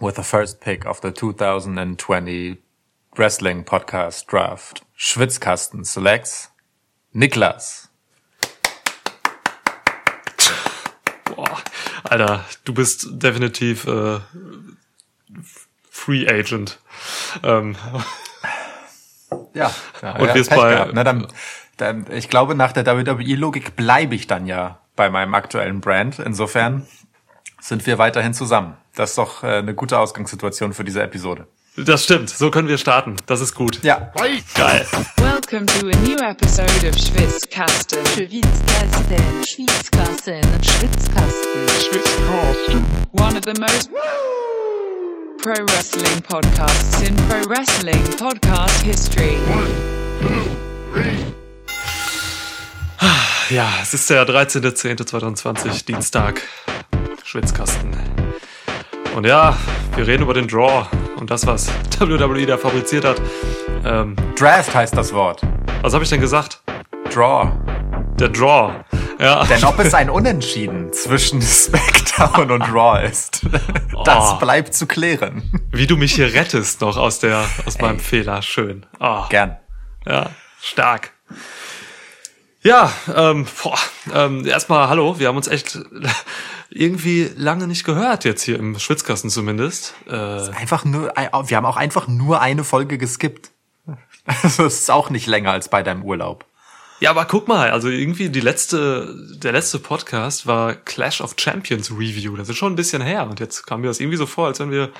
with the first pick of the 2020 Wrestling Podcast Draft, Schwitzkasten selects Niklas. Boah, Alter, du bist definitiv Free Agent. Ja, und wir bei. Ne, dann, ich glaube, nach der WWE-Logik bleibe ich dann ja bei meinem aktuellen Brand. Insofern sind wir weiterhin zusammen. Das ist doch eine gute Ausgangssituation für diese Episode. Das stimmt. So können wir starten. Das ist gut. Ja. Geil. Welcome to a new episode of Schwitzkasten. Schwitzkasten. Schwitzkasten. Schwitzkasten. Schwitzkasten. One of the most pro wrestling podcasts in pro wrestling podcast history. 1, 2, 3. Ja, es ist der 13.10.2020, Dienstag, Schwitzkasten. Und ja, wir reden über den Raw und das, was WWE da fabriziert hat. Draft heißt das Wort. Was habe ich denn gesagt? Draw. Der Draw. Ja. Denn ob es ein Unentschieden zwischen Smackdown und Raw ist, das bleibt zu klären. Wie du mich hier rettest noch aus meinem Fehler. Schön. Oh. Gern. Ja, stark. Ja, erstmal hallo, wir haben uns echt irgendwie lange nicht gehört, jetzt hier im Schwitzkasten zumindest. Wir haben auch einfach nur eine Folge geskippt. Also es ist auch nicht länger als bei deinem Urlaub. Ja, aber guck mal, also irgendwie der letzte Podcast war Clash of Champions Review, das ist schon ein bisschen her und jetzt kam mir das irgendwie so vor, als wenn wir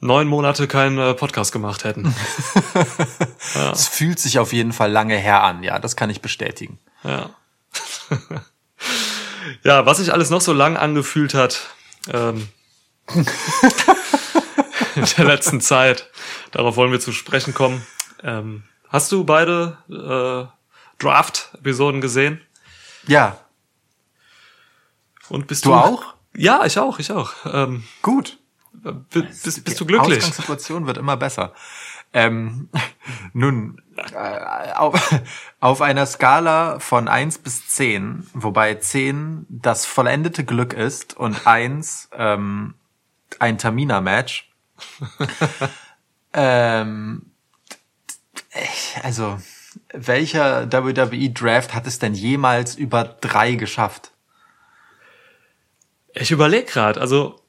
9 Monate keinen Podcast gemacht hätten. Ja. Es fühlt sich auf jeden Fall lange her an, ja, das kann ich bestätigen. Ja, ja, was sich alles noch so lang angefühlt hat in der letzten Zeit, darauf wollen wir zu sprechen kommen. Hast du beide Draft-Episoden gesehen? Ja. Und bist du auch? Ja, ich auch. Gut. Bist du glücklich? Die Ausgangssituation wird immer besser. Nun, auf einer Skala von 1 bis 10, wobei 10 das vollendete Glück ist und 1 ein Tamina-Match. Also, welcher WWE-Draft hat es denn jemals über 3 geschafft? Ich überlege gerade, also...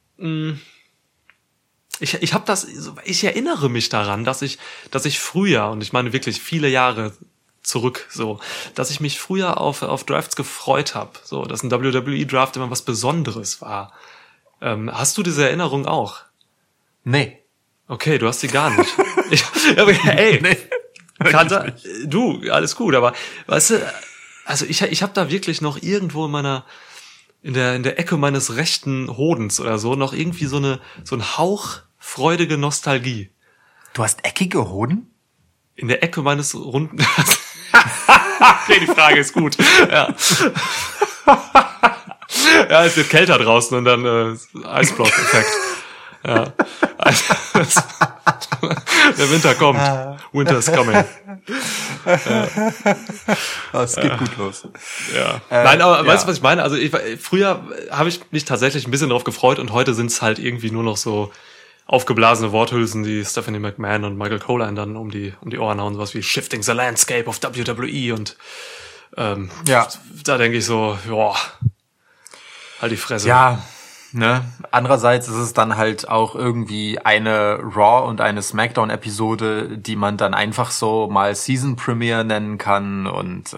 Ich habe das, ich erinnere mich daran, dass ich früher, und ich meine wirklich viele Jahre zurück, so, dass ich mich früher auf Drafts gefreut habe, so, dass ein WWE-Draft immer was Besonderes war. Hast du diese Erinnerung auch? Nee. Okay, du hast sie gar nicht. Alles gut, aber weißt du, also ich habe da wirklich noch irgendwo in der Ecke meines rechten Hodens oder so noch irgendwie so ein Hauch freudige Nostalgie. Du hast eckige Hoden? In der Ecke meines runden... Okay, die Frage ist gut. Ja. Ja, es wird kälter draußen und dann Eisblock-Effekt. Ja. Der Winter kommt. Winter's coming. Oh, es geht gut los. Ja. Nein, aber weißt du, was ich meine? Also früher habe ich mich tatsächlich ein bisschen drauf gefreut und heute sind es halt irgendwie nur noch so aufgeblasene Worthülsen, die Stephanie McMahon und Michael Cole dann um die Ohren hauen, sowas wie Shifting the Landscape of WWE und da denke ich so, ja, halt die Fresse. Ja. Ne? Andererseits ist es dann halt auch irgendwie eine Raw- und eine Smackdown-Episode, die man dann einfach so mal Season Premiere nennen kann und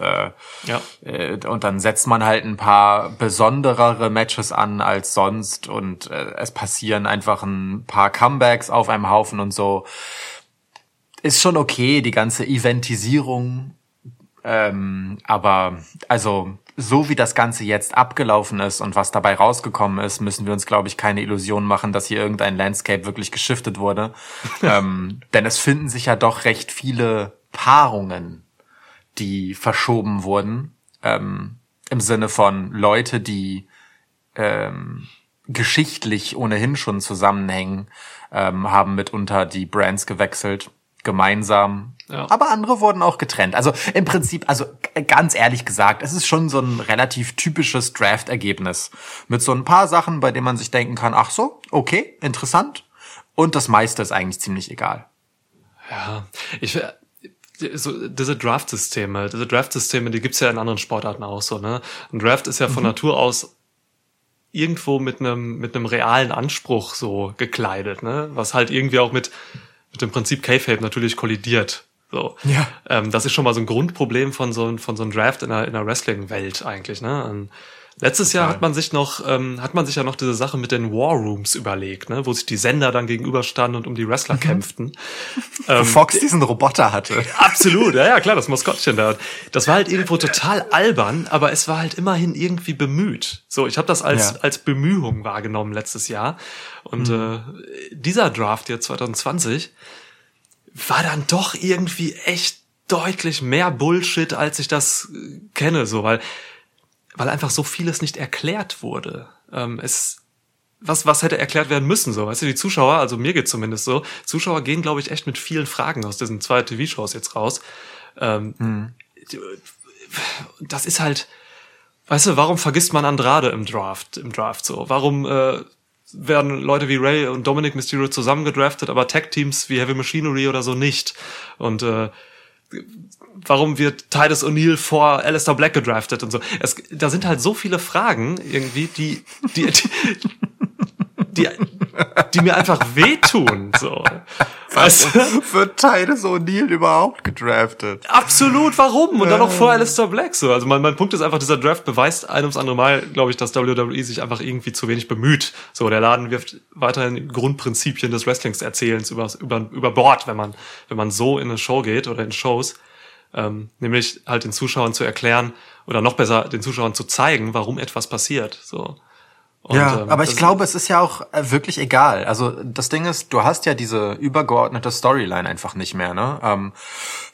und dann setzt man halt ein paar besonderere Matches an als sonst und es passieren einfach ein paar Comebacks auf einem Haufen und so. Ist schon okay, die ganze Eventisierung, aber also... So wie das Ganze jetzt abgelaufen ist und was dabei rausgekommen ist, müssen wir uns, glaube ich, keine Illusion machen, dass hier irgendein Landscape wirklich geschiftet wurde. Denn es finden sich ja doch recht viele Paarungen, die verschoben wurden. Im Sinne von Leute, die geschichtlich ohnehin schon zusammenhängen, haben mitunter die Brands gewechselt. Gemeinsam. Ja. Aber andere wurden auch getrennt. Also im Prinzip, also ganz ehrlich gesagt, es ist schon so ein relativ typisches Draft-Ergebnis. Mit so ein paar Sachen, bei denen man sich denken kann, ach so, okay, interessant. Und das meiste ist eigentlich ziemlich egal. Ja, so diese Draft-Systeme, die gibt's ja in anderen Sportarten auch so, ne? Ein Draft ist ja von Natur aus irgendwo mit einem realen Anspruch so gekleidet, ne? Was halt irgendwie auch mit dem Prinzip K-Fape natürlich kollidiert. So. Ja. Das ist schon mal so ein Grundproblem von so einem Draft in der Wrestling-Welt eigentlich, ne? Und letztes Jahr hat man sich ja noch diese Sache mit den War Rooms überlegt, ne, wo sich die Sender dann gegenüberstanden und um die Wrestler kämpften. Wo Fox diesen Roboter hatte. Absolut, ja klar, das Maskottchen da. Das war halt irgendwo total albern, aber es war halt immerhin irgendwie bemüht. So, ich habe das als Bemühung wahrgenommen letztes Jahr. Und dieser Draft hier 2020 war dann doch irgendwie echt deutlich mehr Bullshit, als ich das kenne, so, weil einfach so vieles nicht erklärt wurde. Was hätte erklärt werden müssen, so? Weißt du, die Zuschauer, also mir geht's zumindest so, Zuschauer gehen, glaube ich, echt mit vielen Fragen aus diesen zwei TV-Shows jetzt raus. Das ist halt, weißt du, warum vergisst man Andrade im Draft so? Warum werden Leute wie Ray und Dominic Mysterio zusammen gedraftet, aber Tag-Teams wie Heavy Machinery oder so nicht? Und warum wird Titus O'Neill vor Aleister Black gedraftet und so? Da sind halt so viele Fragen irgendwie, die mir einfach wehtun. So. Was wird Titus O'Neill überhaupt gedraftet? Absolut, warum? Und dann auch vor Aleister Black. So. Also mein Punkt ist einfach, dieser Draft beweist ein ums andere Mal, glaube ich, dass WWE sich einfach irgendwie zu wenig bemüht. So, der Laden wirft weiterhin Grundprinzipien des Wrestlings-Erzählens über Bord, wenn man so in eine Show geht oder in Shows. Nämlich halt den Zuschauern zu erklären oder noch besser den Zuschauern zu zeigen, warum etwas passiert. So. Und, ja, aber ich glaube, es ist ja auch wirklich egal. Also das Ding ist, du hast ja diese übergeordnete Storyline einfach nicht mehr, ne?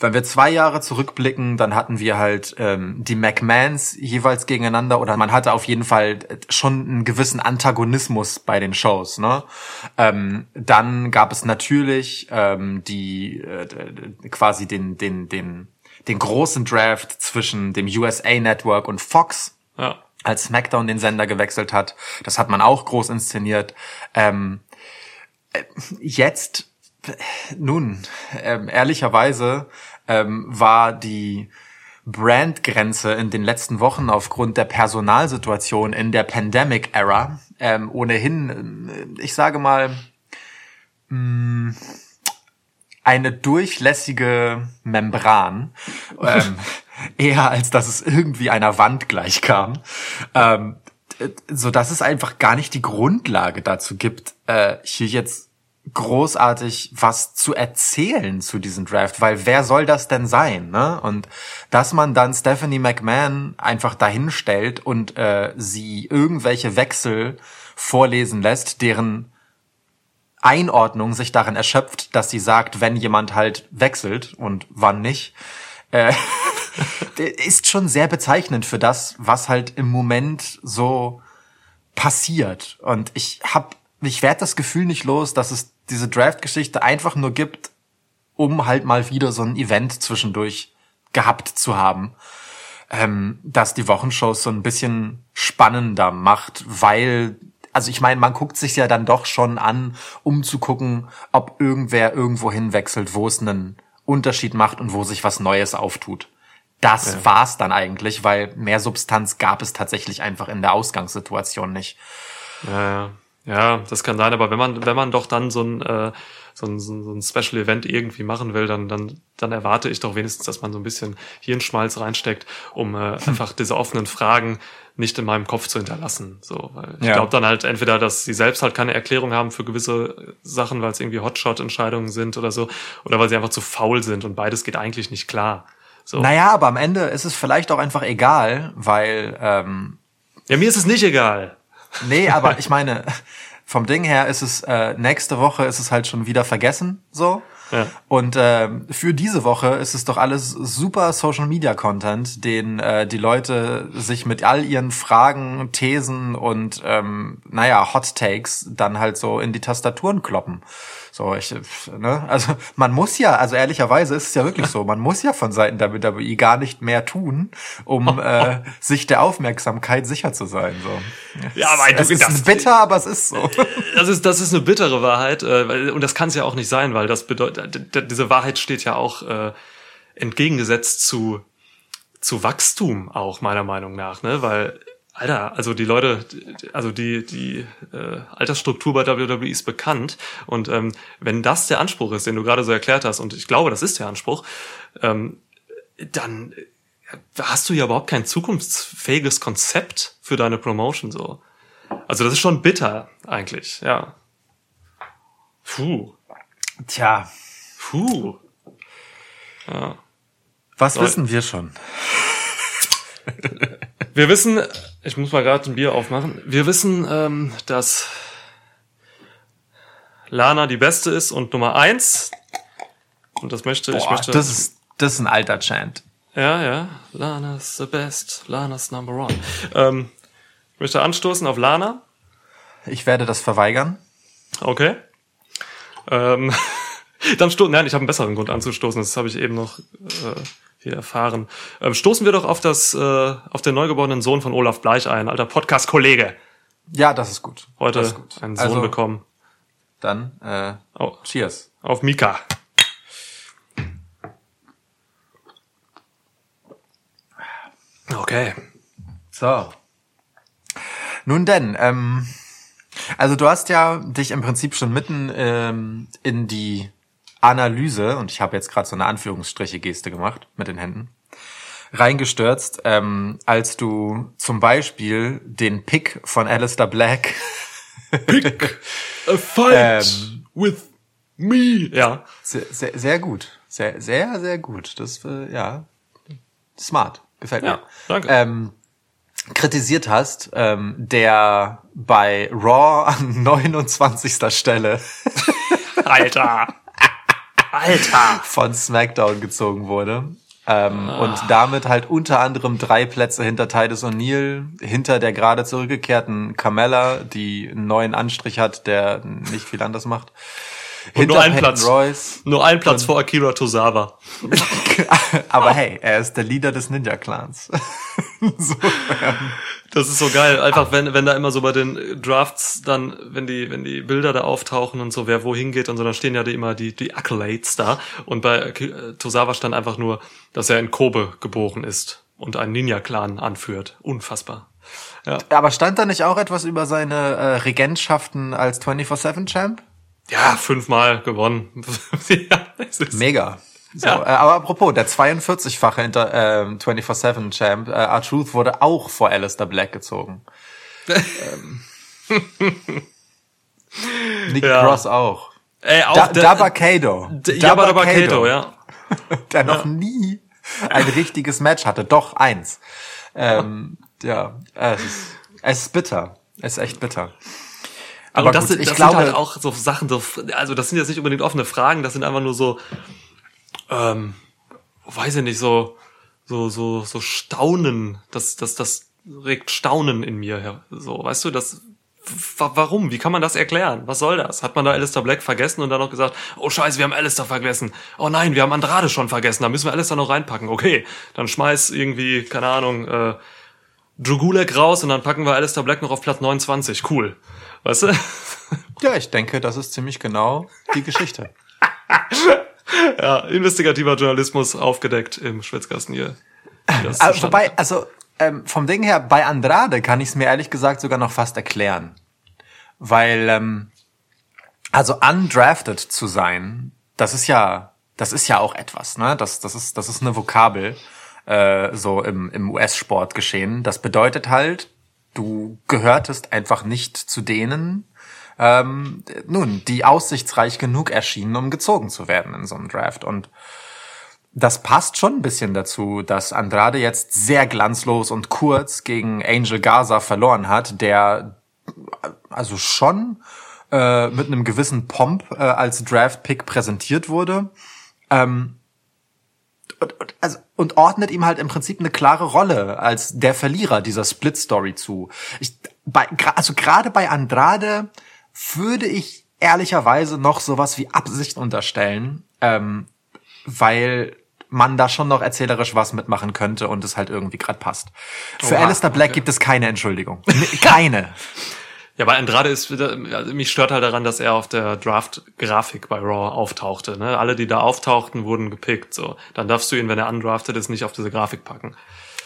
Wenn wir 2 Jahre zurückblicken, dann hatten wir halt die McMahons jeweils gegeneinander oder man hatte auf jeden Fall schon einen gewissen Antagonismus bei den Shows, ne? Dann gab es natürlich quasi den großen Draft zwischen dem USA Network und Fox. Ja. Als Smackdown den Sender gewechselt hat. Das hat man auch groß inszeniert. Ehrlicherweise war die Brandgrenze in den letzten Wochen aufgrund der Personalsituation in der Pandemic-Era ohnehin, ich sage mal, eine durchlässige Membran, eher als dass es irgendwie einer Wand gleich kam, so dass es einfach gar nicht die Grundlage dazu gibt, hier jetzt großartig was zu erzählen zu diesem Draft, weil wer soll das denn sein, ne? Und dass man dann Stephanie McMahon einfach dahinstellt und sie irgendwelche Wechsel vorlesen lässt, deren Einordnung sich darin erschöpft, dass sie sagt, wenn jemand halt wechselt und wann nicht, ist schon sehr bezeichnend für das, was halt im Moment so passiert. Und ich werde das Gefühl nicht los, dass es diese Draft-Geschichte einfach nur gibt, um halt mal wieder so ein Event zwischendurch gehabt zu haben, dass die Wochenshows so ein bisschen spannender macht, weil also ich meine, man guckt sich ja dann doch schon an, um zu gucken, ob irgendwer irgendwo hinwechselt, wo es einen Unterschied macht und wo sich was Neues auftut. Das war's dann eigentlich, weil mehr Substanz gab es tatsächlich einfach in der Ausgangssituation nicht. Ja, das kann sein, aber wenn man doch dann so ein Special Event irgendwie machen will, dann erwarte ich doch wenigstens, dass man so ein bisschen Hirnschmalz reinsteckt, um einfach diese offenen Fragen nicht in meinem Kopf zu hinterlassen. So, weil ich glaube dann halt entweder, dass sie selbst halt keine Erklärung haben für gewisse Sachen, weil es irgendwie Hotshot-Entscheidungen sind oder so, oder weil sie einfach zu faul sind und beides geht eigentlich nicht klar. So. Naja, aber am Ende ist es vielleicht auch einfach egal, weil ja, mir ist es nicht egal. Nee, aber ich meine, vom Ding her ist es nächste Woche ist es halt schon wieder vergessen, so. Ja. Und für diese Woche ist es doch alles super Social-Media-Content, den die Leute sich mit all ihren Fragen, Thesen und Hot-Takes dann halt so in die Tastaturen kloppen. So, also man muss ja, also ehrlicherweise ist es ja wirklich so, man muss ja von Seiten der WWE gar nicht mehr tun, um sich der Aufmerksamkeit sicher zu sein. So. Ja, aber es ist bitter, aber es ist so. Das ist eine bittere Wahrheit, und das kann es ja auch nicht sein, weil das bedeutet, diese Wahrheit steht ja auch entgegengesetzt zu Wachstum auch, meiner Meinung nach, ne, weil Alter, also die Leute, also die Altersstruktur bei WWE ist bekannt, und wenn das der Anspruch ist, den du gerade so erklärt hast, und ich glaube, das ist der Anspruch, dann hast du ja überhaupt kein zukunftsfähiges Konzept für deine Promotion so. Also das ist schon bitter eigentlich, ja. Puh. Ja. Was wissen wir schon? Wir wissen, ich muss mal gerade ein Bier aufmachen. Wir wissen, dass Lana die Beste ist und Nummer 1. Und ich möchte. Das ist ein alter Chant. Ja. Lana's the best. Lana's number one. Ich möchte anstoßen auf Lana. Ich werde das verweigern. Okay. Nein, ich habe einen besseren Grund anzustoßen. Das habe ich eben noch erfahren. Stoßen wir doch auf den neugeborenen Sohn von Olaf Bleich ein, alter Podcast-Kollege. Ja, das ist gut. Heute ist gut. Einen Sohn bekommen. Dann, cheers. Auf Mika. Okay. So. Nun denn, also du hast ja dich im Prinzip schon mitten in die Analyse, und ich habe jetzt gerade so eine Anführungsstriche-Geste gemacht mit den Händen, reingestürzt, als du zum Beispiel den Pick von Aleister Black Pick a fight with me. Ja. Sehr, sehr, sehr gut. Sehr, sehr, sehr gut. Das, smart. Gefällt mir. Ja, danke. Kritisiert hast, der bei Raw an 29. Stelle Alter! Von Smackdown gezogen wurde. Und damit halt unter anderem 3 Plätze hinter Titus O'Neill, hinter der gerade zurückgekehrten Carmella, die einen neuen Anstrich hat, der nicht viel anders macht. Und nur einen Platz. Royce. Nur einen Platz vor Akira Tozawa. Aber hey, er ist der Leader des Ninja-Clans. Das ist so geil. Einfach, wenn da immer so bei den Drafts dann, wenn die Bilder da auftauchen und so, wer wohin geht und so, dann stehen ja immer die Accolades da. Und bei Tozawa stand einfach nur, dass er in Kobe geboren ist und einen Ninja-Clan anführt. Unfassbar. Ja. Aber stand da nicht auch etwas über seine Regentschaften als 24/7-Champ? Ja, 5-mal gewonnen. Ja, das ist mega. So, ja. Aber apropos, der 42-fache 24/7-Champ, R-Truth, wurde auch vor Aleister Black gezogen. Nick Cross auch. Ey, auch Dabba Kato, ja. Der noch nie ein richtiges Match hatte. Doch, eins. Es ist bitter. Es ist echt bitter. Aber das, gut, ich glaube, sind halt auch so Sachen, also das sind jetzt nicht unbedingt offene Fragen, das sind einfach nur so, weiß ich nicht, so Staunen, das regt Staunen in mir her, so, weißt du, das, warum, wie kann man das erklären, was soll das, hat man da Aleister Black vergessen und dann noch gesagt, oh scheiße, wir haben Aleister vergessen, oh nein, wir haben Andrade schon vergessen, da müssen wir Aleister noch reinpacken, okay, dann schmeiß irgendwie, keine Ahnung, Drew Gulak raus und dann packen wir Aleister Black noch auf Platz 29, cool. Weißt du? Ja, ich denke, das ist ziemlich genau die Geschichte. Ja, investigativer Journalismus aufgedeckt im Schwitzkasten hier. Vom Ding her, bei Andrade kann ich es mir ehrlich gesagt sogar noch fast erklären. Weil, also undrafted zu sein, das ist ja auch etwas, ne? Das ist eine Vokabel, so im US-Sport geschehen. Das bedeutet halt, du gehörtest einfach nicht zu denen, die aussichtsreich genug erschienen, um gezogen zu werden in so einem Draft. Und das passt schon ein bisschen dazu, dass Andrade jetzt sehr glanzlos und kurz gegen Angel Garza verloren hat, der also schon mit einem gewissen Pomp als Draft-Pick präsentiert wurde. Und ordnet ihm halt im Prinzip eine klare Rolle als der Verlierer dieser Split-Story zu. Gerade bei Andrade würde ich ehrlicherweise noch sowas wie Absicht unterstellen, weil man da schon noch erzählerisch was mitmachen könnte und es halt irgendwie gerade passt. Für Aleister Black gibt es keine Entschuldigung. Keine. Ja, bei Andrade mich stört halt daran, dass er auf der Draft-Grafik bei Raw auftauchte, ne? Alle, die da auftauchten, wurden gepickt, so. Dann darfst du ihn, wenn er undrafted ist, nicht auf diese Grafik packen.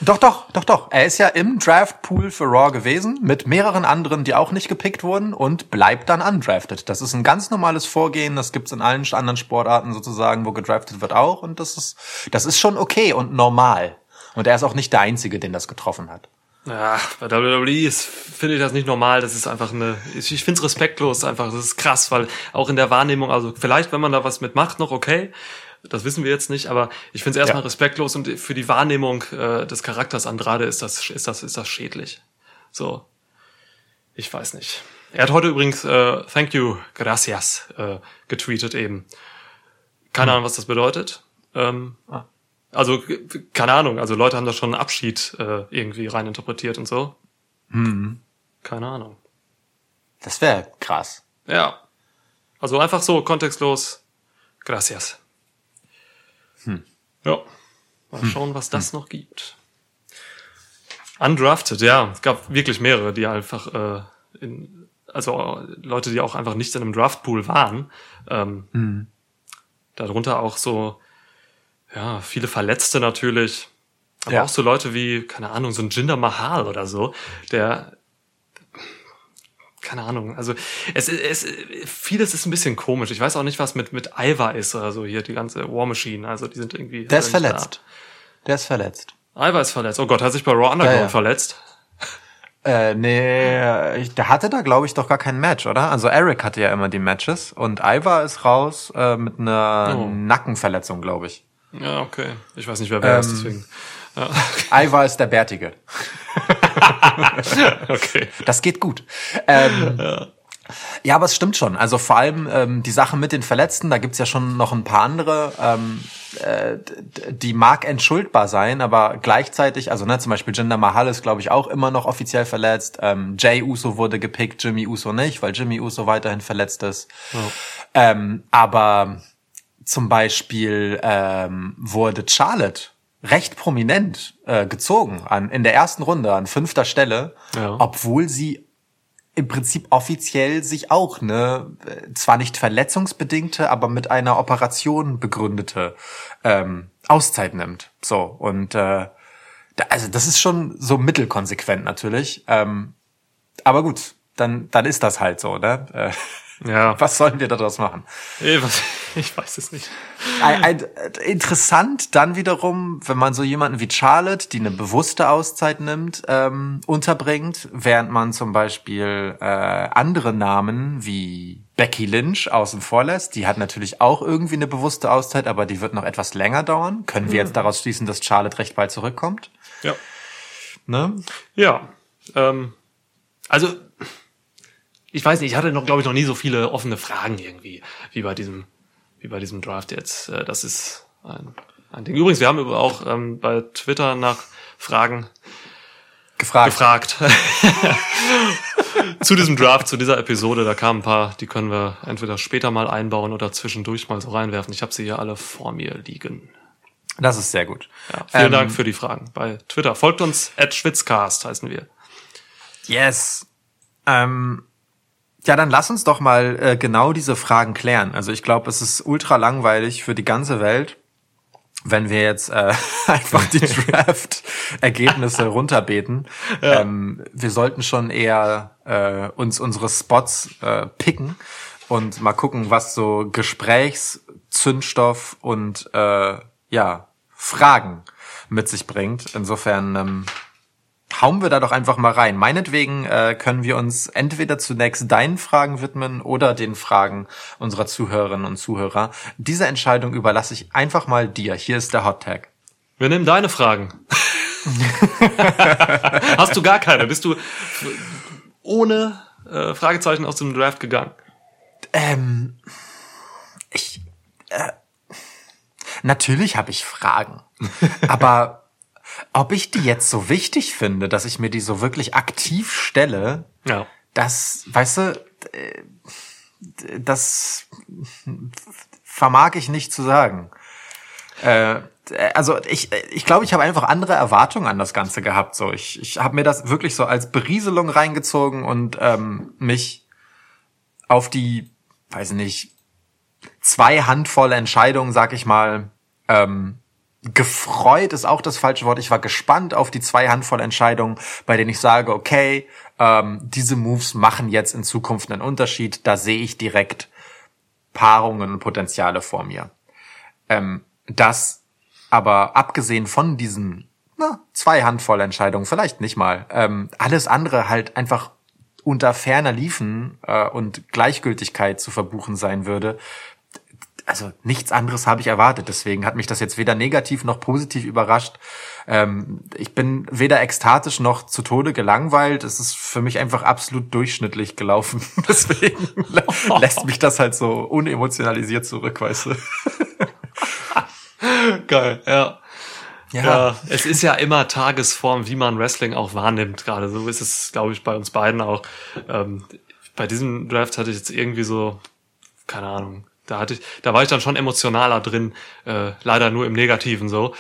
Doch. Er ist ja im Draft-Pool für Raw gewesen, mit mehreren anderen, die auch nicht gepickt wurden, und bleibt dann undrafted. Das ist ein ganz normales Vorgehen, das gibt's in allen anderen Sportarten sozusagen, wo gedraftet wird auch, und das ist schon okay und normal. Und er ist auch nicht der Einzige, den das getroffen hat. Ja, bei WWE finde ich das nicht normal, das ist einfach ich finde es respektlos einfach, das ist krass, weil auch in der Wahrnehmung, also vielleicht, wenn man da was mitmacht, noch okay, das wissen wir jetzt nicht, aber ich finde es erstmal respektlos und für die Wahrnehmung des Charakters Andrade ist das schädlich. So, ich weiß nicht. Er hat heute übrigens Thank you, gracias getweetet eben. Keine Ahnung, was das bedeutet. Also, keine Ahnung, also Leute haben da schon einen Abschied irgendwie reininterpretiert und so. Keine Ahnung. Das wäre krass. Ja. Also einfach so, kontextlos. Gracias. Ja. Mal schauen, was das noch gibt. Undrafted, ja. Es gab wirklich mehrere, die einfach Leute, die auch einfach nicht in einem Draftpool waren. Darunter auch so ja, viele Verletzte natürlich, aber auch so Leute wie, keine Ahnung, so ein Jinder Mahal oder so, der, keine Ahnung, also vieles ist ein bisschen komisch. Ich weiß auch nicht, was mit Ivar ist oder so, hier die ganze War Machine, also die sind irgendwie... Der ist verletzt. Ivar ist verletzt. Oh Gott, hat sich bei Raw Underground verletzt? Nee, der hatte da, glaube ich, doch gar kein Match, oder? Also Eric hatte ja immer die Matches und Ivar ist raus mit einer Nackenverletzung, glaube ich. Ja, okay. Ich weiß nicht, wer ist, deswegen. Ja. Ivar ist der Bärtige. Okay. Das geht gut. Ja, aber es stimmt schon. Also vor allem die Sache mit den Verletzten, da gibt's ja schon noch ein paar andere, die mag entschuldbar sein, aber gleichzeitig, also zum Beispiel Jinder Mahal ist, glaube ich, auch immer noch offiziell verletzt. Jay Uso wurde gepickt, Jimmy Uso nicht, weil Jimmy Uso weiterhin verletzt ist. Oh. Aber zum Beispiel wurde Charlotte recht prominent gezogen in der ersten Runde an 5. Stelle, obwohl sie im Prinzip offiziell sich auch eine zwar nicht verletzungsbedingte, aber mit einer Operation begründete Auszeit nimmt. So, und also das ist schon so mittelkonsequent natürlich. Aber gut, dann ist das halt so, ne? Ja. Was sollen wir da draus machen? Ich weiß es nicht. Interessant dann wiederum, wenn man so jemanden wie Charlotte, die eine bewusste Auszeit nimmt, unterbringt, während man zum Beispiel andere Namen wie Becky Lynch außen vor lässt. Die hat natürlich auch irgendwie eine bewusste Auszeit, aber die wird noch etwas länger dauern. Können wir jetzt daraus schließen, dass Charlotte recht bald zurückkommt? Ja. Ne? Ja. Also... Ich weiß nicht, ich hatte noch, glaube ich, noch nie so viele offene Fragen irgendwie, wie bei diesem Draft jetzt. Das ist ein Ding. Übrigens, wir haben auch bei Twitter nach Fragen gefragt. Zu diesem Draft, zu dieser Episode, da kamen ein paar, die können wir entweder später mal einbauen oder zwischendurch mal so reinwerfen. Ich habe sie hier alle vor mir liegen. Das ist sehr gut. Ja, vielen Dank für die Fragen bei Twitter. Folgt uns @Schwitzcast heißen wir. Yes. Ja, dann lass uns doch mal genau diese Fragen klären. Also ich glaube, es ist ultra langweilig für die ganze Welt, wenn wir jetzt einfach die Draft-Ergebnisse runterbeten. Ja. Wir sollten schon eher uns unsere Spots picken und mal gucken, was so Gesprächszündstoff und Fragen mit sich bringt. Insofern... hauen wir da doch einfach mal rein. Meinetwegen können wir uns entweder zunächst deinen Fragen widmen oder den Fragen unserer Zuhörerinnen und Zuhörer. Diese Entscheidung überlasse ich einfach mal dir. Hier ist der Hot Tag. Wir nehmen deine Fragen. Hast du gar keine? Bist du ohne Fragezeichen aus dem Draft gegangen? Natürlich habe ich Fragen. Aber ob ich die jetzt so wichtig finde, dass ich mir die so wirklich aktiv stelle, ja. Das, weißt du, das vermag ich nicht zu sagen. Also ich glaube, ich habe einfach andere Erwartungen an das Ganze gehabt. So, ich habe mir das wirklich so als Berieselung reingezogen und mich auf die, weiß nicht, 2 Handvoll Entscheidungen, sag ich mal, gefreut ist auch das falsche Wort. Ich war gespannt auf die 2 Handvoll Entscheidungen, bei denen ich sage, okay, diese Moves machen jetzt in Zukunft einen Unterschied. Da sehe ich direkt Paarungen und Potenziale vor mir. Das aber abgesehen von diesen 2 Handvoll Entscheidungen, vielleicht nicht mal, alles andere halt einfach unter ferner Liefen und Gleichgültigkeit zu verbuchen sein würde. Also nichts anderes habe ich erwartet. Deswegen hat mich das jetzt weder negativ noch positiv überrascht. Ich bin weder ekstatisch noch zu Tode gelangweilt. Es ist für mich einfach absolut durchschnittlich gelaufen. Deswegen lässt mich das halt so unemotionalisiert zurück, weißt du. Geil, ja. Ja, es ist ja immer Tagesform, wie man Wrestling auch wahrnimmt gerade. So ist es, glaube ich, bei uns beiden auch. Bei diesem Draft hatte ich jetzt irgendwie so, keine Ahnung, da war ich dann schon emotionaler drin, leider nur im Negativen so.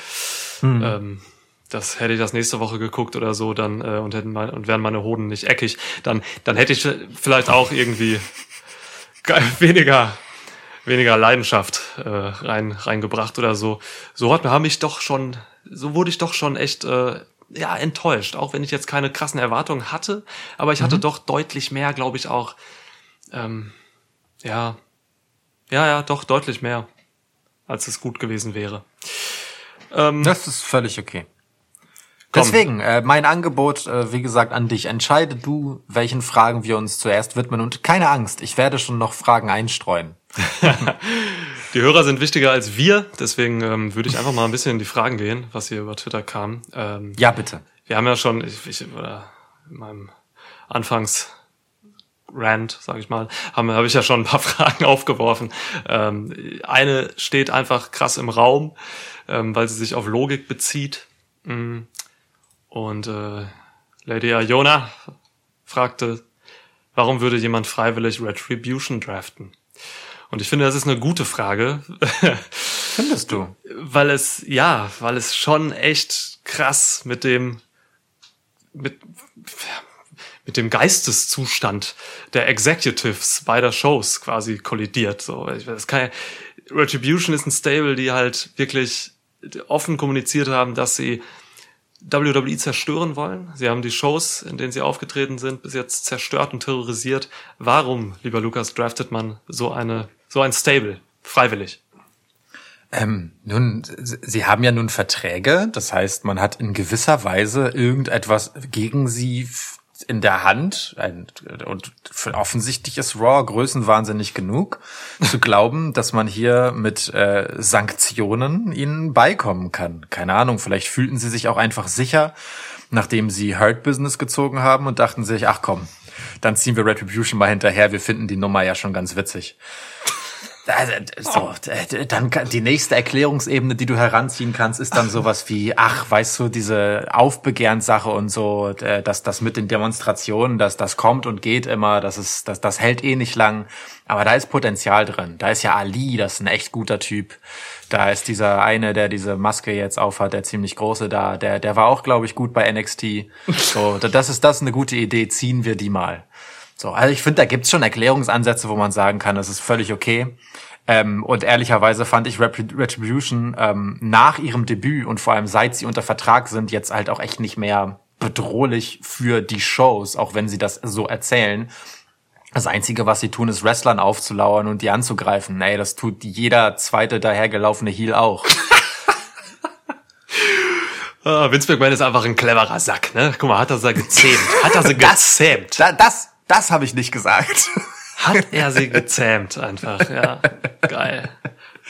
Das hätte ich das nächste Woche geguckt oder so, dann und wären meine Hoden nicht eckig, dann hätte ich vielleicht auch irgendwie weniger Leidenschaft reingebracht oder so. So wurde ich doch schon echt enttäuscht, auch wenn ich jetzt keine krassen Erwartungen hatte, aber ich hatte doch deutlich mehr, glaube ich auch. Doch deutlich mehr, als es gut gewesen wäre. Das ist völlig okay. Komm. Deswegen, mein Angebot, wie gesagt, an dich. Entscheide du, welchen Fragen wir uns zuerst widmen. Und keine Angst, ich werde schon noch Fragen einstreuen. Die Hörer sind wichtiger als wir. Deswegen würde ich einfach mal ein bisschen in die Fragen gehen, was hier über Twitter kam. Ja, bitte. Wir haben ja schon, in meinem Anfangs-Rant, sage ich mal, habe ich ja schon ein paar Fragen aufgeworfen. Eine steht einfach krass im Raum, weil sie sich auf Logik bezieht. Und Lady Iona fragte, warum würde jemand freiwillig Retribution draften? Und ich finde, das ist eine gute Frage. Findest du? Weil es schon echt krass mit dem Geisteszustand der Executives beider Shows quasi kollidiert. So, Retribution ist ein Stable, die halt wirklich offen kommuniziert haben, dass sie WWE zerstören wollen. Sie haben die Shows, in denen sie aufgetreten sind, bis jetzt zerstört und terrorisiert. Warum, lieber Lukas, draftet man so ein Stable freiwillig? Nun, sie haben ja nun Verträge. Das heißt, man hat in gewisser Weise irgendetwas gegen sie in der Hand. Und offensichtlich ist Raw größenwahnsinnig genug, zu glauben, dass man hier mit Sanktionen ihnen beikommen kann. Keine Ahnung, vielleicht fühlten sie sich auch einfach sicher, nachdem sie Hurt Business gezogen haben und dachten sich, ach komm, dann ziehen wir Retribution mal hinterher, wir finden die Nummer ja schon ganz witzig. So, dann die nächste Erklärungsebene, die du heranziehen kannst, ist dann sowas wie, ach, weißt du, diese Aufbegehrenssache und so, dass das mit den Demonstrationen, dass das kommt und geht immer, das hält eh nicht lang. Aber da ist Potenzial drin. Da ist ja Ali, das ist ein echt guter Typ. Da ist dieser eine, der diese Maske jetzt aufhat, der ziemlich große da, der war auch, glaube ich, gut bei NXT. So, das ist eine gute Idee, ziehen wir die mal. So, also ich finde, da gibt's schon Erklärungsansätze, wo man sagen kann, das ist völlig okay. Und ehrlicherweise fand ich Retribution nach ihrem Debüt und vor allem seit sie unter Vertrag sind, jetzt halt auch echt nicht mehr bedrohlich für die Shows, auch wenn sie das so erzählen. Das Einzige, was sie tun, ist Wrestlern aufzulauern und die anzugreifen. Ey, das tut jeder zweite dahergelaufene Heel auch. Vince McMahon ist einfach ein cleverer Sack, ne? Guck mal, hat er sie gezähmt. Das habe ich nicht gesagt. Hat er sie gezähmt einfach, ja. Geil.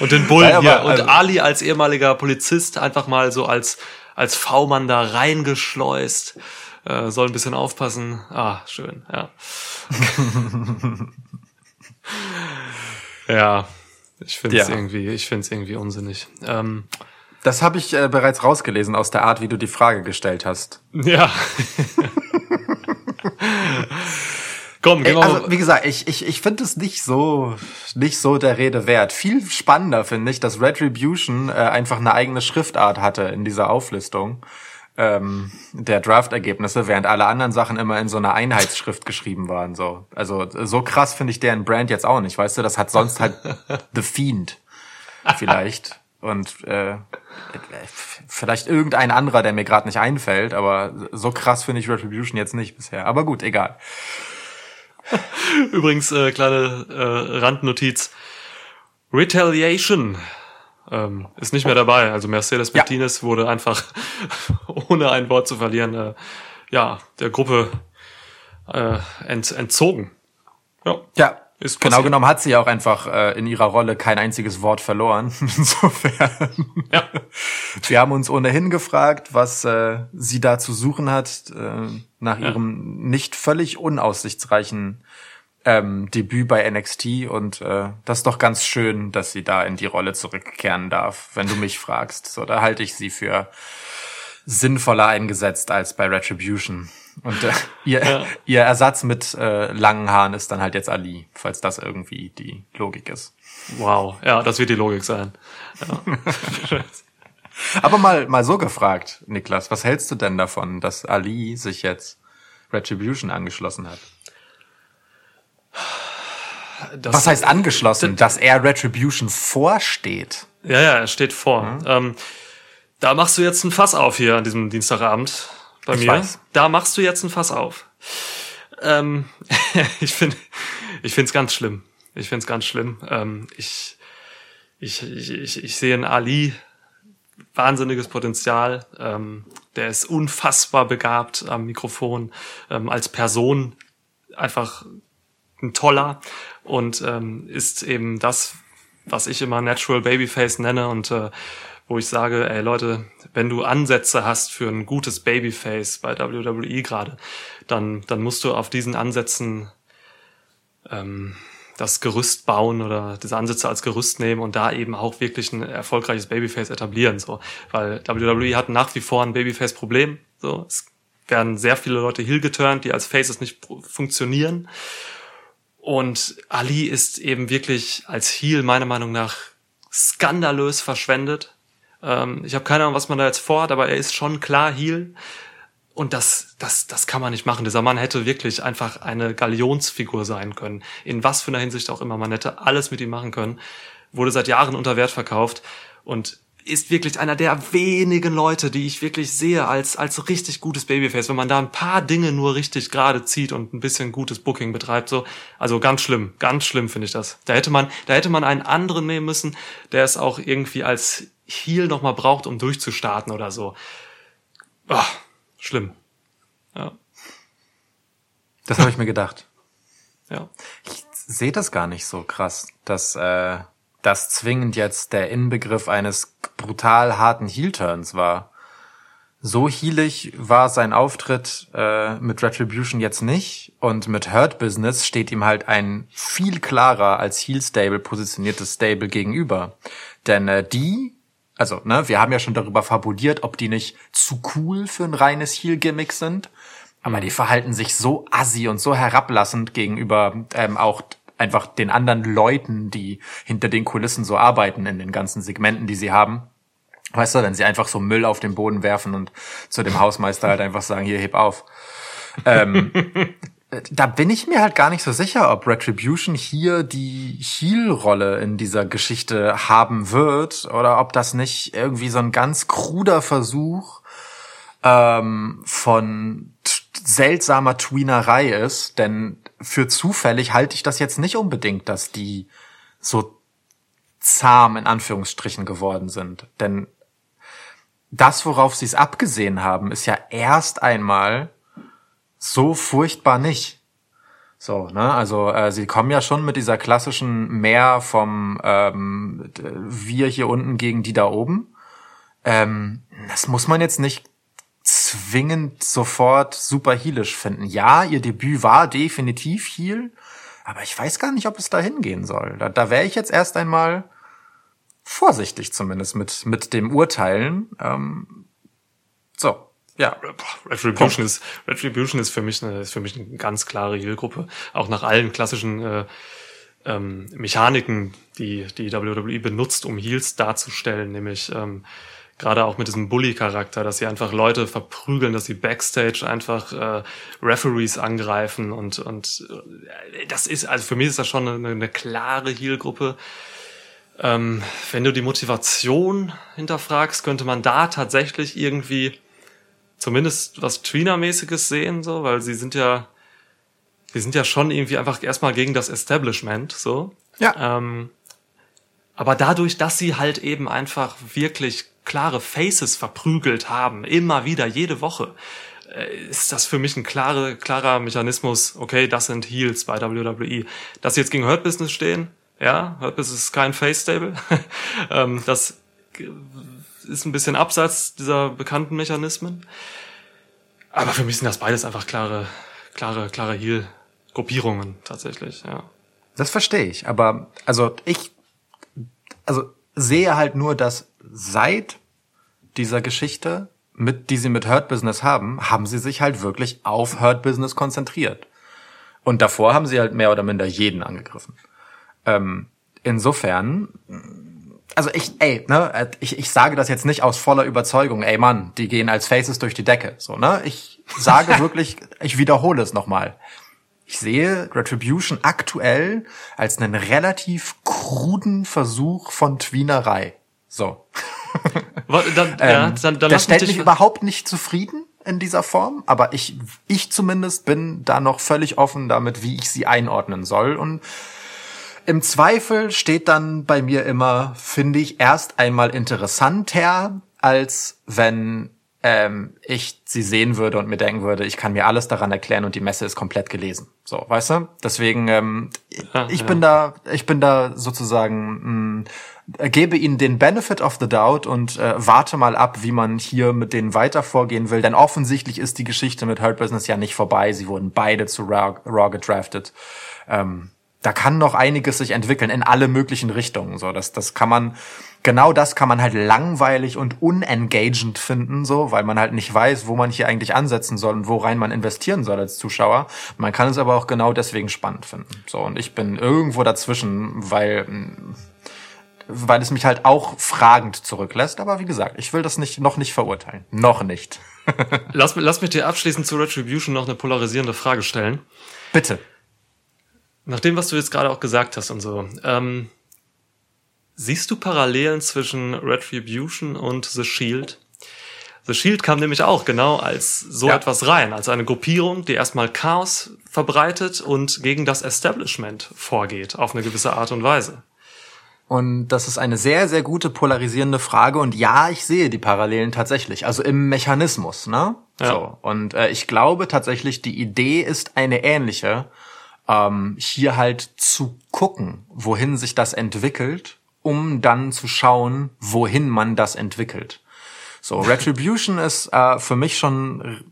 Und den Bullen hier. Und Ali als ehemaliger Polizist einfach mal so als V-Mann da reingeschleust. Soll ein bisschen aufpassen. Ah, schön, ja. Ja, ich finde es irgendwie unsinnig. Das habe ich bereits rausgelesen aus der Art, wie du die Frage gestellt hast. Ja. Komm, genau. Also, wie gesagt, ich finde es nicht so der Rede wert. Viel spannender finde ich, dass Retribution einfach eine eigene Schriftart hatte in dieser Auflistung der Draft-Ergebnisse, während alle anderen Sachen immer in so einer Einheitsschrift geschrieben waren. So. Also so krass finde ich deren Brand jetzt auch nicht, weißt du? Das hat sonst halt The Fiend vielleicht und vielleicht irgendein anderer, der mir gerade nicht einfällt, aber so krass finde ich Retribution jetzt nicht bisher. Aber gut, egal. Übrigens, kleine Randnotiz. Retaliation ist nicht mehr dabei. Also Mercedes Martinez wurde einfach, ohne ein Wort zu verlieren, der Gruppe entzogen. Ja, ist genau genommen hat sie auch einfach in ihrer Rolle kein einziges Wort verloren. Insofern. Ja. Wir haben uns ohnehin gefragt, was sie da zu suchen hat, nach ihrem nicht völlig unaussichtsreichen Debüt bei NXT. Und das ist doch ganz schön, dass sie da in die Rolle zurückkehren darf, wenn du mich fragst. So, da halte ich sie für sinnvoller eingesetzt als bei Retribution. Und ihr Ersatz mit langen Haaren ist dann halt jetzt Ali, falls das irgendwie die Logik ist. Wow, ja, das wird die Logik sein. Ja. Aber mal so gefragt, Niklas, was hältst du denn davon, dass Ali sich jetzt Retribution angeschlossen hat? Was heißt angeschlossen? Dass er Retribution vorsteht? Ja, er steht vor. Mhm. Da machst du jetzt ein Fass auf hier an diesem Dienstagabend bei mir. Weiß. Da machst du jetzt ein Fass auf. Ich find's ganz schlimm. Ich sehe in Ali wahnsinniges Potenzial. Der ist unfassbar begabt am Mikrofon. Als Person einfach ein toller und ist eben das, was ich immer Natural Babyface nenne und wo ich sage, ey Leute, wenn du Ansätze hast für ein gutes Babyface bei WWE gerade, dann musst du auf diesen Ansätzen das Gerüst bauen oder diese Ansätze als Gerüst nehmen und da eben auch wirklich ein erfolgreiches Babyface etablieren. So. Weil WWE hat nach wie vor ein Babyface-Problem. So. Es werden sehr viele Leute heel geturnt, die als Faces nicht funktionieren. Und Ali ist eben wirklich als heel meiner Meinung nach skandalös verschwendet. Ich habe keine Ahnung, was man da jetzt vorhat, aber er ist schon klar heel. Und das kann man nicht machen. Dieser Mann hätte wirklich einfach eine Galionsfigur sein können. In was für einer Hinsicht auch immer. Man hätte alles mit ihm machen können. Wurde seit Jahren unter Wert verkauft. Und ist wirklich einer der wenigen Leute, die ich wirklich sehe als richtig gutes Babyface. Wenn man da ein paar Dinge nur richtig gerade zieht und ein bisschen gutes Booking betreibt, so. Also ganz schlimm finde ich das. Da hätte man einen anderen nehmen müssen, der es auch irgendwie als Heel nochmal braucht, um durchzustarten oder so. Oh, schlimm. Ja. Das habe ich mir gedacht. Ja. Ich sehe das gar nicht so krass, dass das zwingend jetzt der Inbegriff eines brutal harten Heel-Turns war. So heelig war sein Auftritt mit Retribution jetzt nicht. Und mit Hurt Business steht ihm halt ein viel klarer als Heel-Stable positioniertes Stable gegenüber. Denn wir haben ja schon darüber fabuliert, ob die nicht zu cool für ein reines Heel-Gimmick sind. Aber die verhalten sich so assi und so herablassend gegenüber auch einfach den anderen Leuten, die hinter den Kulissen so arbeiten in den ganzen Segmenten, die sie haben. Weißt du, wenn sie einfach so Müll auf den Boden werfen und zu dem Hausmeister halt einfach sagen, hier, heb auf. Da bin ich mir halt gar nicht so sicher, ob Retribution hier die Heel-Rolle in dieser Geschichte haben wird oder ob das nicht irgendwie so ein ganz kruder Versuch von seltsamer Tweenerei ist, denn für zufällig halte ich das jetzt nicht unbedingt, dass die so zahm in Anführungsstrichen geworden sind. Denn das, worauf sie es abgesehen haben, ist ja erst einmal so furchtbar nicht. So, ne, also sie kommen ja schon mit dieser klassischen Mehr vom wir hier unten gegen die da oben. Das muss man jetzt nicht zwingend sofort super heelisch finden. Ja, ihr Debüt war definitiv heel, Aber ich weiß gar nicht, ob es dahin gehen soll. Da wäre ich jetzt erst einmal vorsichtig zumindest mit dem Urteilen. So. Ja, Retribution ist für mich eine ganz klare Heel-Gruppe. Auch nach allen klassischen Mechaniken, die WWE benutzt, um Heels darzustellen, nämlich gerade auch mit diesem Bully-Charakter, dass sie einfach Leute verprügeln, dass sie Backstage einfach Referees angreifen und das ist, also für mich ist das schon eine klare Heel-Gruppe. Wenn du die Motivation hinterfragst, könnte man da tatsächlich irgendwie zumindest was Tweener-mäßiges sehen, so, weil sie sind ja schon irgendwie einfach erstmal gegen das Establishment, so. Ja. Aber dadurch, dass sie halt eben einfach wirklich klare Faces verprügelt haben, immer wieder, jede Woche, ist das für mich ein klarer Mechanismus, okay, das sind Heels bei WWE. Dass sie jetzt gegen Hurt Business stehen, ja, Hurt Business ist kein Face-Stable, das ist ein bisschen abseits dieser bekannten Mechanismen. Aber für mich sind das beides einfach klare Heel-Gruppierungen tatsächlich, ja. Das verstehe ich, aber ich sehe halt nur, dass seit dieser Geschichte, die sie mit Hurt Business haben sie sich halt wirklich auf Hurt Business konzentriert. Und davor haben sie halt mehr oder minder jeden angegriffen. Insofern, also ich sage das jetzt nicht aus voller Überzeugung, ey Mann, die gehen als Faces durch die Decke, so, ne? Ich sage wirklich, ich wiederhole es nochmal. Ich sehe Retribution aktuell als einen relativ kruden Versuch von Tweenerei. So. Dann das stellt mich überhaupt nicht zufrieden in dieser Form, aber ich zumindest bin da noch völlig offen damit, wie ich sie einordnen soll, und im Zweifel steht dann bei mir immer, finde ich, erst einmal interessanter, als wenn ich sie sehen würde und mir denken würde, ich kann mir alles daran erklären und die Messe ist komplett gelesen. So, weißt du? Deswegen, ich bin da sozusagen, gebe ihnen den Benefit of the Doubt und warte mal ab, wie man hier mit denen weiter vorgehen will, denn offensichtlich ist die Geschichte mit Hurt Business ja nicht vorbei. Sie wurden beide zu Raw gedraftet. Da kann noch einiges sich entwickeln in alle möglichen Richtungen, so. Das kann man halt langweilig und unengagend finden, so, weil man halt nicht weiß, wo man hier eigentlich ansetzen soll und worein man investieren soll als Zuschauer. Man kann es aber auch genau deswegen spannend finden, so. Und ich bin irgendwo dazwischen, weil es mich halt auch fragend zurücklässt. Aber wie gesagt, ich will das noch nicht verurteilen. Noch nicht. Lass mich dir abschließend zu Retribution noch eine polarisierende Frage stellen. Bitte. Nach dem, was du jetzt gerade auch gesagt hast und so, siehst du Parallelen zwischen Retribution und The Shield? The Shield kam nämlich auch genau als so etwas rein, als eine Gruppierung, die erstmal Chaos verbreitet und gegen das Establishment vorgeht, auf eine gewisse Art und Weise. Und das ist eine sehr, sehr gute polarisierende Frage. Und ja, ich sehe die Parallelen tatsächlich. Also im Mechanismus, ne? Ja. So. Und ich glaube tatsächlich, die Idee ist eine ähnliche, hier halt zu gucken, wohin sich das entwickelt, um dann zu schauen, wohin man das entwickelt. So, Retribution ist für mich schon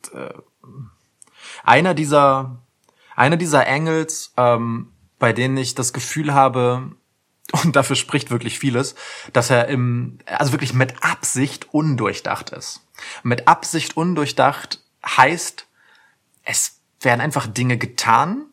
einer dieser Angles, bei denen ich das Gefühl habe, und dafür spricht wirklich vieles, dass er also wirklich mit Absicht undurchdacht ist. Mit Absicht undurchdacht heißt, es werden einfach Dinge getan,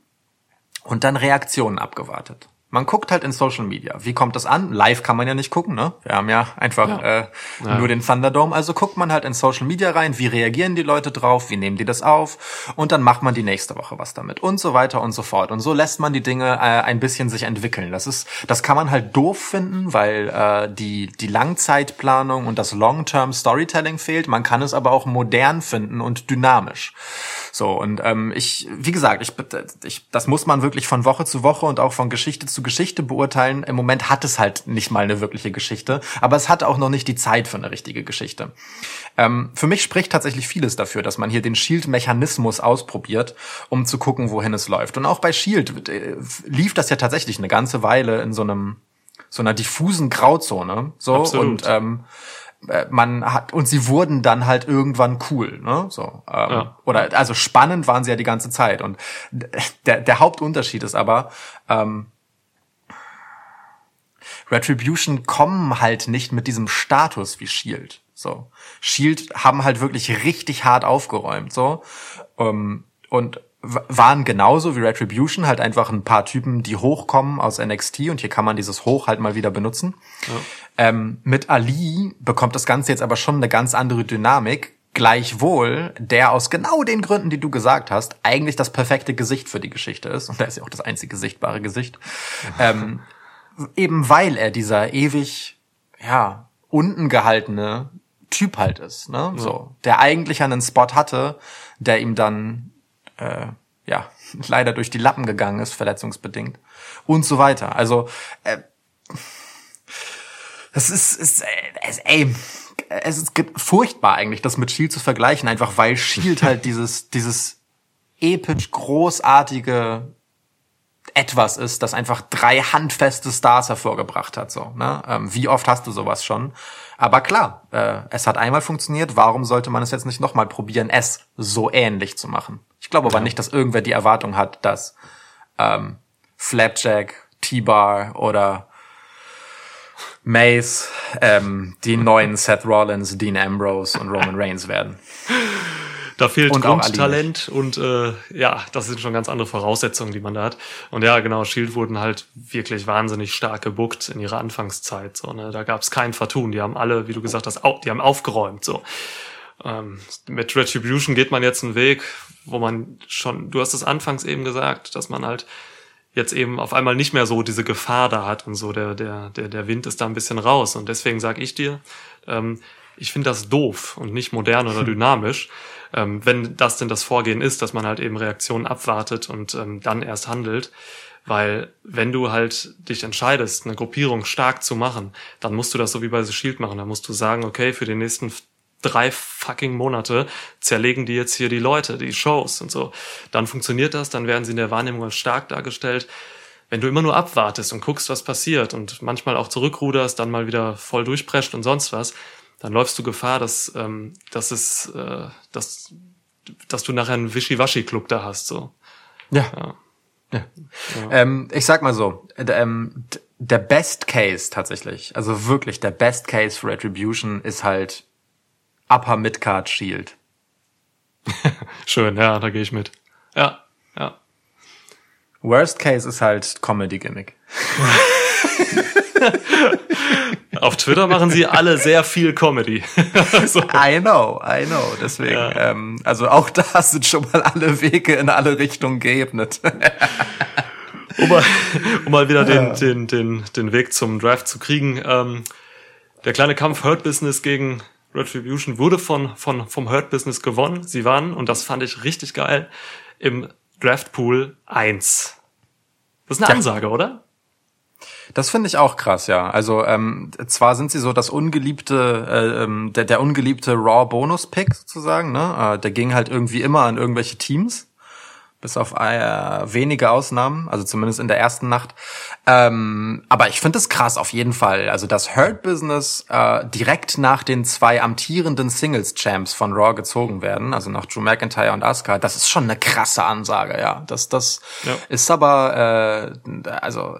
und dann Reaktionen abgewartet. Man guckt halt in Social Media. Wie kommt das an? Live kann man ja nicht gucken, ne? Wir haben ja einfach nur den Thunderdome. Also guckt man halt in Social Media rein. Wie reagieren die Leute drauf? Wie nehmen die das auf? Und dann macht man die nächste Woche was damit. Und so weiter und so fort. Und so lässt man die Dinge ein bisschen sich entwickeln. Das kann man halt doof finden, weil die Langzeitplanung und das Long-Term Storytelling fehlt. Man kann es aber auch modern finden und dynamisch. So, und ich, wie gesagt, das muss man wirklich von Woche zu Woche und auch von Geschichte zu Geschichte beurteilen. Im Moment hat es halt nicht mal eine wirkliche Geschichte, aber es hat auch noch nicht die Zeit für eine richtige Geschichte. Für mich spricht tatsächlich vieles dafür, dass man hier den Shield-Mechanismus ausprobiert, um zu gucken, wohin es läuft. Und auch bei Shield lief das ja tatsächlich eine ganze Weile in so einer diffusen Grauzone. So. Absolut. Und man hat, und sie wurden dann halt irgendwann cool, ne? So, ja. Oder also spannend waren sie ja die ganze Zeit. Und der Hauptunterschied ist aber, Retribution kommen halt nicht mit diesem Status wie Shield. So, Shield haben halt wirklich richtig hart aufgeräumt, so, und waren genauso wie Retribution halt einfach ein paar Typen, die hochkommen aus NXT, und hier kann man dieses Hoch halt mal wieder benutzen. Ja. Mit Ali bekommt das Ganze jetzt aber schon eine ganz andere Dynamik, gleichwohl der aus genau den Gründen, die du gesagt hast, eigentlich das perfekte Gesicht für die Geschichte ist, und er ist ja auch das einzige sichtbare Gesicht, eben weil er dieser ewig, ja, unten gehaltene Typ halt ist, ne? Ja. So, der eigentlich einen Spot hatte, der ihm dann ja, leider durch die Lappen gegangen ist, verletzungsbedingt und so weiter. Also das es ist furchtbar eigentlich, das mit Shield zu vergleichen, einfach weil Shield halt dieses episch großartige etwas ist, das einfach 3 handfeste Stars hervorgebracht hat, so, ne? Wie oft hast du sowas schon? Aber klar, es hat einmal funktioniert, warum sollte man es jetzt nicht nochmal probieren, es so ähnlich zu machen? Ich glaube aber nicht, dass irgendwer die Erwartung hat, dass Flapjack, T-Bar oder Mace die neuen Seth Rollins, Dean Ambrose und Roman Reigns werden. Da fehlt Grundtalent und ja, das sind schon ganz andere Voraussetzungen, die man da hat. Und ja, genau, Shield wurden halt wirklich wahnsinnig stark gebuckt in ihrer Anfangszeit. So, ne? Da gab's kein Vertun. Die haben alle, wie du gesagt hast, die haben aufgeräumt. So. Mit Retribution geht man jetzt einen Weg, wo man schon, du hast es anfangs eben gesagt, dass man halt jetzt eben auf einmal nicht mehr so diese Gefahr da hat und so, der Wind ist da ein bisschen raus. Und deswegen sag ich dir, ich finde das doof und nicht modern oder dynamisch, wenn das denn das Vorgehen ist, dass man halt eben Reaktionen abwartet und dann erst handelt. Weil wenn du halt dich entscheidest, eine Gruppierung stark zu machen, dann musst du das so wie bei The Shield machen. Dann musst du sagen, okay, für die nächsten 3 fucking Monate zerlegen die jetzt hier die Leute, die Shows und so. Dann funktioniert das, dann werden sie in der Wahrnehmung als stark dargestellt. Wenn du immer nur abwartest und guckst, was passiert und manchmal auch zurückruderst, dann mal wieder voll durchprescht und sonst was, dann läufst du Gefahr, dass du nachher einen Wischiwaschi-Club da hast, so. Ja. Ich sag mal so, der Best Case tatsächlich, also wirklich der Best Case für Retribution ist halt Upper Midcard Shield. Schön, ja, da gehe ich mit. Ja. Worst Case ist halt Comedy-Gimmick. Auf Twitter machen sie alle sehr viel Comedy. So. I know. Deswegen, ja. Also auch da sind schon mal alle Wege in alle Richtungen geebnet. um mal wieder den Weg zum Draft zu kriegen. Der kleine Kampf Hurt Business gegen Retribution wurde vom Hurt Business gewonnen. Sie waren, und das fand ich richtig geil, im Draftpool 1. Das ist eine Ansage, oder? Das finde ich auch krass, ja. Also zwar sind sie so das ungeliebte, der ungeliebte Raw-Bonus-Pick sozusagen, ne? Der ging halt irgendwie immer an irgendwelche Teams, bis auf wenige Ausnahmen, also zumindest in der ersten Nacht. Aber ich finde es krass auf jeden Fall. Also das Hurt Business direkt nach den 2 amtierenden Singles-Champs von Raw gezogen werden, also nach Drew McIntyre und Asuka, das ist schon eine krasse Ansage, ja. Das ist aber also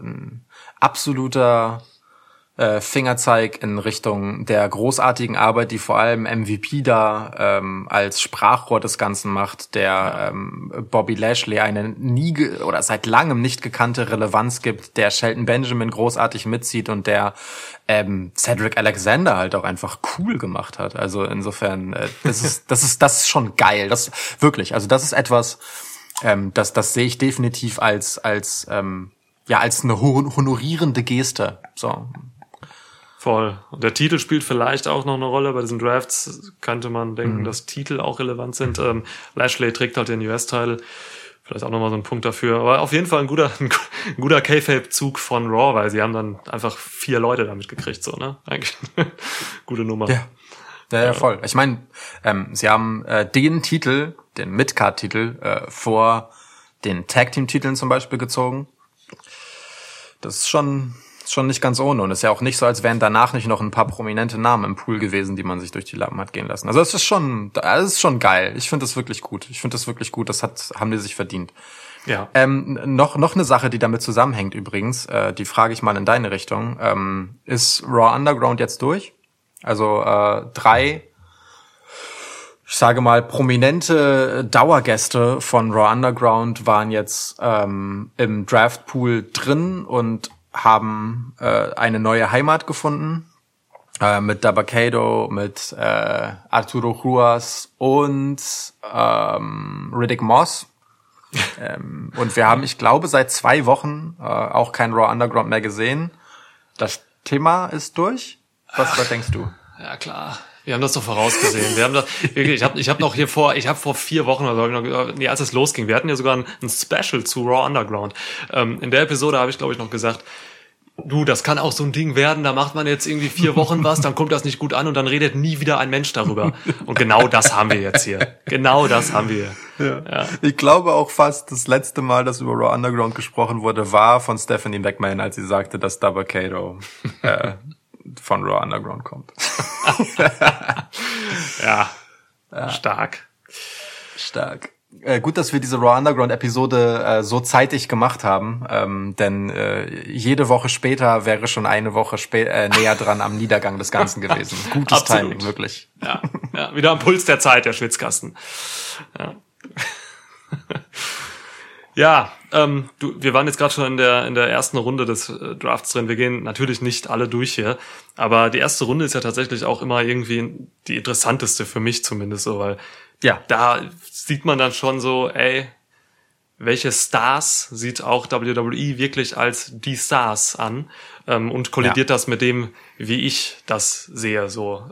absoluter Fingerzeig in Richtung der großartigen Arbeit, die vor allem MVP da als Sprachrohr des Ganzen macht, der Bobby Lashley eine oder seit langem nicht gekannte Relevanz gibt, der Shelton Benjamin großartig mitzieht und der Cedric Alexander halt auch einfach cool gemacht hat. Also insofern, das ist schon geil. Das wirklich, also das ist etwas, das sehe ich definitiv als eine honorierende Geste. So. Voll. Und der Titel spielt vielleicht auch noch eine Rolle. Bei diesen Drafts könnte man denken, dass Titel auch relevant sind. Lashley trägt halt den US-Titel. Vielleicht auch nochmal so ein Punkt dafür. Aber auf jeden Fall ein guter K-Fape-Zug von Raw, weil sie haben dann einfach 4 Leute damit gekriegt, so, ne? Eigentlich. Gute Nummer. Ja, voll. Ich meine, sie haben den Titel, den Midcard-Titel, vor den Tag-Team-Titeln zum Beispiel gezogen. Das ist schon ist schon nicht ganz ohne. Und es ist ja auch nicht so, als wären danach nicht noch ein paar prominente Namen im Pool gewesen, die man sich durch die Lappen hat gehen lassen. Also es ist schon geil. Ich finde das wirklich gut. Das haben die sich verdient. Ja. Noch eine Sache, die damit zusammenhängt übrigens, die frage ich mal in deine Richtung. Ist Raw Underground jetzt durch? Also 3... Ich sage mal, prominente Dauergäste von Raw Underground waren jetzt im Draftpool drin und haben eine neue Heimat gefunden. Mit Dabakado, mit Arturo Ruas und Riddick Moss. Und wir haben, ich glaube, seit 2 Wochen auch kein Raw Underground mehr gesehen. Das Thema ist durch. Was denkst du? Ja, klar. Wir haben das doch vorausgesehen. Wir haben das, ich habe vor 4 Wochen oder so, als es losging, wir hatten ja sogar ein Special zu Raw Underground. In der Episode habe ich, glaube ich, noch gesagt, du, das kann auch so ein Ding werden, da macht man jetzt irgendwie 4 Wochen was, dann kommt das nicht gut an und dann redet nie wieder ein Mensch darüber. Und genau das haben wir jetzt hier. Ja. Ja. Ich glaube auch fast, das letzte Mal, dass über Raw Underground gesprochen wurde, war von Stephanie McMahon, als sie sagte, dass Dabakado von Raw Underground kommt. Ja, stark. Gut, dass wir diese Raw Underground-Episode so zeitig gemacht haben, denn jede Woche später wäre schon eine Woche näher dran am Niedergang des Ganzen gewesen. Gutes Absolut. Timing, wirklich. Ja, wieder am Puls der Zeit, der Schwitzkasten. Ja. Ja, wir waren jetzt gerade schon in der ersten Runde des Drafts drin. Wir gehen natürlich nicht alle durch hier, aber die erste Runde ist ja tatsächlich auch immer irgendwie die interessanteste für mich zumindest, so, weil ja, da sieht man dann schon so, welche Stars sieht auch WWE wirklich als die Stars an, und kollidiert das mit dem, wie ich das sehe, so.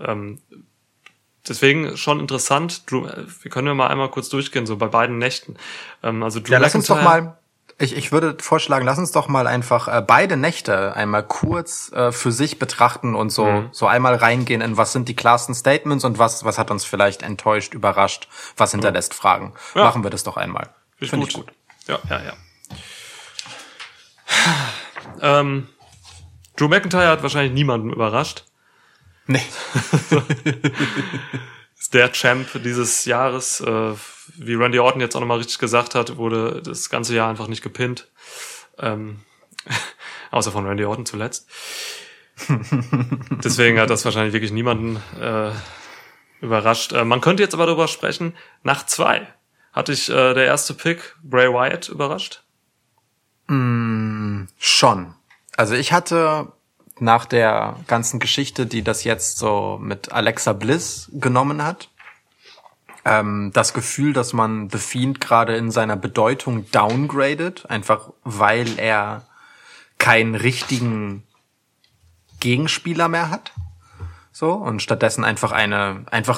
Deswegen schon interessant. Wir können ja mal einmal kurz durchgehen, so bei beiden Nächten. Also Drew McIntyre. Lass uns doch mal, ich würde vorschlagen, lass uns doch mal einfach beide Nächte einmal kurz für sich betrachten und so einmal reingehen in, was sind die klarsten Statements und was hat uns vielleicht enttäuscht, überrascht, was hinterlässt Fragen. Ja. Machen wir das doch einmal. Finde ich gut. Ja. Drew McIntyre hat wahrscheinlich niemanden überrascht. Nee. Ist der Champ dieses Jahres. Wie Randy Orton jetzt auch nochmal richtig gesagt hat, wurde das ganze Jahr einfach nicht gepinnt. Außer von Randy Orton zuletzt. Deswegen hat das wahrscheinlich wirklich niemanden überrascht. Man könnte jetzt aber darüber sprechen. Nach 2 hatte ich der erste Pick, Bray Wyatt, überrascht? Schon. Also ich hatte... nach der ganzen Geschichte, die das jetzt so mit Alexa Bliss genommen hat, das Gefühl, dass man The Fiend gerade in seiner Bedeutung downgradet, einfach weil er keinen richtigen Gegenspieler mehr hat, so, und stattdessen einfach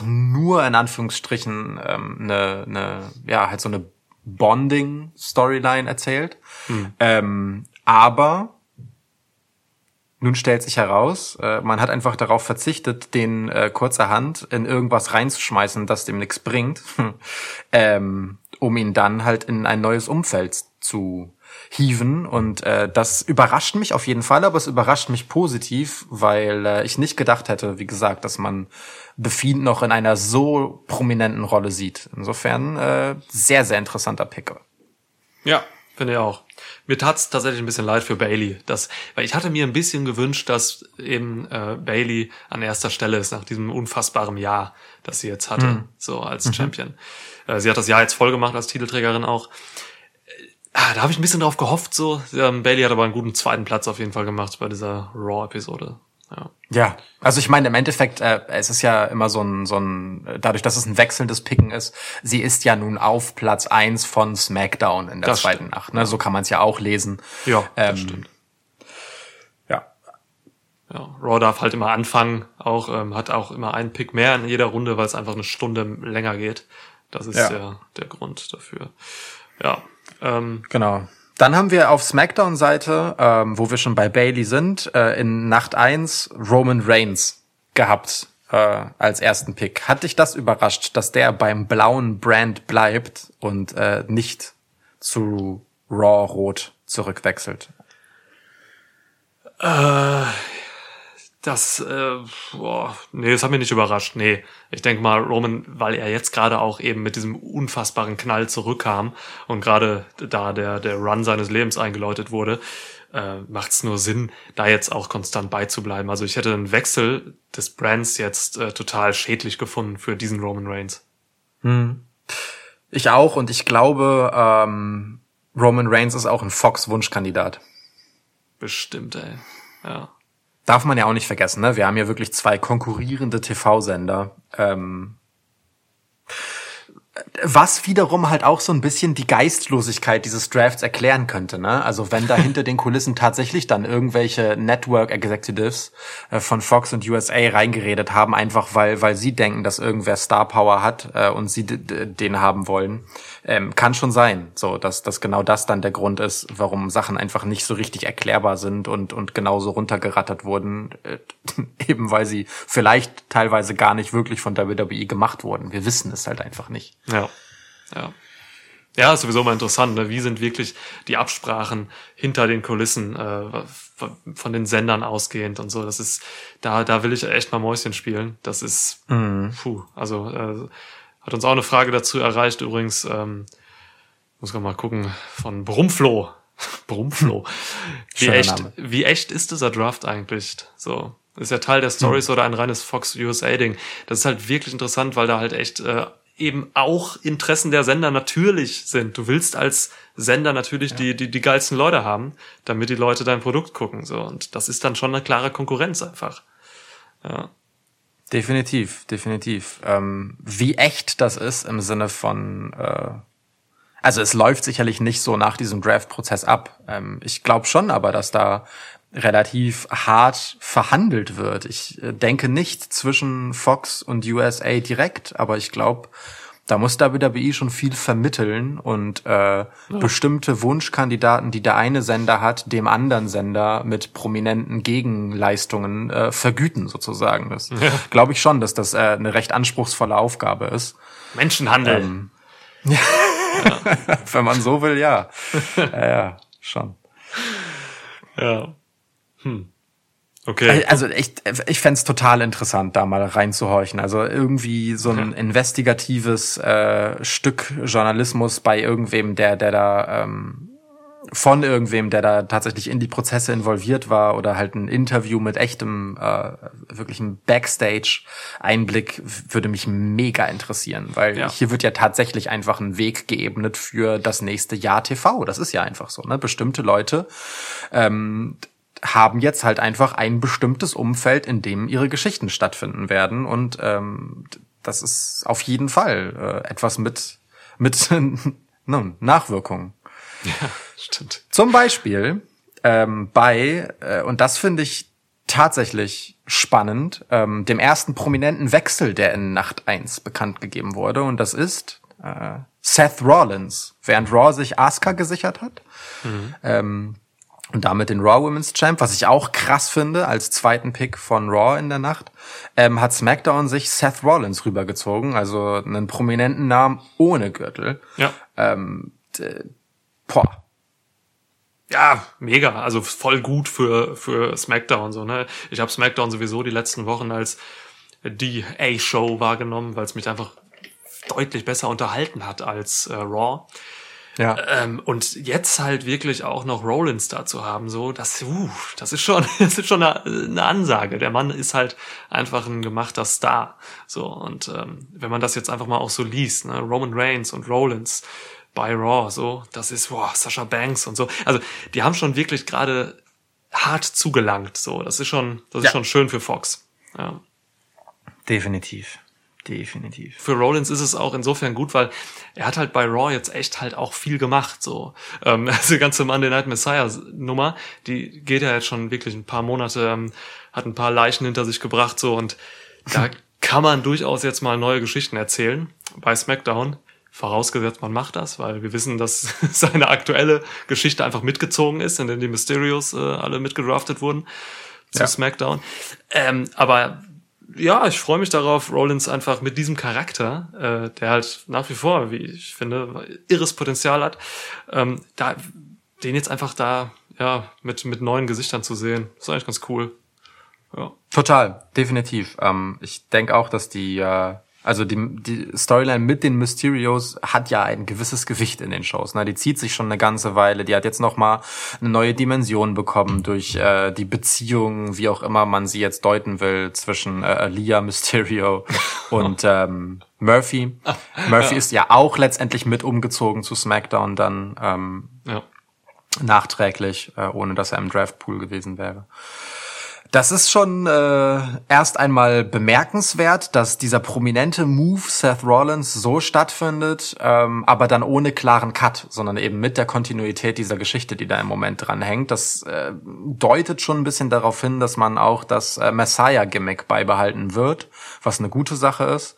nur in Anführungsstrichen halt so eine Bonding-Storyline erzählt, aber nun stellt sich heraus, man hat einfach darauf verzichtet, den kurzerhand in irgendwas reinzuschmeißen, das dem nichts bringt, um ihn dann halt in ein neues Umfeld zu hieven. Und das überrascht mich auf jeden Fall, aber es überrascht mich positiv, weil ich nicht gedacht hätte, wie gesagt, dass man The Fiend noch in einer so prominenten Rolle sieht. Insofern sehr, sehr interessanter Pick. Ja, finde ich auch. Mir tat's tatsächlich ein bisschen leid für Bayley, weil ich hatte mir ein bisschen gewünscht, dass eben Bayley an erster Stelle ist nach diesem unfassbaren Jahr, das sie jetzt hatte, so als Champion. Sie hat das Jahr jetzt voll gemacht als Titelträgerin auch. Da habe ich ein bisschen drauf gehofft, so. Bayley hat aber einen guten 2. Platz auf jeden Fall gemacht bei dieser Raw-Episode. Ja, also ich meine, im Endeffekt, es ist ja immer so ein, dadurch, dass es ein wechselndes Picken ist, sie ist ja nun auf Platz 1 von Smackdown in der das zweiten stimmt. Nacht, ne? So kann man es ja auch lesen. Ja, das stimmt. Ja, Raw darf halt immer anfangen, auch hat auch immer einen Pick mehr in jeder Runde, weil es einfach eine Stunde länger geht. Das ist ja der Grund dafür. Ja, genau. Dann haben wir auf Smackdown-Seite, wo wir schon bei Bayley sind, in Nacht 1 Roman Reigns gehabt als ersten Pick. Hat dich das überrascht, dass der beim blauen Brand bleibt und nicht zu Raw Rot zurückwechselt? Das hat mich nicht überrascht. Nee, ich denke mal, Roman, weil er jetzt gerade auch eben mit diesem unfassbaren Knall zurückkam und gerade da der Run seines Lebens eingeläutet wurde, macht es nur Sinn, da jetzt auch konstant beizubleiben. Also ich hätte einen Wechsel des Brands jetzt total schädlich gefunden für diesen Roman Reigns. Ich auch, und ich glaube, Roman Reigns ist auch ein Fox-Wunschkandidat. Bestimmt, ey. Ja. Darf man ja auch nicht vergessen, ne? Wir haben hier wirklich zwei konkurrierende TV-Sender. Was wiederum halt auch so ein bisschen die Geistlosigkeit dieses Drafts erklären könnte, ne? Also wenn da hinter den Kulissen tatsächlich dann irgendwelche Network-Executives von Fox und USA reingeredet haben, einfach weil sie denken, dass irgendwer Star-Power hat und sie den haben wollen. Kann schon sein, so dass genau das dann der Grund ist, warum Sachen einfach nicht so richtig erklärbar sind und genauso runtergerattert wurden, eben weil sie vielleicht teilweise gar nicht wirklich von WWE gemacht wurden. Wir wissen es halt einfach nicht. Ja, ist sowieso mal interessant, ne? Wie sind wirklich die Absprachen hinter den Kulissen von den Sendern ausgehend und so. Das ist, da will ich echt mal Mäuschen spielen. Das ist, hat uns auch eine Frage dazu erreicht, übrigens, muss man mal gucken, von Brumflo. Brumflo. Wie echt ist dieser Draft eigentlich? So. Ist ja Teil der Stories oder ein reines Fox USA Ding. Das ist halt wirklich interessant, weil da halt echt, eben auch Interessen der Sender natürlich sind. Du willst als Sender natürlich die geilsten Leute haben, damit die Leute dein Produkt gucken, so. Und das ist dann schon eine klare Konkurrenz einfach. Ja. Definitiv. Wie echt das ist im Sinne von, also es läuft sicherlich nicht so nach diesem Draft-Prozess ab. Ich glaube schon aber, dass da relativ hart verhandelt wird. Ich denke nicht zwischen Fox und USA direkt, aber ich glaube, da muss WWE schon viel vermitteln und bestimmte Wunschkandidaten, die der eine Sender hat, dem anderen Sender mit prominenten Gegenleistungen vergüten sozusagen. Das glaube ich schon, dass das eine recht anspruchsvolle Aufgabe ist. Menschenhandel. Wenn man so will, ja. Ja, schon. Ja. Okay. Also ich fänd's total interessant, da mal reinzuhorchen. Also irgendwie so ein investigatives Stück Journalismus bei irgendwem, der da tatsächlich in die Prozesse involviert war, oder halt ein Interview mit echtem, wirklichem Backstage-Einblick würde mich mega interessieren, weil hier wird ja tatsächlich einfach ein Weg geebnet für das nächste Jahr TV. Das ist ja einfach so, ne? Bestimmte Leute haben jetzt halt einfach ein bestimmtes Umfeld, in dem ihre Geschichten stattfinden werden, und das ist auf jeden Fall etwas mit Nachwirkungen. Ja, stimmt. Zum Beispiel und das finde ich tatsächlich spannend, dem ersten prominenten Wechsel, der in Nacht 1 bekannt gegeben wurde, und das ist Seth Rollins, während Raw sich Asuka gesichert hat. Und damit den Raw Women's Champ, was ich auch krass finde, als zweiten Pick von Raw in der Nacht, hat Smackdown sich Seth Rollins rübergezogen, also einen prominenten Namen ohne Gürtel. Ja. Ja, mega. Also voll gut für Smackdown, so, ne? Ich habe Smackdown sowieso die letzten Wochen als die A-Show wahrgenommen, weil es mich einfach deutlich besser unterhalten hat als Raw. Ja. Und jetzt halt wirklich auch noch Rollins da zu haben, so, das ist schon eine Ansage. Der Mann ist halt einfach ein gemachter Star. So, und wenn man das jetzt einfach mal auch so liest, ne, Roman Reigns und Rollins bei Raw, so, das ist, Sasha Banks und so. Also, die haben schon wirklich gerade hart zugelangt, so. Das ist schon schön für Fox. Ja. Definitiv. Für Rollins ist es auch insofern gut, weil er hat halt bei Raw jetzt echt halt auch viel gemacht, so. Also die ganze Monday Night Messiah Nummer, die geht ja jetzt schon wirklich ein paar Monate, hat ein paar Leichen hinter sich gebracht, so, und da kann man durchaus jetzt mal neue Geschichten erzählen bei SmackDown. Vorausgesetzt, man macht das, weil wir wissen, dass seine aktuelle Geschichte einfach mitgezogen ist, in der die Mysterios alle mitgedraftet wurden zu SmackDown. Aber ja, ich freue mich darauf, Rollins einfach mit diesem Charakter, der halt nach wie vor, wie ich finde, irres Potenzial hat, den jetzt einfach da ja, mit neuen Gesichtern zu sehen. Das ist eigentlich ganz cool. Ja. Total, definitiv. Ich denke auch, dass die Storyline mit den Mysterios hat ja ein gewisses Gewicht in den Shows. Ne? Die zieht sich schon eine ganze Weile. Die hat jetzt nochmal eine neue Dimension bekommen durch die Beziehung, wie auch immer man sie jetzt deuten will, zwischen Aaliyah Mysterio und Murphy. Murphy ist ja auch letztendlich mit umgezogen zu SmackDown dann nachträglich, ohne dass er im Draftpool gewesen wäre. Das ist schon erst einmal bemerkenswert, dass dieser prominente Move Seth Rollins so stattfindet, aber dann ohne klaren Cut, sondern eben mit der Kontinuität dieser Geschichte, die da im Moment dran hängt. Das deutet schon ein bisschen darauf hin, dass man auch das Messiah-Gimmick beibehalten wird, was eine gute Sache ist.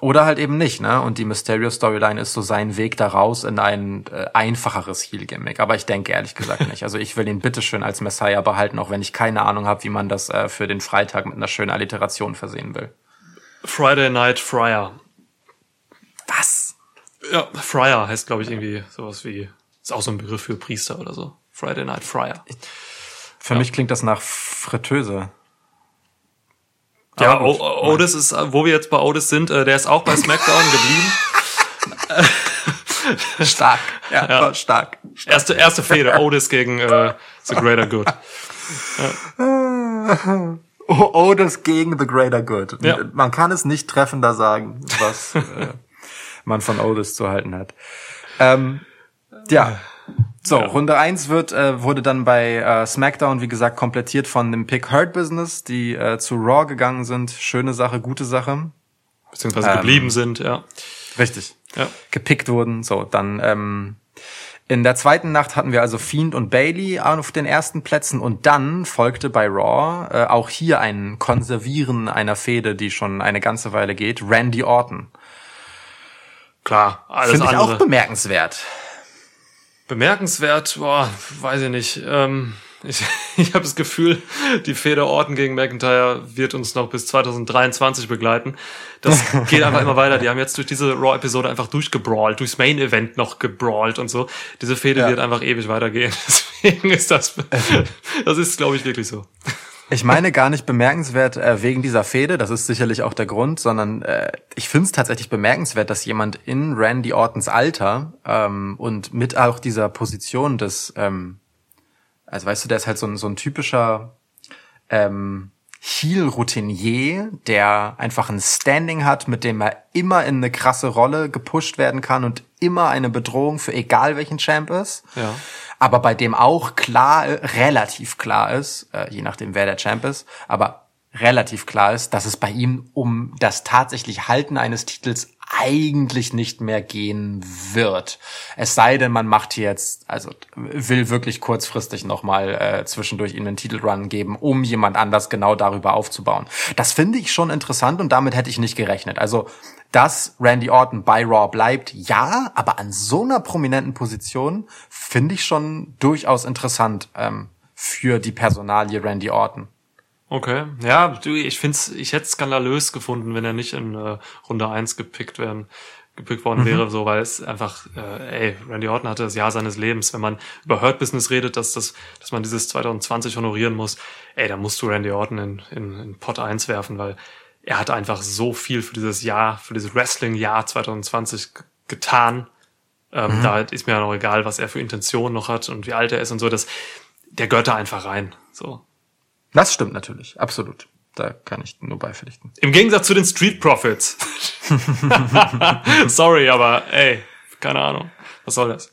Oder halt eben nicht, ne? Und die Mysterio-Storyline ist so sein Weg daraus in ein einfacheres Heel-Gimmick. Aber ich denke ehrlich gesagt nicht. Also ich will ihn bitteschön als Messiah behalten, auch wenn ich keine Ahnung habe, wie man das für den Freitag mit einer schönen Alliteration versehen will. Friday Night Fryer. Was? Ja, Fryer heißt, glaube ich, irgendwie sowas wie... Ist auch so ein Begriff für Priester oder so. Friday Night Fryer. Für mich klingt das nach Fritteuse. Ja, Otis ist, wo wir jetzt bei Otis sind, der ist auch bei SmackDown geblieben. Stark, ja, stark. Erste Fehde, Otis gegen The Greater Good. Ja. Otis gegen The Greater Good. Ja. Man kann es nicht treffender sagen, was man von Otis zu halten hat. So, ja. Runde 1 wurde dann bei SmackDown, wie gesagt, komplettiert von dem Pick Hurt Business, die zu Raw gegangen sind. Schöne Sache, gute Sache. Beziehungsweise geblieben sind, ja. Richtig. Ja. Gepickt wurden. So, dann in der zweiten Nacht hatten wir also Fiend und Bayley auf den ersten Plätzen und dann folgte bei Raw auch hier ein Konservieren einer Fehde, die schon eine ganze Weile geht, Randy Orton. Klar, alles andere. Finde ich auch bemerkenswert. Bemerkenswert, weiß ich nicht. Ich habe das Gefühl, die Fehde Orton gegen McIntyre wird uns noch bis 2023 begleiten. Das geht einfach immer weiter. Die haben jetzt durch diese Raw-Episode einfach durchgebrawlt, durchs Main-Event noch gebrawlt und so. Diese Fehde wird einfach ewig weitergehen. Deswegen ist das ist, glaube ich, wirklich so. Ich meine gar nicht bemerkenswert wegen dieser Fehde, das ist sicherlich auch der Grund, sondern ich finde es tatsächlich bemerkenswert, dass jemand in Randy Ortons Alter und mit auch dieser Position des, also weißt du, der ist halt so ein typischer Heel-Routinier, der einfach ein Standing hat, mit dem er immer in eine krasse Rolle gepusht werden kann und immer eine Bedrohung für egal welchen Champ ist. Ja. Aber bei dem auch relativ klar ist, je nachdem wer der Champ ist, aber relativ klar ist, dass es bei ihm um das tatsächlich Halten eines Titels eigentlich nicht mehr gehen wird. Es sei denn, man macht hier jetzt, also will wirklich kurzfristig nochmal zwischendurch ihnen einen Titelrun geben, um jemand anders genau darüber aufzubauen. Das finde ich schon interessant und damit hätte ich nicht gerechnet. Also, dass Randy Orton bei Raw bleibt, ja, aber an so einer prominenten Position finde ich schon durchaus interessant für die Personalie Randy Orton. Okay, ja, ich hätte es skandalös gefunden, wenn er nicht in Runde 1 gepickt worden wäre, so, weil es einfach, Randy Orton hatte das Jahr seines Lebens. Wenn man über Hurt Business redet, dass man dieses 2020 honorieren muss, da musst du Randy Orton in Pot 1 werfen, weil er hat einfach so viel für dieses Jahr, für dieses Wrestling-Jahr 2020 getan. Da ist mir ja noch egal, was er für Intentionen noch hat und wie alt er ist und so, der gehört da einfach rein, so. Das stimmt natürlich, absolut. Da kann ich nur beipflichten. Im Gegensatz zu den Street Profits. Sorry, aber keine Ahnung. Was soll das?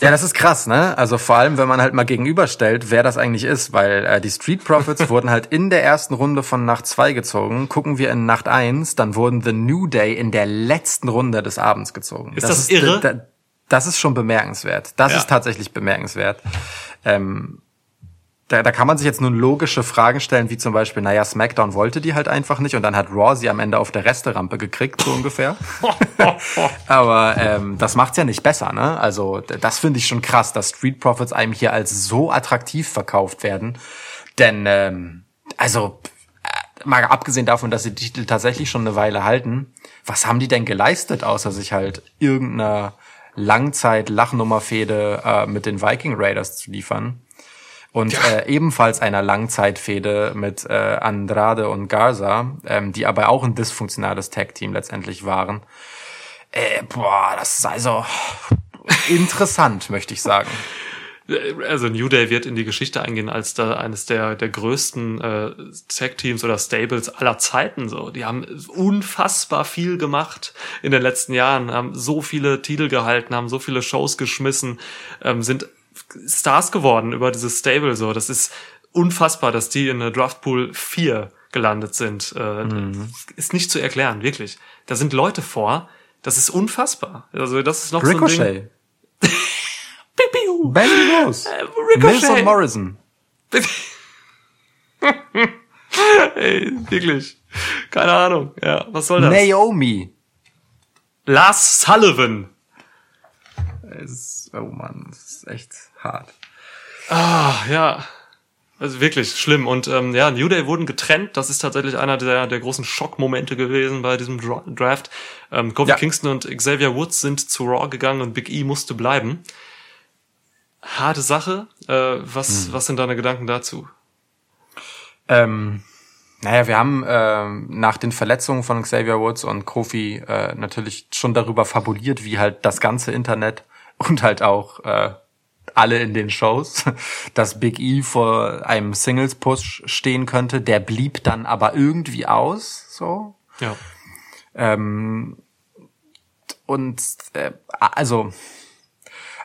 Ja, das ist krass, ne? Also vor allem, wenn man halt mal gegenüberstellt, wer das eigentlich ist, weil die Street Profits wurden halt in der ersten Runde von Nacht 2 gezogen. Gucken wir in Nacht 1, dann wurden The New Day in der letzten Runde des Abends gezogen. Ist das irre? Das ist schon bemerkenswert. Das ist tatsächlich bemerkenswert. Da kann man sich jetzt nun logische Fragen stellen, wie zum Beispiel, SmackDown wollte die halt einfach nicht und dann hat Raw sie am Ende auf der Resterampe gekriegt, so ungefähr. Aber das macht's ja nicht besser, ne? Also das finde ich schon krass, dass Street Profits einem hier als so attraktiv verkauft werden. Denn, mal abgesehen davon, dass sie die Titel tatsächlich schon eine Weile halten, was haben die denn geleistet, außer sich halt irgendeiner Langzeit-Lachnummer-Fehde mit den Viking Raiders zu liefern. Und ebenfalls einer Langzeitfehde mit Andrade und Garza, die aber auch ein dysfunktionales Tag-Team letztendlich waren. Das ist also interessant, möchte ich sagen. Also New Day wird in die Geschichte eingehen als da eines der größten Tag-Teams oder Stables aller Zeiten. So, die haben unfassbar viel gemacht in den letzten Jahren, haben so viele Titel gehalten, haben so viele Shows geschmissen, sind Stars geworden über dieses Stable. So, das ist unfassbar, dass die in der Draftpool 4 gelandet sind. Ist nicht zu erklären, wirklich. Da sind Leute vor, das ist unfassbar. Also das ist noch Ricochet. So ein Ding. Pipiu. Bayley los. Ricochet. Morrison. Ey, wirklich. Keine Ahnung. Ja, was soll das? Naomi. Lars Sullivan. Oh Mann, das ist echt hart. Ah, ja. Also wirklich schlimm. Und New Day wurden getrennt. Das ist tatsächlich einer der großen Schockmomente gewesen bei diesem Draft. Kofi Kingston und Xavier Woods sind zu Raw gegangen und Big E musste bleiben. Harte Sache. Was sind deine Gedanken dazu? Wir haben nach den Verletzungen von Xavier Woods und Kofi natürlich schon darüber fabuliert, wie halt das ganze Internet und halt auch alle in den Shows, dass Big E vor einem Singles-Push stehen könnte. Der blieb dann aber irgendwie aus. So. Ja.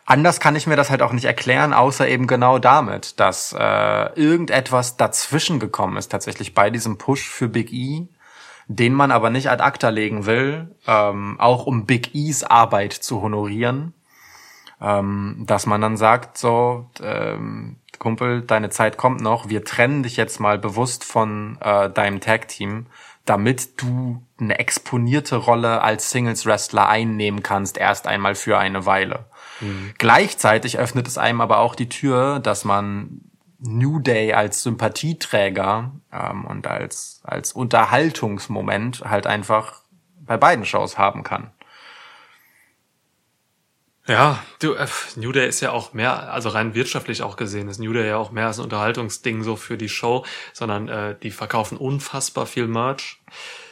Anders kann ich mir das halt auch nicht erklären, außer eben genau damit, dass irgendetwas dazwischen gekommen ist, tatsächlich bei diesem Push für Big E, den man aber nicht ad acta legen will, auch um Big E's Arbeit zu honorieren, dass man dann sagt, so, Kumpel, deine Zeit kommt noch, wir trennen dich jetzt mal bewusst von deinem Tag-Team, damit du eine exponierte Rolle als Singles-Wrestler einnehmen kannst, erst einmal für eine Weile. Gleichzeitig öffnet es einem aber auch die Tür, dass man New Day als Sympathieträger und als Unterhaltungsmoment halt einfach bei beiden Shows haben kann. Ja, New Day ist ja auch mehr, also rein wirtschaftlich auch gesehen, ist New Day ja auch mehr als ein Unterhaltungsding so für die Show, sondern die verkaufen unfassbar viel Merch.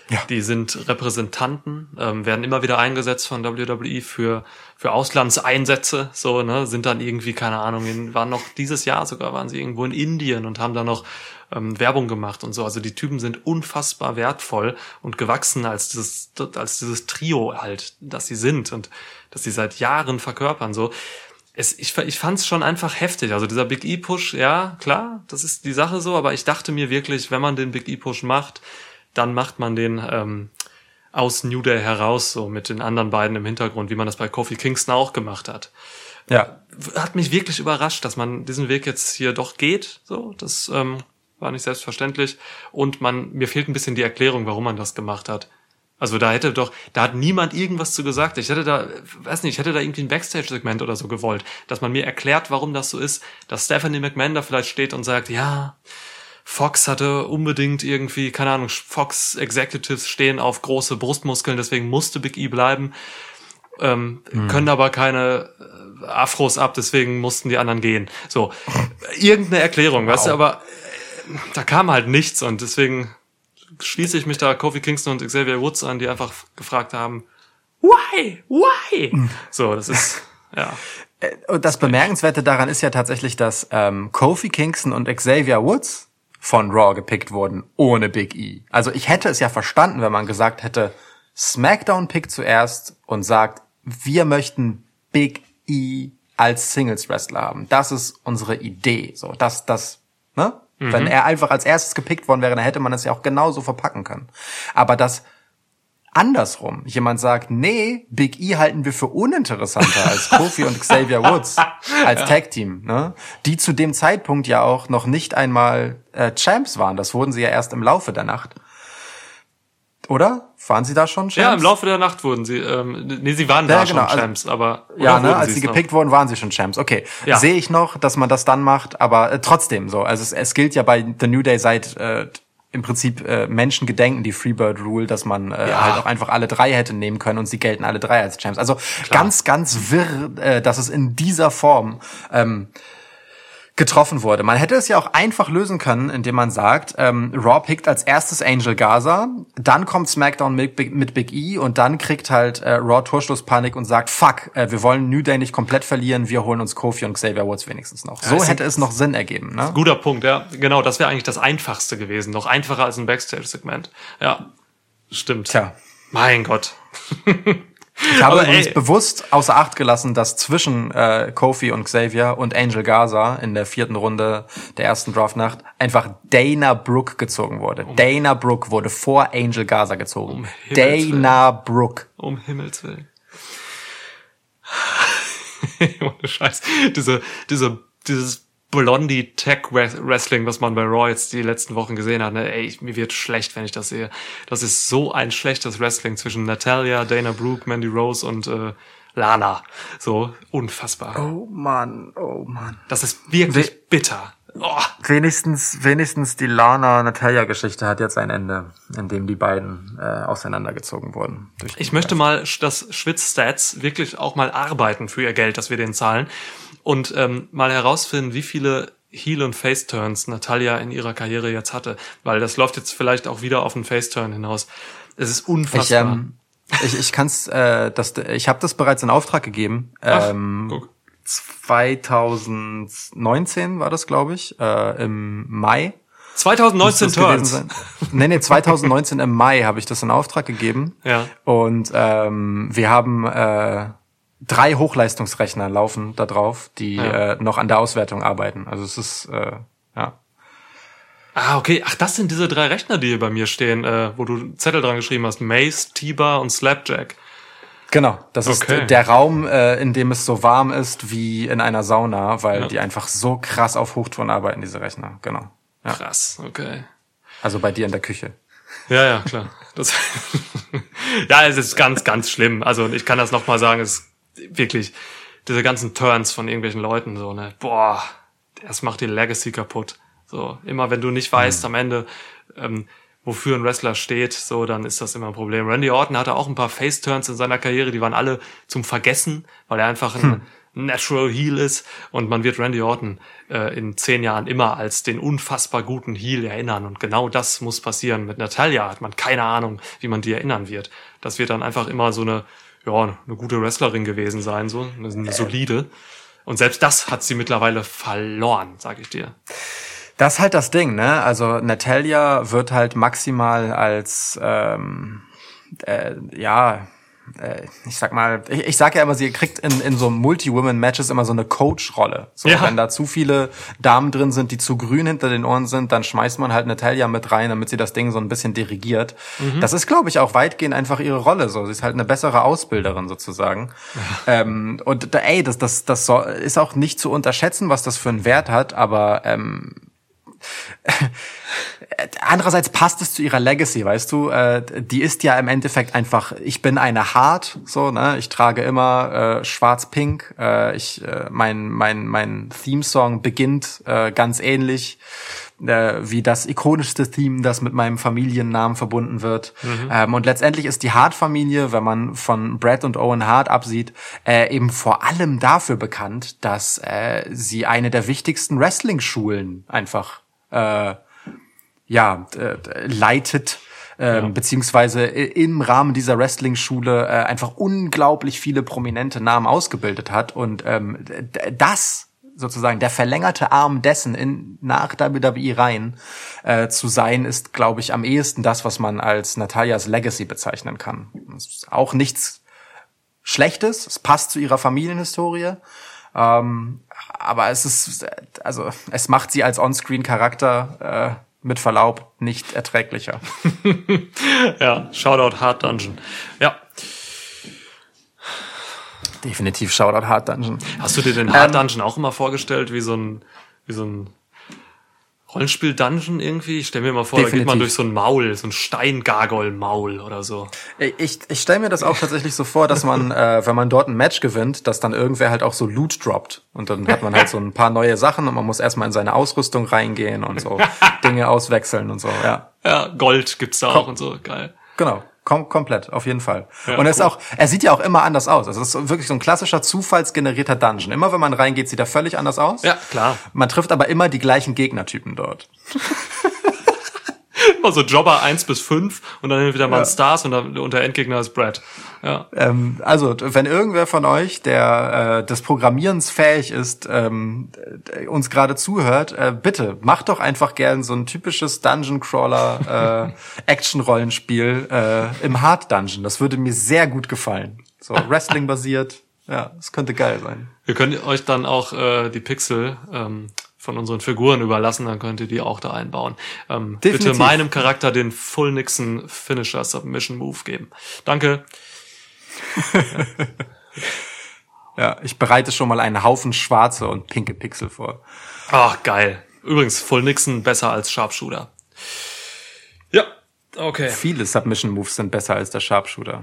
Ja. Die sind Repräsentanten, werden immer wieder eingesetzt von WWE für Auslandseinsätze, so, ne, sind dann irgendwie, keine Ahnung, waren sie irgendwo in Indien und haben da noch Werbung gemacht und so. Also die Typen sind unfassbar wertvoll und gewachsen als dieses Trio halt, dass sie sind und dass sie seit Jahren verkörpern, so. Ich fand's schon einfach heftig. Also dieser Big E-Push, ja, klar, das ist die Sache so, aber ich dachte mir wirklich, wenn man den Big E-Push macht, dann macht man den aus New Day heraus, so mit den anderen beiden im Hintergrund, wie man das bei Kofi Kingston auch gemacht hat. Ja. Hat mich wirklich überrascht, dass man diesen Weg jetzt hier doch geht. So, das war nicht selbstverständlich. Und mir fehlt ein bisschen die Erklärung, warum man das gemacht hat. Also da hat niemand irgendwas zu gesagt. Ich hätte da irgendwie ein Backstage-Segment oder so gewollt, dass man mir erklärt, warum das so ist, dass Stephanie McMahon da vielleicht steht und sagt, ja, Fox hatte unbedingt irgendwie, keine Ahnung, Fox-Executives stehen auf große Brustmuskeln, deswegen musste Big E bleiben, können aber keine Afros ab, deswegen mussten die anderen gehen. So, irgendeine Erklärung, weißt du, aber da kam halt nichts und deswegen schließe ich mich da Kofi Kingston und Xavier Woods an, die einfach gefragt haben, why? So, das ist, ja. Und das Bemerkenswerte daran ist ja tatsächlich, dass Kofi Kingston und Xavier Woods von Raw gepickt wurden, ohne Big E. Also ich hätte es ja verstanden, wenn man gesagt hätte, Smackdown pickt zuerst und sagt, wir möchten Big E als Singles-Wrestler haben. Das ist unsere Idee. So, ne? Mhm. Wenn er einfach als erstes gepickt worden wäre, dann hätte man es ja auch genauso verpacken können. Aber das andersrum. Jemand sagt, nee, Big E halten wir für uninteressanter als Kofi und Xavier Woods als Tag-Team, ne? Die zu dem Zeitpunkt ja auch noch nicht einmal Champs waren. Das wurden sie ja erst im Laufe der Nacht. Oder? Waren sie da schon Champs? Ja, im Laufe der Nacht wurden sie, sie waren ja, da genau, schon Champs, aber... Ja, ne, als sie gepickt wurden, waren sie schon Champs. Okay, ja. Sehe ich noch, dass man das dann macht, aber trotzdem so. Also es gilt ja bei The New Day seit im Prinzip Menschen gedenken, die Freebird-Rule, dass man halt auch einfach alle drei hätte nehmen können und sie gelten alle drei als Champs. Also klar, ganz, ganz wirr, dass es in dieser Form getroffen wurde. Man hätte es ja auch einfach lösen können, indem man sagt, Raw pickt als erstes Angel Gaza, dann kommt Smackdown mit Big E und dann kriegt halt Raw Torschlusspanik und sagt, fuck, wir wollen New Day nicht komplett verlieren, wir holen uns Kofi und Xavier Woods wenigstens noch. So ja, hätte es noch Sinn ergeben, ne? Guter Punkt, ja. Genau, das wäre eigentlich das Einfachste gewesen. Noch einfacher als ein Backstage-Segment. Ja, stimmt. Tja. Mein Gott. Ich habe übrigens bewusst außer Acht gelassen, dass zwischen Kofi und Xavier und Angel Gaza in der 4. Runde der ersten Draftnacht einfach Dana Brooke gezogen wurde. Um Dana Brooke wurde vor Angel Gaza gezogen. Um Dana Brooke. Um Himmels Willen. Ohne Scheiß. Dieses Blondie-Tech-Wrestling, was man bei Raw jetzt die letzten Wochen gesehen hat, ne? Ey, mir wird schlecht, wenn ich das sehe. Das ist so ein schlechtes Wrestling zwischen Natalia, Dana Brooke, Mandy Rose und Lana. So, unfassbar. Oh Mann. Das ist wirklich bitter. Oh. Wenigstens die Lana-Natalia-Geschichte hat jetzt ein Ende, in dem die beiden auseinandergezogen wurden. Ich möchte mal, dass Schwitzstats wirklich auch mal arbeiten für ihr Geld, dass wir denen zahlen. Und mal herausfinden, wie viele Heel- und Face-Turns Natalia in ihrer Karriere jetzt hatte. Weil das läuft jetzt vielleicht auch wieder auf einen Face-Turn hinaus. Es ist unfassbar. Ich kann's, ich habe das bereits in Auftrag gegeben. 2019 war das, glaube ich, im Mai. 2019 Turns. 2019 im Mai habe ich das in Auftrag gegeben. Ja. Und wir haben 3 Hochleistungsrechner laufen da drauf, die noch an der Auswertung arbeiten. Also es ist, ja. Ah, okay. Ach, das sind diese 3 Rechner, die hier bei mir stehen, wo du einen Zettel dran geschrieben hast. Mace, T-Bar und Slapjack. Genau, das ist der Raum, in dem es so warm ist wie in einer Sauna, weil die einfach so krass auf Hochtouren arbeiten, diese Rechner. Genau. Ja. Krass, okay. Also bei dir in der Küche. Ja, klar. Das ja, es ist ganz, ganz schlimm. Also ich kann das nochmal sagen, es wirklich, diese ganzen Turns von irgendwelchen Leuten, so, ne, boah, das macht die Legacy kaputt. So, immer wenn du nicht weißt am Ende, wofür ein Wrestler steht, so, dann ist das immer ein Problem. Randy Orton hatte auch ein paar Face-Turns in seiner Karriere, die waren alle zum Vergessen, weil er einfach ein Natural Heel ist und man wird Randy Orton in 10 Jahren immer als den unfassbar guten Heel erinnern und genau das muss passieren. Mit Natalia hat man keine Ahnung, wie man die erinnern wird. Das wird dann einfach immer so eine gute Wrestlerin gewesen sein, so eine solide. Und selbst das hat sie mittlerweile verloren, sag ich dir. Das ist halt das Ding, ne? Also Natalia wird halt maximal als ich sag mal, ich sag ja immer, sie kriegt in so Multi-Women-Matches immer so eine Coach-Rolle. So, wenn da zu viele Damen drin sind, die zu grün hinter den Ohren sind, dann schmeißt man halt Natalia mit rein, damit sie das Ding so ein bisschen dirigiert. Mhm. Das ist, glaube ich, auch weitgehend einfach ihre Rolle. So, sie ist halt eine bessere Ausbilderin sozusagen. Ja. Und das ist auch nicht zu unterschätzen, was das für einen Wert hat, aber andererseits passt es zu ihrer Legacy, weißt du, die ist ja im Endeffekt einfach, ich bin eine Hart, so, ne, ich trage immer schwarz-pink, mein Theme-Song beginnt ganz ähnlich wie das ikonischste Theme, das mit meinem Familiennamen verbunden wird. Mhm. Und letztendlich ist die Hart-Familie, wenn man von Bret und Owen Hart absieht, eben vor allem dafür bekannt, dass sie eine der wichtigsten Wrestling-Schulen einfach leitet, beziehungsweise im Rahmen dieser Wrestling-Schule einfach unglaublich viele prominente Namen ausgebildet hat und das sozusagen der verlängerte Arm dessen nach WWE rein zu sein, ist, glaube ich, am ehesten das, was man als Natalias Legacy bezeichnen kann. Das ist auch nichts Schlechtes, es passt zu ihrer Familienhistorie, aber es ist, also es macht sie als Onscreen-Charakter mit Verlaub nicht erträglicher. Ja, Shoutout Hard Dungeon. Ja. Definitiv Shoutout Hard Dungeon. Hast du dir den Hard Dungeon auch immer vorgestellt, wie so ein Rollenspiel-Dungeon irgendwie? Ich stell mir mal vor, definitiv, da geht man durch so ein Maul, so ein Steingargoll-Maul oder so. Ich stell mir das auch tatsächlich so vor, dass man, wenn man dort ein Match gewinnt, dass dann irgendwer halt auch so Loot droppt. Und dann hat man halt so ein paar neue Sachen und man muss erstmal in seine Ausrüstung reingehen und so Dinge auswechseln und so, ja. Ja, Gold gibt's da auch und so, geil. Genau. Komplett, auf jeden Fall. Ja, und er sieht ja auch immer anders aus. Also es ist wirklich so ein klassischer zufallsgenerierter Dungeon. Immer wenn man reingeht, sieht er völlig anders aus. Ja, klar. Man trifft aber immer die gleichen Gegnertypen dort. Immer so Jobber 1 bis 5 und dann wieder mal Stars und der Endgegner ist Brad. Ja. Also, wenn irgendwer von euch, der des Programmierens fähig ist, uns gerade zuhört, bitte macht doch einfach gern so ein typisches Dungeon-Crawler Action-Rollenspiel im Hard-Dungeon. Das würde mir sehr gut gefallen. So Wrestling-basiert. Ja, das könnte geil sein. Wir können euch dann auch die Pixel von unseren Figuren überlassen, dann könnt ihr die auch da einbauen. Bitte meinem Charakter den Full Nixon Finisher Submission Move geben. Danke. Ja, ich bereite schon mal einen Haufen schwarze und pinke Pixel vor. Ach, geil. Übrigens, Full Nixon besser als Sharpshooter. Ja, okay. Viele Submission Moves sind besser als der Sharpshooter.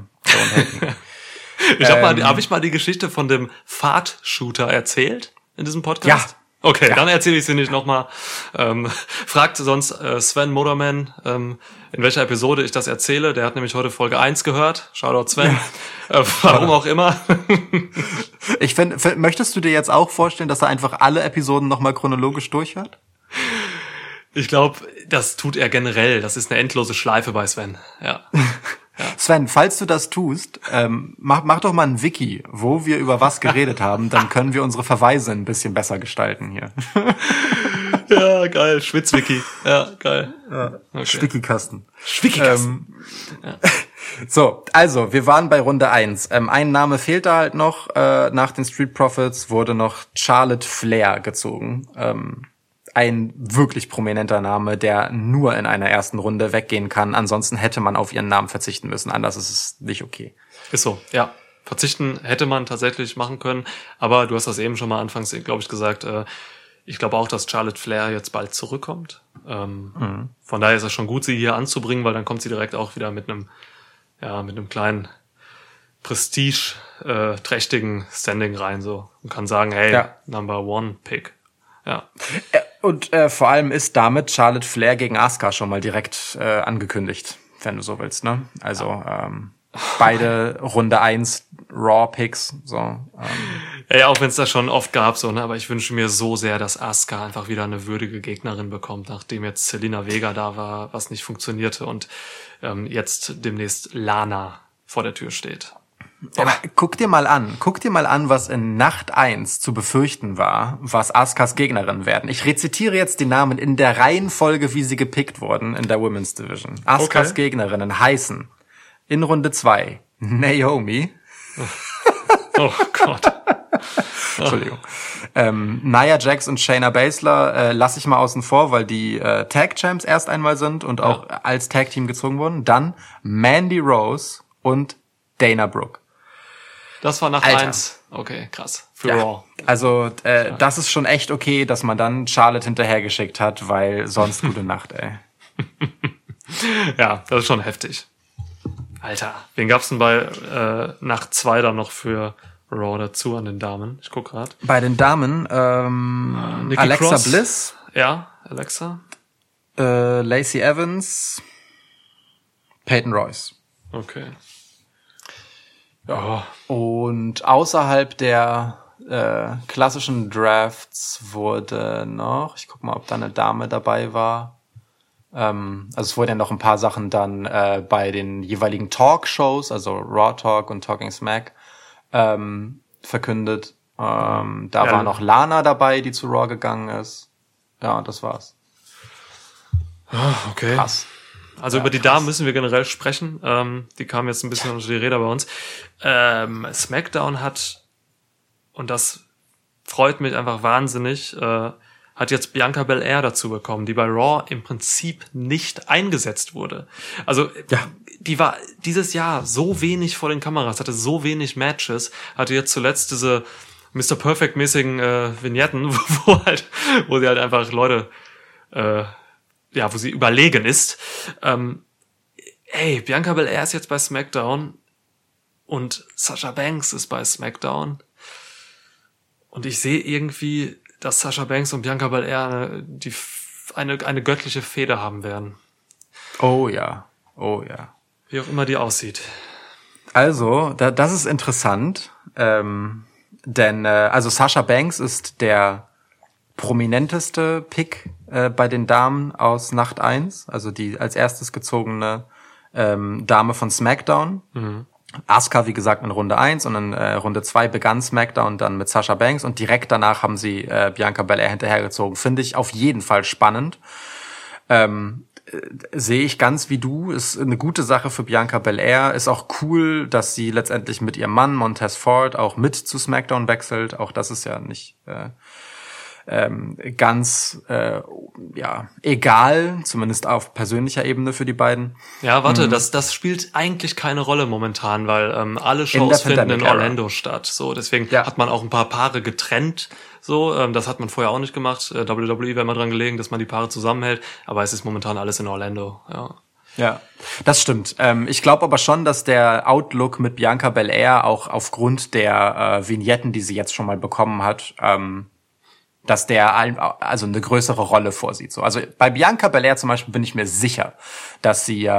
Ich hab ich mal die Geschichte von dem Fart-Shooter erzählt in diesem Podcast? Ja. Okay, ja. Dann erzähle ich sie nicht nochmal. Fragt sonst Sven Moderman, in welcher Episode ich das erzähle. Der hat nämlich heute Folge 1 gehört. Shoutout Sven. Ja. Warum auch immer. Ich finde, möchtest du dir jetzt auch vorstellen, dass er einfach alle Episoden nochmal chronologisch durchhört? Ich glaube, das tut er generell. Das ist eine endlose Schleife bei Sven. Ja. Ja. Sven, falls du das tust, mach doch mal ein Wiki, wo wir über was geredet haben, dann können wir unsere Verweise ein bisschen besser gestalten hier. Ja, geil, Schwitzwiki. Ja, geil. Ja. Okay. Schwitzkasten. Ja. So, also, wir waren bei Runde 1. Ein Name fehlte halt noch. Nach den Street Profits wurde noch Charlotte Flair gezogen. Ein wirklich prominenter Name, der nur in einer ersten Runde weggehen kann. Ansonsten hätte man auf ihren Namen verzichten müssen. Anders ist es nicht okay. Ist so, ja. Verzichten hätte man tatsächlich machen können. Aber du hast das eben schon mal anfangs, glaube ich, gesagt. Ich glaube auch, dass Charlotte Flair jetzt bald zurückkommt. Von daher ist es schon gut, sie hier anzubringen, weil dann kommt sie direkt auch wieder mit einem kleinen prestigeträchtigen Standing rein so und kann sagen, hey, Number-One-Pick. Ja. Und vor allem ist damit Charlotte Flair gegen Asuka schon mal direkt angekündigt, wenn du so willst, ne? Also beide Runde 1 Raw-Picks. So, Ja, auch wenn es das schon oft gab, so, ne? Aber ich wünsche mir so sehr, dass Asuka einfach wieder eine würdige Gegnerin bekommt, nachdem jetzt Zelina Vega da war, was nicht funktionierte und jetzt demnächst Lana vor der Tür steht. Ja, aber guck dir mal an, was in Nacht 1 zu befürchten war, was Askas Gegnerin werden. Ich rezitiere jetzt die Namen in der Reihenfolge, wie sie gepickt wurden in der Women's Division. Askas Gegnerinnen heißen in Runde 2 Naomi. Oh Gott. Entschuldigung. Nia Jax und Shayna Baszler lasse ich mal außen vor, weil die Tag-Champs erst einmal sind und auch als Tag-Team gezogen wurden. Dann Mandy Rose und Dana Brooke. Das war nach 1. Okay, krass. Für Raw. Also, das ist schon echt okay, dass man dann Charlotte hinterhergeschickt hat, weil sonst gute Nacht, ey. Ja, das ist schon heftig. Alter, wen gab's denn bei Nacht 2 dann noch für Raw dazu an den Damen? Ich guck grad. Bei den Damen, Alexa Cross. Bliss. Ja, Alexa. Lacey Evans. Peyton Royce. Okay. Ja. Und außerhalb der klassischen Drafts wurde noch, ich guck mal, ob da eine Dame dabei war. Also es wurden ja noch ein paar Sachen dann bei den jeweiligen Talkshows, also Raw Talk und Talking Smack, verkündet. Da war noch Lana dabei, die zu Raw gegangen ist. Ja, und das war's. Okay. Krass. Also über die Damen müssen wir generell sprechen. Die kamen jetzt ein bisschen unter die Räder bei uns. Smackdown hat, und das freut mich einfach wahnsinnig, hat jetzt Bianca Belair dazu bekommen, die bei Raw im Prinzip nicht eingesetzt wurde. Also die war dieses Jahr so wenig vor den Kameras, hatte so wenig Matches, hatte jetzt zuletzt diese Mr. Perfect-mäßigen Vignetten, wo sie halt einfach Leute... wo sie überlegen ist. Bianca Belair ist jetzt bei SmackDown und Sasha Banks ist bei SmackDown. Und ich sehe irgendwie, dass Sasha Banks und Bianca Belair eine göttliche Fehde haben werden. Oh ja, oh ja. Wie auch immer die aussieht. Also, das ist interessant, denn also Sasha Banks ist der prominenteste Pick bei den Damen aus Nacht 1, also die als erstes gezogene Dame von Smackdown. Mhm. Asuka, wie gesagt, in Runde 1 und in Runde 2 begann Smackdown dann mit Sasha Banks und direkt danach haben sie Bianca Belair hinterhergezogen. Finde ich auf jeden Fall spannend. Sehe ich ganz wie du, ist eine gute Sache für Bianca Belair, ist auch cool, dass sie letztendlich mit ihrem Mann Montez Ford auch mit zu Smackdown wechselt, auch das ist ja nicht ganz ja egal, zumindest auf persönlicher Ebene für die beiden. Ja, warte, das spielt eigentlich keine Rolle momentan, weil alle Shows finden in Orlando statt, so deswegen hat man auch ein paar Paare getrennt. So, das hat man vorher auch nicht gemacht. WWE wäre mal dran gelegen, dass man die Paare zusammenhält. Aber es ist momentan alles in Orlando. Ja, das stimmt. Ich glaube aber schon, dass der Outlook mit Bianca Belair auch aufgrund der Vignetten, die sie jetzt schon mal bekommen hat, dass der also eine größere Rolle vorsieht. So, also bei Bianca Belair zum Beispiel bin ich mir sicher, dass sie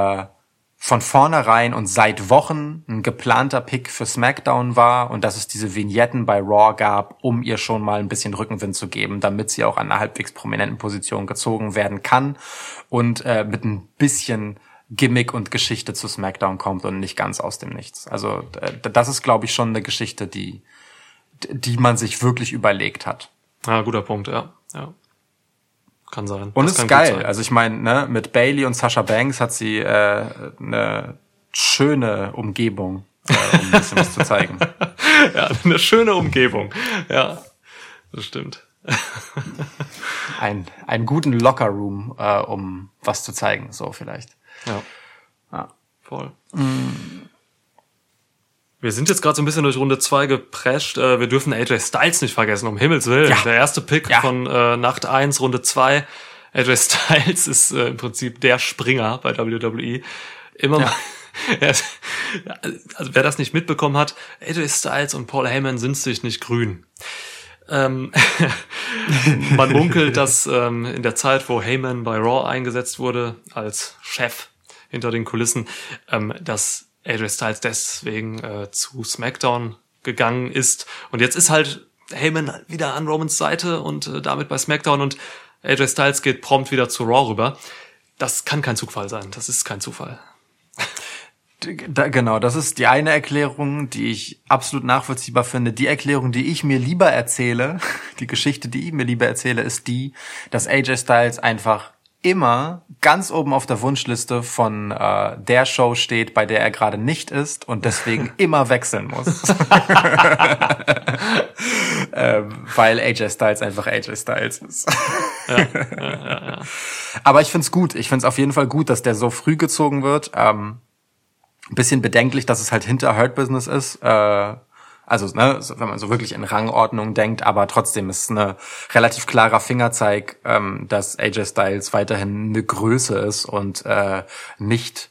von vornherein und seit Wochen ein geplanter Pick für Smackdown war und dass es diese Vignetten bei Raw gab, um ihr schon mal ein bisschen Rückenwind zu geben, damit sie auch an einer halbwegs prominenten Position gezogen werden kann und mit ein bisschen Gimmick und Geschichte zu Smackdown kommt und nicht ganz aus dem Nichts. Also das ist, glaube ich, schon eine Geschichte, die man sich wirklich überlegt hat. Ja, guter Punkt, ja. Kann sein. Und das ist geil. Also ich meine, ne, mit Bayley und Sasha Banks hat sie eine schöne Umgebung, um ein bisschen was zu zeigen. Ja, eine schöne Umgebung. Ja, das stimmt. Einen guten Lockerroom, um was zu zeigen, so vielleicht. Ja. Voll. Mm. Wir sind jetzt gerade so ein bisschen durch Runde 2 geprescht. Wir dürfen AJ Styles nicht vergessen, um Himmels Willen. Ja. Der erste Pick von Nacht 1, Runde 2. AJ Styles ist im Prinzip der Springer bei WWE. Immer mal. Also wer das nicht mitbekommen hat, AJ Styles und Paul Heyman sind sich nicht grün. Man munkelt, dass in der Zeit, wo Heyman bei Raw eingesetzt wurde, als Chef hinter den Kulissen, dass AJ Styles deswegen zu SmackDown gegangen ist. Und jetzt ist halt Heyman wieder an Romans Seite und damit bei SmackDown und AJ Styles geht prompt wieder zu Raw rüber. Das kann kein Zufall sein. Das ist kein Zufall. Genau, das ist die eine Erklärung, die ich absolut nachvollziehbar finde. Die Erklärung, die ich mir lieber erzähle, die Geschichte, die ich mir lieber erzähle, ist die, dass AJ Styles einfach immer ganz oben auf der Wunschliste von der Show steht, bei der er gerade nicht ist und deswegen immer wechseln muss. Weil AJ Styles einfach AJ Styles ist. Ja. Aber ich find's gut. Ich find's auf jeden Fall gut, dass der so früh gezogen wird. Bisschen bedenklich, dass es halt hinter Hurt Business ist. Also, ne, wenn man so wirklich in Rangordnung denkt, aber trotzdem ist ein relativ klarer Fingerzeig, dass AJ Styles weiterhin eine Größe ist und nicht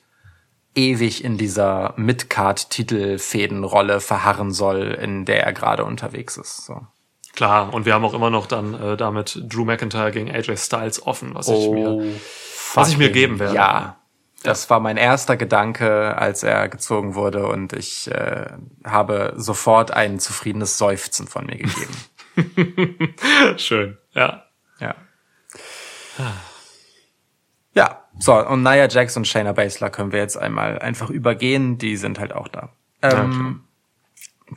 ewig in dieser Midcard-Titelfädenrolle verharren soll, in der er gerade unterwegs ist. So. Klar, und wir haben auch immer noch dann damit Drew McIntyre gegen AJ Styles offen, was ich mir geben werde. Ja. Das war mein erster Gedanke, als er gezogen wurde und ich habe sofort ein zufriedenes Seufzen von mir gegeben. Schön, ja. Ja, so, und Nia Jax und Shayna Baszler können wir jetzt einmal einfach übergehen, die sind halt auch da.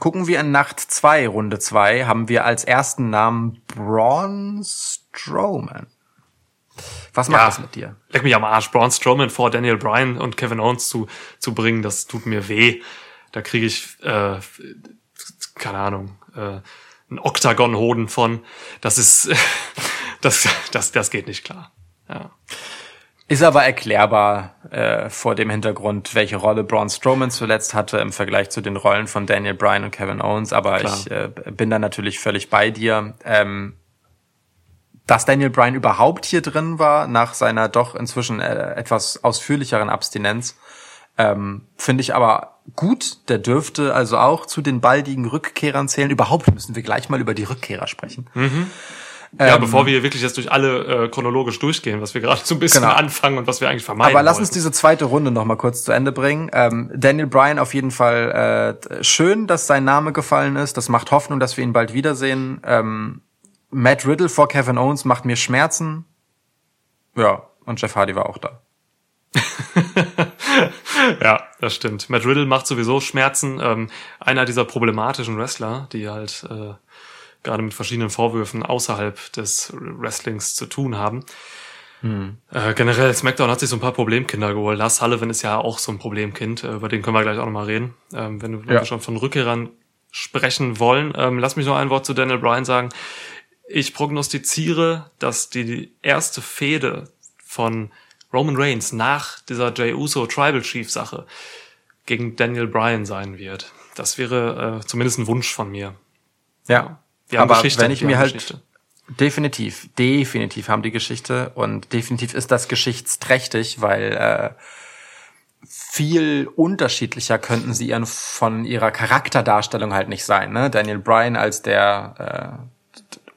Gucken wir in Nacht 2, Runde 2, haben wir als ersten Namen Braun Strowman. Was macht das mit dir? Leck mich am Arsch. Braun Strowman vor Daniel Bryan und Kevin Owens zu bringen, das tut mir weh. Da kriege ich, keine Ahnung, einen Oktagon-Hoden von. Das ist, das geht nicht klar. Ja. Ist aber erklärbar vor dem Hintergrund, welche Rolle Braun Strowman zuletzt hatte im Vergleich zu den Rollen von Daniel Bryan und Kevin Owens. Aber klar, ich bin da natürlich völlig bei dir. Dass Daniel Bryan überhaupt hier drin war, nach seiner doch inzwischen etwas ausführlicheren Abstinenz, finde ich aber gut. Der dürfte also auch zu den baldigen Rückkehrern zählen. Überhaupt müssen wir gleich mal über die Rückkehrer sprechen. Mhm. Ja, bevor wir wirklich jetzt durch alle chronologisch durchgehen, was wir gerade so ein bisschen anfangen und was wir eigentlich vermeiden wollen. Aber lass uns diese zweite Runde nochmal kurz zu Ende bringen. Daniel Bryan auf jeden Fall schön, dass sein Name gefallen ist. Das macht Hoffnung, dass wir ihn bald wiedersehen. Matt Riddle vor Kevin Owens macht mir Schmerzen. Ja, und Jeff Hardy war auch da. Ja, das stimmt. Matt Riddle macht sowieso Schmerzen. Einer dieser problematischen Wrestler, die halt gerade mit verschiedenen Vorwürfen außerhalb des Wrestlings zu tun haben. Generell, Smackdown hat sich so ein paar Problemkinder geholt. Lars Sullivan ist ja auch so ein Problemkind, über den können wir gleich auch nochmal reden. Wenn wir schon von Rückkehrern sprechen wollen, lass mich noch ein Wort zu Daniel Bryan sagen. Ich prognostiziere, dass die erste Fehde von Roman Reigns nach dieser Jey Uso Tribal Chief Sache gegen Daniel Bryan sein wird. Das wäre zumindest ein Wunsch von mir. Ja, die aber wenn ich mir halt... Geschichte. Definitiv haben die Geschichte und definitiv ist das geschichtsträchtig, weil viel unterschiedlicher könnten sie von ihrer Charakterdarstellung halt nicht sein. Ne? Daniel Bryan als der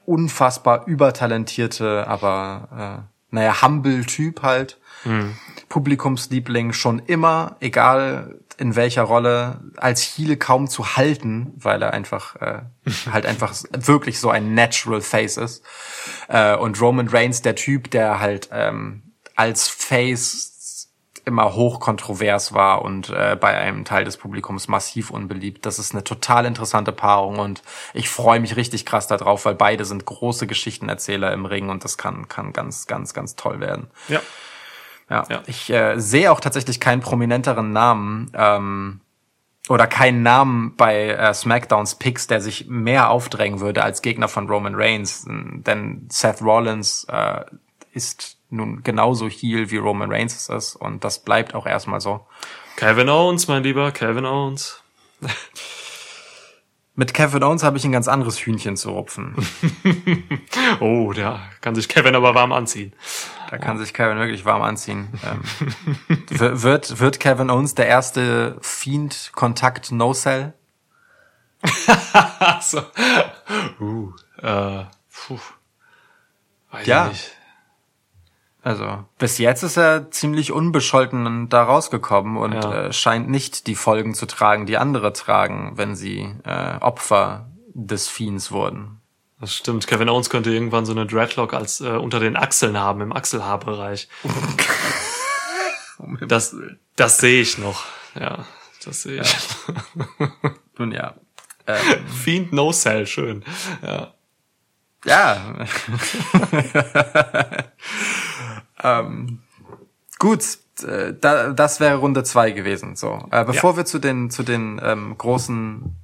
unfassbar übertalentierte, aber humble Typ halt. Publikumsliebling schon immer, egal in welcher Rolle, als Heel kaum zu halten, weil er einfach einfach wirklich so ein Natural Face ist. Und Roman Reigns, der Typ, der halt als Face immer hoch kontrovers war und bei einem Teil des Publikums massiv unbeliebt. Das ist eine total interessante Paarung und ich freue mich richtig krass darauf, weil beide sind große Geschichtenerzähler im Ring und das kann ganz, ganz, ganz toll werden. Ja. Ja. Ich sehe auch tatsächlich keinen prominenteren Namen oder keinen Namen bei Smackdowns Picks, der sich mehr aufdrängen würde als Gegner von Roman Reigns. Denn Seth Rollins ist nun genauso heel, wie Roman Reigns es ist. Und das bleibt auch erstmal so. Kevin Owens, mein Lieber, Kevin Owens. Mit Kevin Owens habe ich ein ganz anderes Hühnchen zu rupfen. Oh, da kann sich Kevin aber warm anziehen. Da kann sich Kevin wirklich warm anziehen. Wird Kevin Owens der erste Fiend-Kontakt-No-Sell? So. Weiß ich nicht. Also, bis jetzt ist er ziemlich unbescholten da rausgekommen und scheint nicht die Folgen zu tragen, die andere tragen, wenn sie Opfer des Fiends wurden. Das stimmt. Kevin Owens könnte irgendwann so eine Dreadlock als unter den Achseln haben, im Achselhaarbereich. Das sehe ich noch. Ja, das sehe ich. Nun ja. Fiend No Cell, schön. Ja. Ja. Gut, das wäre Runde 2 gewesen. So, bevor wir zu den großen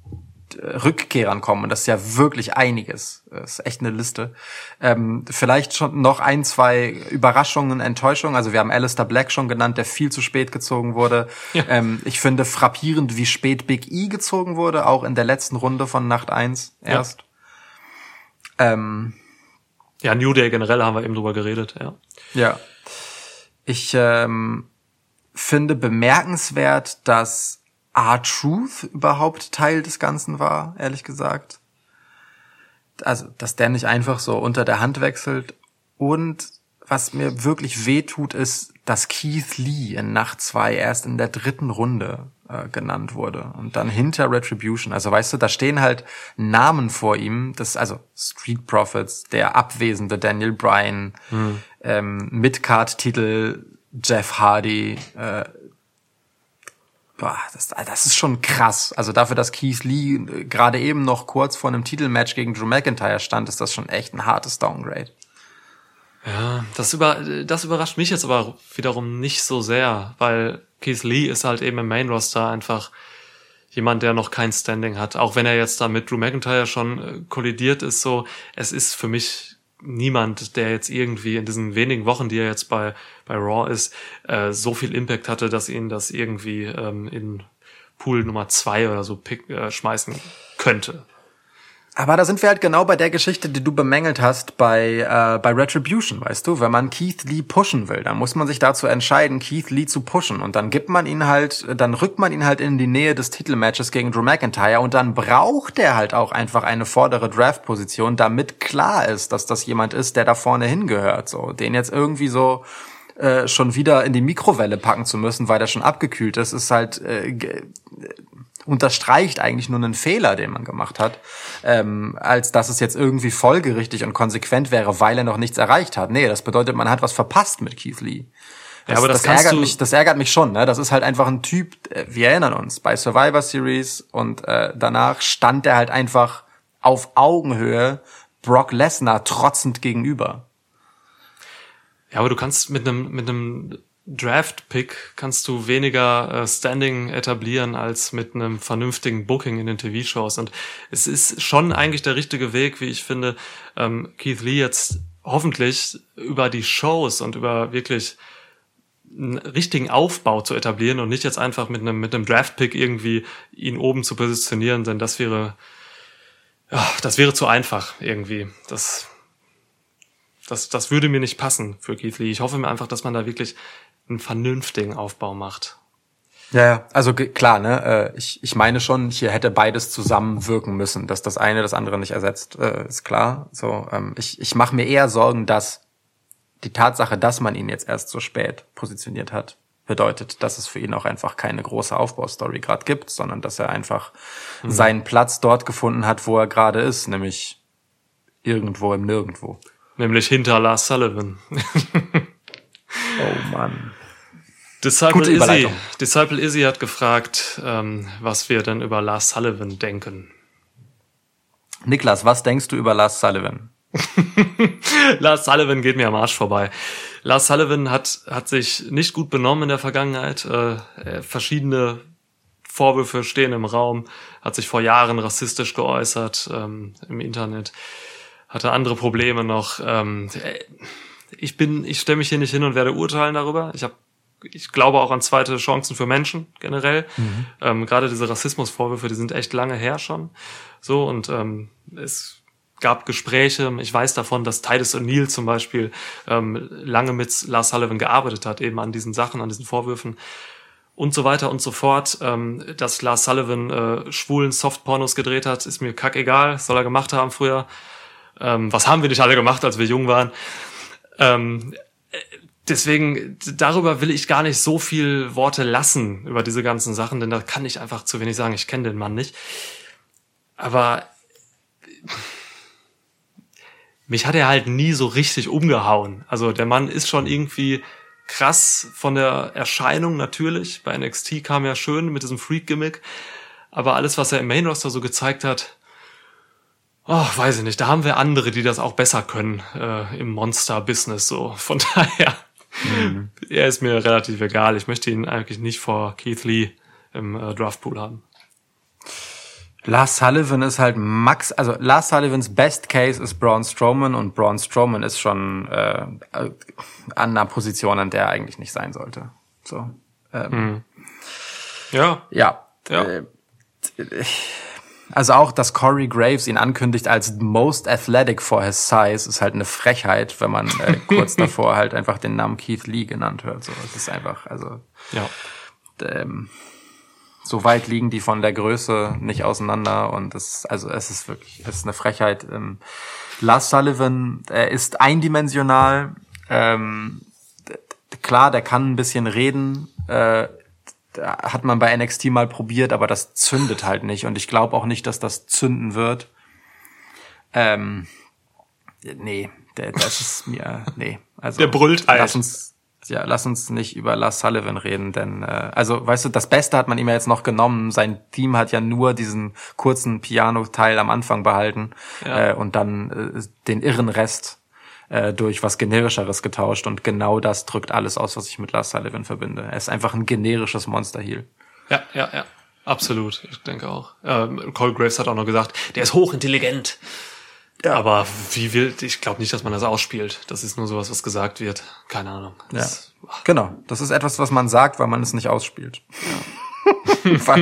Rückkehrern kommen, und das ist ja wirklich einiges, das ist echt eine Liste, vielleicht schon noch 1, 2 Überraschungen, Enttäuschungen. Also wir haben Aleister Black schon genannt, der viel zu spät gezogen wurde. Ja. Ich finde frappierend, wie spät Big E gezogen wurde, auch in der letzten Runde von Nacht 1 erst. Ja. Ja, New Day generell haben wir eben drüber geredet, ja. Ja. Ich finde bemerkenswert, dass R-Truth überhaupt Teil des Ganzen war, ehrlich gesagt. Also, dass der nicht einfach so unter der Hand wechselt. Und was mir wirklich wehtut, ist, dass Keith Lee in Nacht 2 erst in der 3. Runde genannt wurde und dann hinter Retribution. Also weißt du, da stehen halt Namen vor ihm, also Street Profits, der abwesende Daniel Bryan, Mid-Card-Titel Jeff Hardy. Das ist schon krass. Also dafür, dass Keith Lee gerade eben noch kurz vor einem Titelmatch gegen Drew McIntyre stand, ist das schon echt ein hartes Downgrade. Ja, das überrascht mich jetzt aber wiederum nicht so sehr, weil Keith Lee ist halt eben im Main-Roster einfach jemand, der noch kein Standing hat. Auch wenn er jetzt da mit Drew McIntyre schon kollidiert ist, so, es ist für mich niemand, der jetzt irgendwie in diesen wenigen Wochen, die er jetzt bei Raw ist, so viel Impact hatte, dass ihn das irgendwie in Pool Nummer 2 oder so schmeißen könnte. Aber da sind wir halt genau bei der Geschichte, die du bemängelt hast bei Retribution, weißt du? Wenn man Keith Lee pushen will, dann muss man sich dazu entscheiden, Keith Lee zu pushen. Und dann rückt man ihn halt in die Nähe des Titelmatches gegen Drew McIntyre. Und dann braucht er halt auch einfach eine vordere Draftposition, damit klar ist, dass das jemand ist, der da vorne hingehört. So, den jetzt irgendwie so schon wieder in die Mikrowelle packen zu müssen, weil der schon abgekühlt ist, ist halt... unterstreicht eigentlich nur einen Fehler, den man gemacht hat, als dass es jetzt irgendwie folgerichtig und konsequent wäre, weil er noch nichts erreicht hat. Nee, das bedeutet, man hat was verpasst mit Keith Lee. Das, ja, aber das ärgert mich schon, ne? Das ist halt einfach ein Typ, wir erinnern uns, bei Survivor Series und danach stand er halt einfach auf Augenhöhe Brock Lesnar trotzend gegenüber. Ja, aber du kannst mit einem Draft-Pick kannst du weniger Standing etablieren als mit einem vernünftigen Booking in den TV-Shows. Und es ist schon eigentlich der richtige Weg, wie ich finde, Keith Lee jetzt hoffentlich über die Shows und über wirklich einen richtigen Aufbau zu etablieren und nicht jetzt einfach mit einem Draft-Pick irgendwie ihn oben zu positionieren, denn das wäre zu einfach irgendwie. Das würde mir nicht passen für Keith Lee. Ich hoffe mir einfach, dass man da wirklich einen vernünftigen Aufbau macht. Ja, also klar, ne? Ich meine schon, hier hätte beides zusammenwirken müssen, dass das eine das andere nicht ersetzt, ist klar. So, ich mache mir eher Sorgen, dass die Tatsache, dass man ihn jetzt erst so spät positioniert hat, bedeutet, dass es für ihn auch einfach keine große Aufbaustory gerade gibt, sondern dass er einfach seinen Platz dort gefunden hat, wo er gerade ist, nämlich irgendwo im Nirgendwo. Nämlich hinter Lars Sullivan. Oh Mann. Disciple Izzy hat gefragt, was wir denn über Lars Sullivan denken. Niklas, was denkst du über Lars Sullivan? Lars Sullivan geht mir am Arsch vorbei. Lars Sullivan hat sich nicht gut benommen in der Vergangenheit. Verschiedene Vorwürfe stehen im Raum. Hat sich vor Jahren rassistisch geäußert im Internet. Hatte andere Probleme noch. Ich stelle mich hier nicht hin und werde urteilen darüber. Ich glaube auch an zweite Chancen für Menschen generell. Mhm. Gerade diese Rassismusvorwürfe, die sind echt lange her schon. So, und es gab Gespräche. Ich weiß davon, dass Titus O'Neill zum Beispiel lange mit Lars Sullivan gearbeitet hat, eben an diesen Sachen, an diesen Vorwürfen und so weiter und so fort. Dass Lars Sullivan schwulen Softpornos gedreht hat, ist mir kackegal. Soll er gemacht haben früher. Was haben wir nicht alle gemacht, als wir jung waren? Deswegen, darüber will ich gar nicht so viel Worte lassen, über diese ganzen Sachen, denn da kann ich einfach zu wenig sagen. Ich kenne den Mann nicht. Aber mich hat er halt nie so richtig umgehauen. Also der Mann ist schon irgendwie krass von der Erscheinung natürlich. Bei NXT kam er schön mit diesem Freak-Gimmick. Aber alles, was er im Main-Roster so gezeigt hat, weiß ich nicht, da haben wir andere, die das auch besser können im Monster-Business. So. Von daher, er ist mir relativ egal. Ich möchte ihn eigentlich nicht vor Keith Lee im Draftpool haben. Lars Sullivan ist halt Lars Sullivans Best Case ist Braun Strowman und Braun Strowman ist schon an einer Position, an der er eigentlich nicht sein sollte. So. Ja. Also auch, dass Corey Graves ihn ankündigt als most athletic for his size, ist halt eine Frechheit, wenn man kurz davor halt einfach den Namen Keith Lee genannt hört. So, es ist einfach, also ja. So weit liegen die von der Größe nicht auseinander und es ist eine Frechheit. Lars Sullivan ist eindimensional. Klar, der kann ein bisschen reden. Hat man bei NXT mal probiert, aber das zündet halt nicht. Und ich glaube auch nicht, dass das zünden wird. Nee. Also, der brüllt halt. Lass uns nicht über Lars Sullivan reden, denn, weißt du, das Beste hat man ihm ja jetzt noch genommen. Sein Team hat ja nur diesen kurzen Piano-Teil am Anfang behalten, und dann den irren Rest durch was Generischeres getauscht und genau das drückt alles aus, was ich mit Lars Sullivan verbinde. Er ist einfach ein generisches Monster-Heel. Ja. Absolut. Ich denke auch. Cole Graves hat auch noch gesagt, der ist hochintelligent. Ja. Aber ich glaube nicht, dass man das ausspielt. Das ist nur sowas, was gesagt wird. Keine Ahnung. Genau. Das ist etwas, was man sagt, weil man es nicht ausspielt. Ja.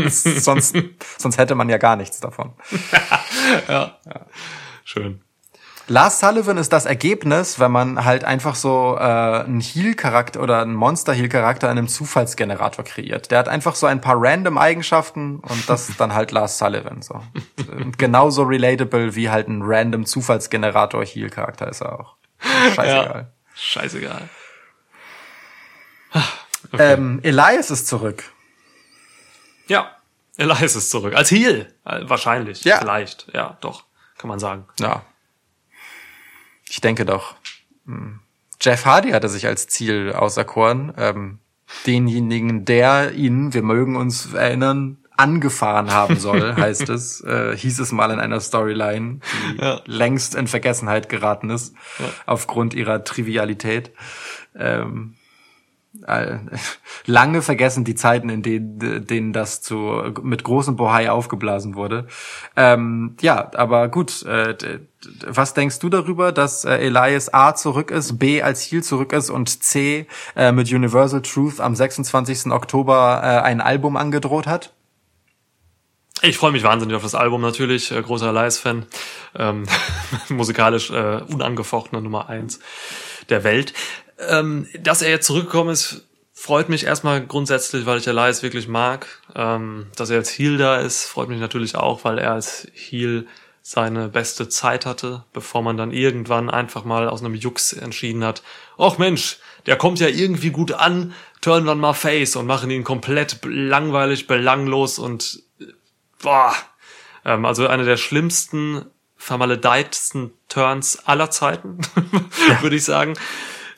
Sonst hätte man ja gar nichts davon. Ja. Ja. Schön. Lars Sullivan ist das Ergebnis, wenn man halt einfach so einen Heel-Charakter oder einen Monster-Heel-Charakter in einem Zufallsgenerator kreiert. Der hat einfach so ein paar random Eigenschaften und das ist dann halt Lars Sullivan. So. Und genauso relatable wie halt ein random Zufallsgenerator-Heel-Charakter ist er auch. Scheißegal. Ja. Scheißegal. Okay. Elias ist zurück. Ja, Elias ist zurück. Als Heel. Wahrscheinlich. Ja. Vielleicht. Ja, doch. Kann man sagen. Ja. Ich denke doch. Jeff Hardy hatte sich als Ziel auserkoren, denjenigen, der ihn, wir mögen uns erinnern, angefahren haben soll, heißt es, hieß es mal in einer Storyline, die längst in Vergessenheit geraten ist, aufgrund ihrer Trivialität. Lange vergessen die Zeiten, in denen das mit großem Bohai aufgeblasen wurde. Ja, aber gut, was denkst du darüber, dass Elias A. zurück ist, B. als Heel zurück ist und C. mit Universal Truth am 26. Oktober ein Album angedroht hat? Ich freue mich wahnsinnig auf das Album natürlich, großer Elias-Fan, musikalisch unangefochtene Nummer 1 der Welt. Dass er jetzt zurückgekommen ist, freut mich erstmal grundsätzlich, weil ich Elias wirklich mag. Dass er als Heel da ist, freut mich natürlich auch, weil er als Heel seine beste Zeit hatte, bevor man dann irgendwann einfach mal aus einem Jux entschieden hat, ach Mensch, der kommt ja irgendwie gut an, turnen wir mal Face und machen ihn komplett langweilig, belanglos und boah. Also eine der schlimmsten, vermaledeitsten Turns aller Zeiten, würde ich sagen.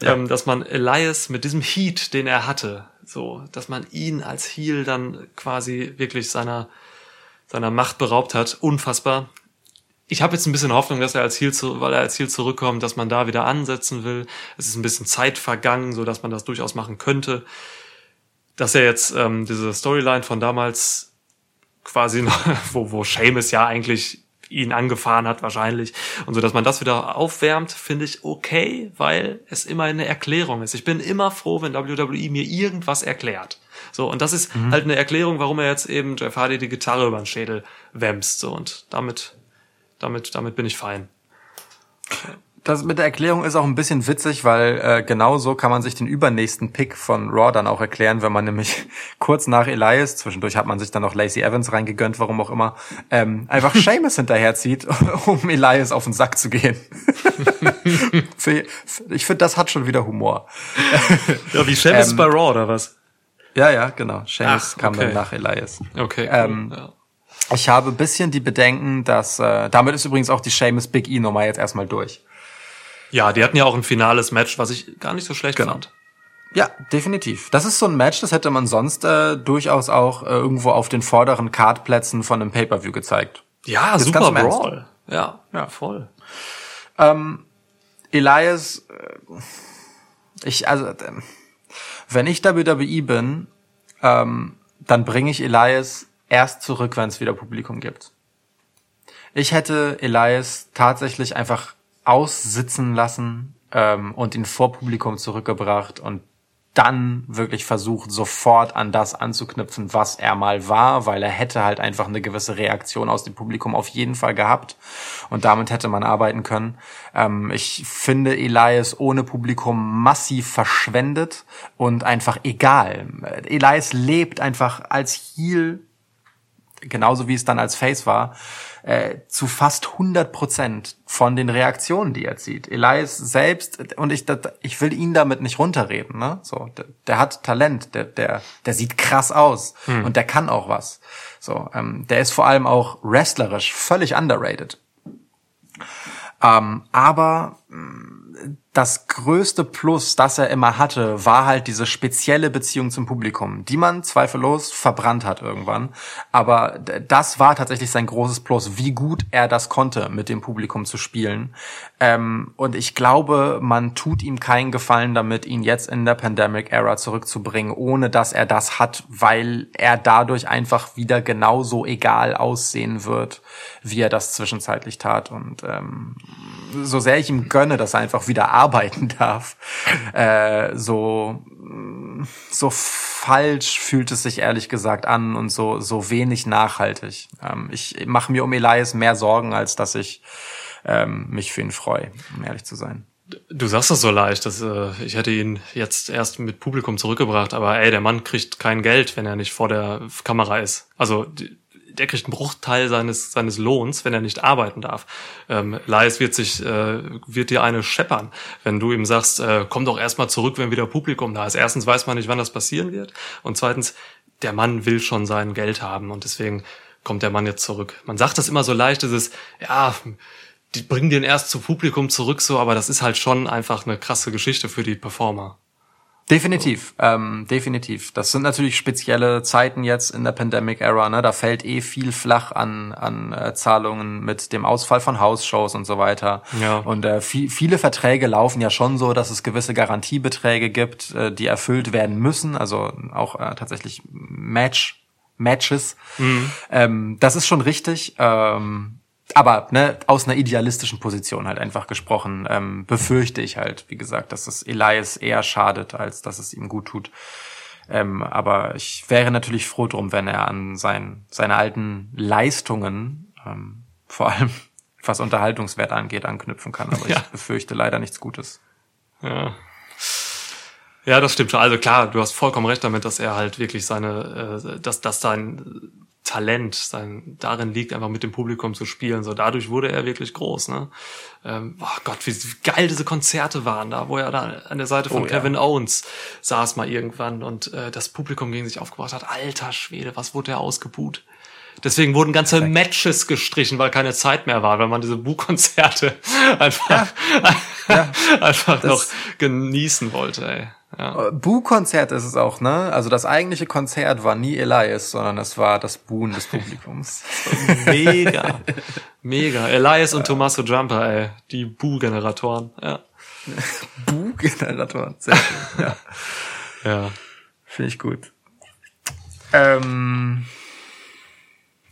Ja. Dass man Elias mit diesem Heat, den er hatte, so, dass man ihn als Heel dann quasi wirklich seiner Macht beraubt hat, unfassbar. Ich habe jetzt ein bisschen Hoffnung, dass er als Heel, weil er als Heel zurückkommt, dass man da wieder ansetzen will. Es ist ein bisschen Zeit vergangen, so dass man das durchaus machen könnte. Dass er jetzt diese Storyline von damals quasi, wo Sheamus ja eigentlich ihn angefahren hat wahrscheinlich und so, dass man das wieder aufwärmt, finde ich okay, weil es immer eine Erklärung ist. Ich bin immer froh, wenn WWE mir irgendwas erklärt. So, und das ist halt eine Erklärung, warum er jetzt eben Jeff Hardy die Gitarre über den Schädel wämst. So, und damit bin ich fein. Das mit der Erklärung ist auch ein bisschen witzig, weil genau so kann man sich den übernächsten Pick von Raw dann auch erklären, wenn man nämlich kurz nach Elias, zwischendurch hat man sich dann noch Lacey Evans reingegönnt, warum auch immer, einfach Sheamus hinterherzieht, um Elias auf den Sack zu gehen. Ich finde, das hat schon wieder Humor. Ja, wie Sheamus bei Raw oder was? Ja, genau. Sheamus kam dann nach Elias. Okay, cool, ja. Ich habe ein bisschen die Bedenken, dass damit ist übrigens auch die Sheamus-Big E Nummer jetzt erstmal durch. Ja, die hatten ja auch ein finales Match, was ich gar nicht so schlecht fand. Ja, definitiv. Das ist so ein Match, das hätte man sonst durchaus auch irgendwo auf den vorderen Cardplätzen von einem Pay-Per-View gezeigt. Ja, das super Brawl. Ja, voll. Elias, wenn ich WWE bin, dann bringe ich Elias erst zurück, wenn es wieder Publikum gibt. Ich hätte Elias tatsächlich einfach aussitzen lassen und ihn vor Publikum zurückgebracht und dann wirklich versucht, sofort an das anzuknüpfen, was er mal war, weil er hätte halt einfach eine gewisse Reaktion aus dem Publikum auf jeden Fall gehabt und damit hätte man arbeiten können. Ich finde Elias ohne Publikum massiv verschwendet und einfach egal. Elias lebt einfach als Heel, genauso wie es dann als Face war, zu fast 100% von den Reaktionen, die er zieht. Elias selbst, und ich will ihn damit nicht runterreden, ne? So, der hat Talent, der sieht krass aus und der kann auch was. So, der ist vor allem auch wrestlerisch völlig underrated. Aber das größte Plus, das er immer hatte, war halt diese spezielle Beziehung zum Publikum, die man zweifellos verbrannt hat irgendwann. Aber das war tatsächlich sein großes Plus, wie gut er das konnte, mit dem Publikum zu spielen. Und ich glaube, man tut ihm keinen Gefallen damit, ihn jetzt in der Pandemic-Era zurückzubringen, ohne dass er das hat, weil er dadurch einfach wieder genauso egal aussehen wird, wie er das zwischenzeitlich tat. Und so sehr ich ihm gönne, dass er einfach wieder arbeitet, arbeiten darf. So falsch fühlt es sich ehrlich gesagt an und so wenig nachhaltig. Ich mache mir um Elias mehr Sorgen, als dass ich mich für ihn freue, um ehrlich zu sein. Du sagst das so leicht, dass ich hätte ihn jetzt erst mit Publikum zurückgebracht, aber der Mann kriegt kein Geld, wenn er nicht vor der Kamera ist. Also der kriegt einen Bruchteil seines Lohns, wenn er nicht arbeiten darf. Elias wird dir eine scheppern, wenn du ihm sagst, komm doch erstmal zurück, wenn wieder Publikum da ist. Erstens weiß man nicht, wann das passieren wird und zweitens, der Mann will schon sein Geld haben und deswegen kommt der Mann jetzt zurück. Man sagt das immer so leicht, die bringen den erst zu Publikum zurück, so, aber das ist halt schon einfach eine krasse Geschichte für die Performer. Definitiv, definitiv. Das sind natürlich spezielle Zeiten jetzt in der Pandemic-Era, ne? Da fällt viel flach an Zahlungen mit dem Ausfall von House-Shows und so weiter. Ja. Und viele Verträge laufen ja schon so, dass es gewisse Garantiebeträge gibt, die erfüllt werden müssen, also auch tatsächlich Matches. Mhm. Das ist schon richtig. Aber aus einer idealistischen Position halt einfach gesprochen, befürchte ich halt, wie gesagt, dass es Elias eher schadet, als dass es ihm gut tut. Aber ich wäre natürlich froh drum, wenn er an seine alten Leistungen, vor allem was Unterhaltungswert angeht, anknüpfen kann. Aber ich befürchte leider nichts Gutes. Ja. Ja, das stimmt schon. Also klar, du hast vollkommen recht damit, dass er halt wirklich sein Talent darin liegt, einfach mit dem Publikum zu spielen. So, dadurch wurde er wirklich groß, ne? Oh Gott, wie geil diese Konzerte waren da, wo er da an der Seite von Kevin Owens saß mal irgendwann und das Publikum gegen sich aufgebracht hat. Alter Schwede, was wurde er ausgebuht? Deswegen wurden ganze Matches gestrichen, weil keine Zeit mehr war, weil man diese Buhkonzerte einfach noch genießen wollte, ey. Ja. Buh-Konzert ist es auch, ne? Also das eigentliche Konzert war nie Elias, sondern es war das Buhen des Publikums. Mega, mega. Elias und Tommaso Jumper, ey. Die Buh-Generatoren, ja. Buh-Generatoren, sehr schön, ja. Ja. Finde ich gut.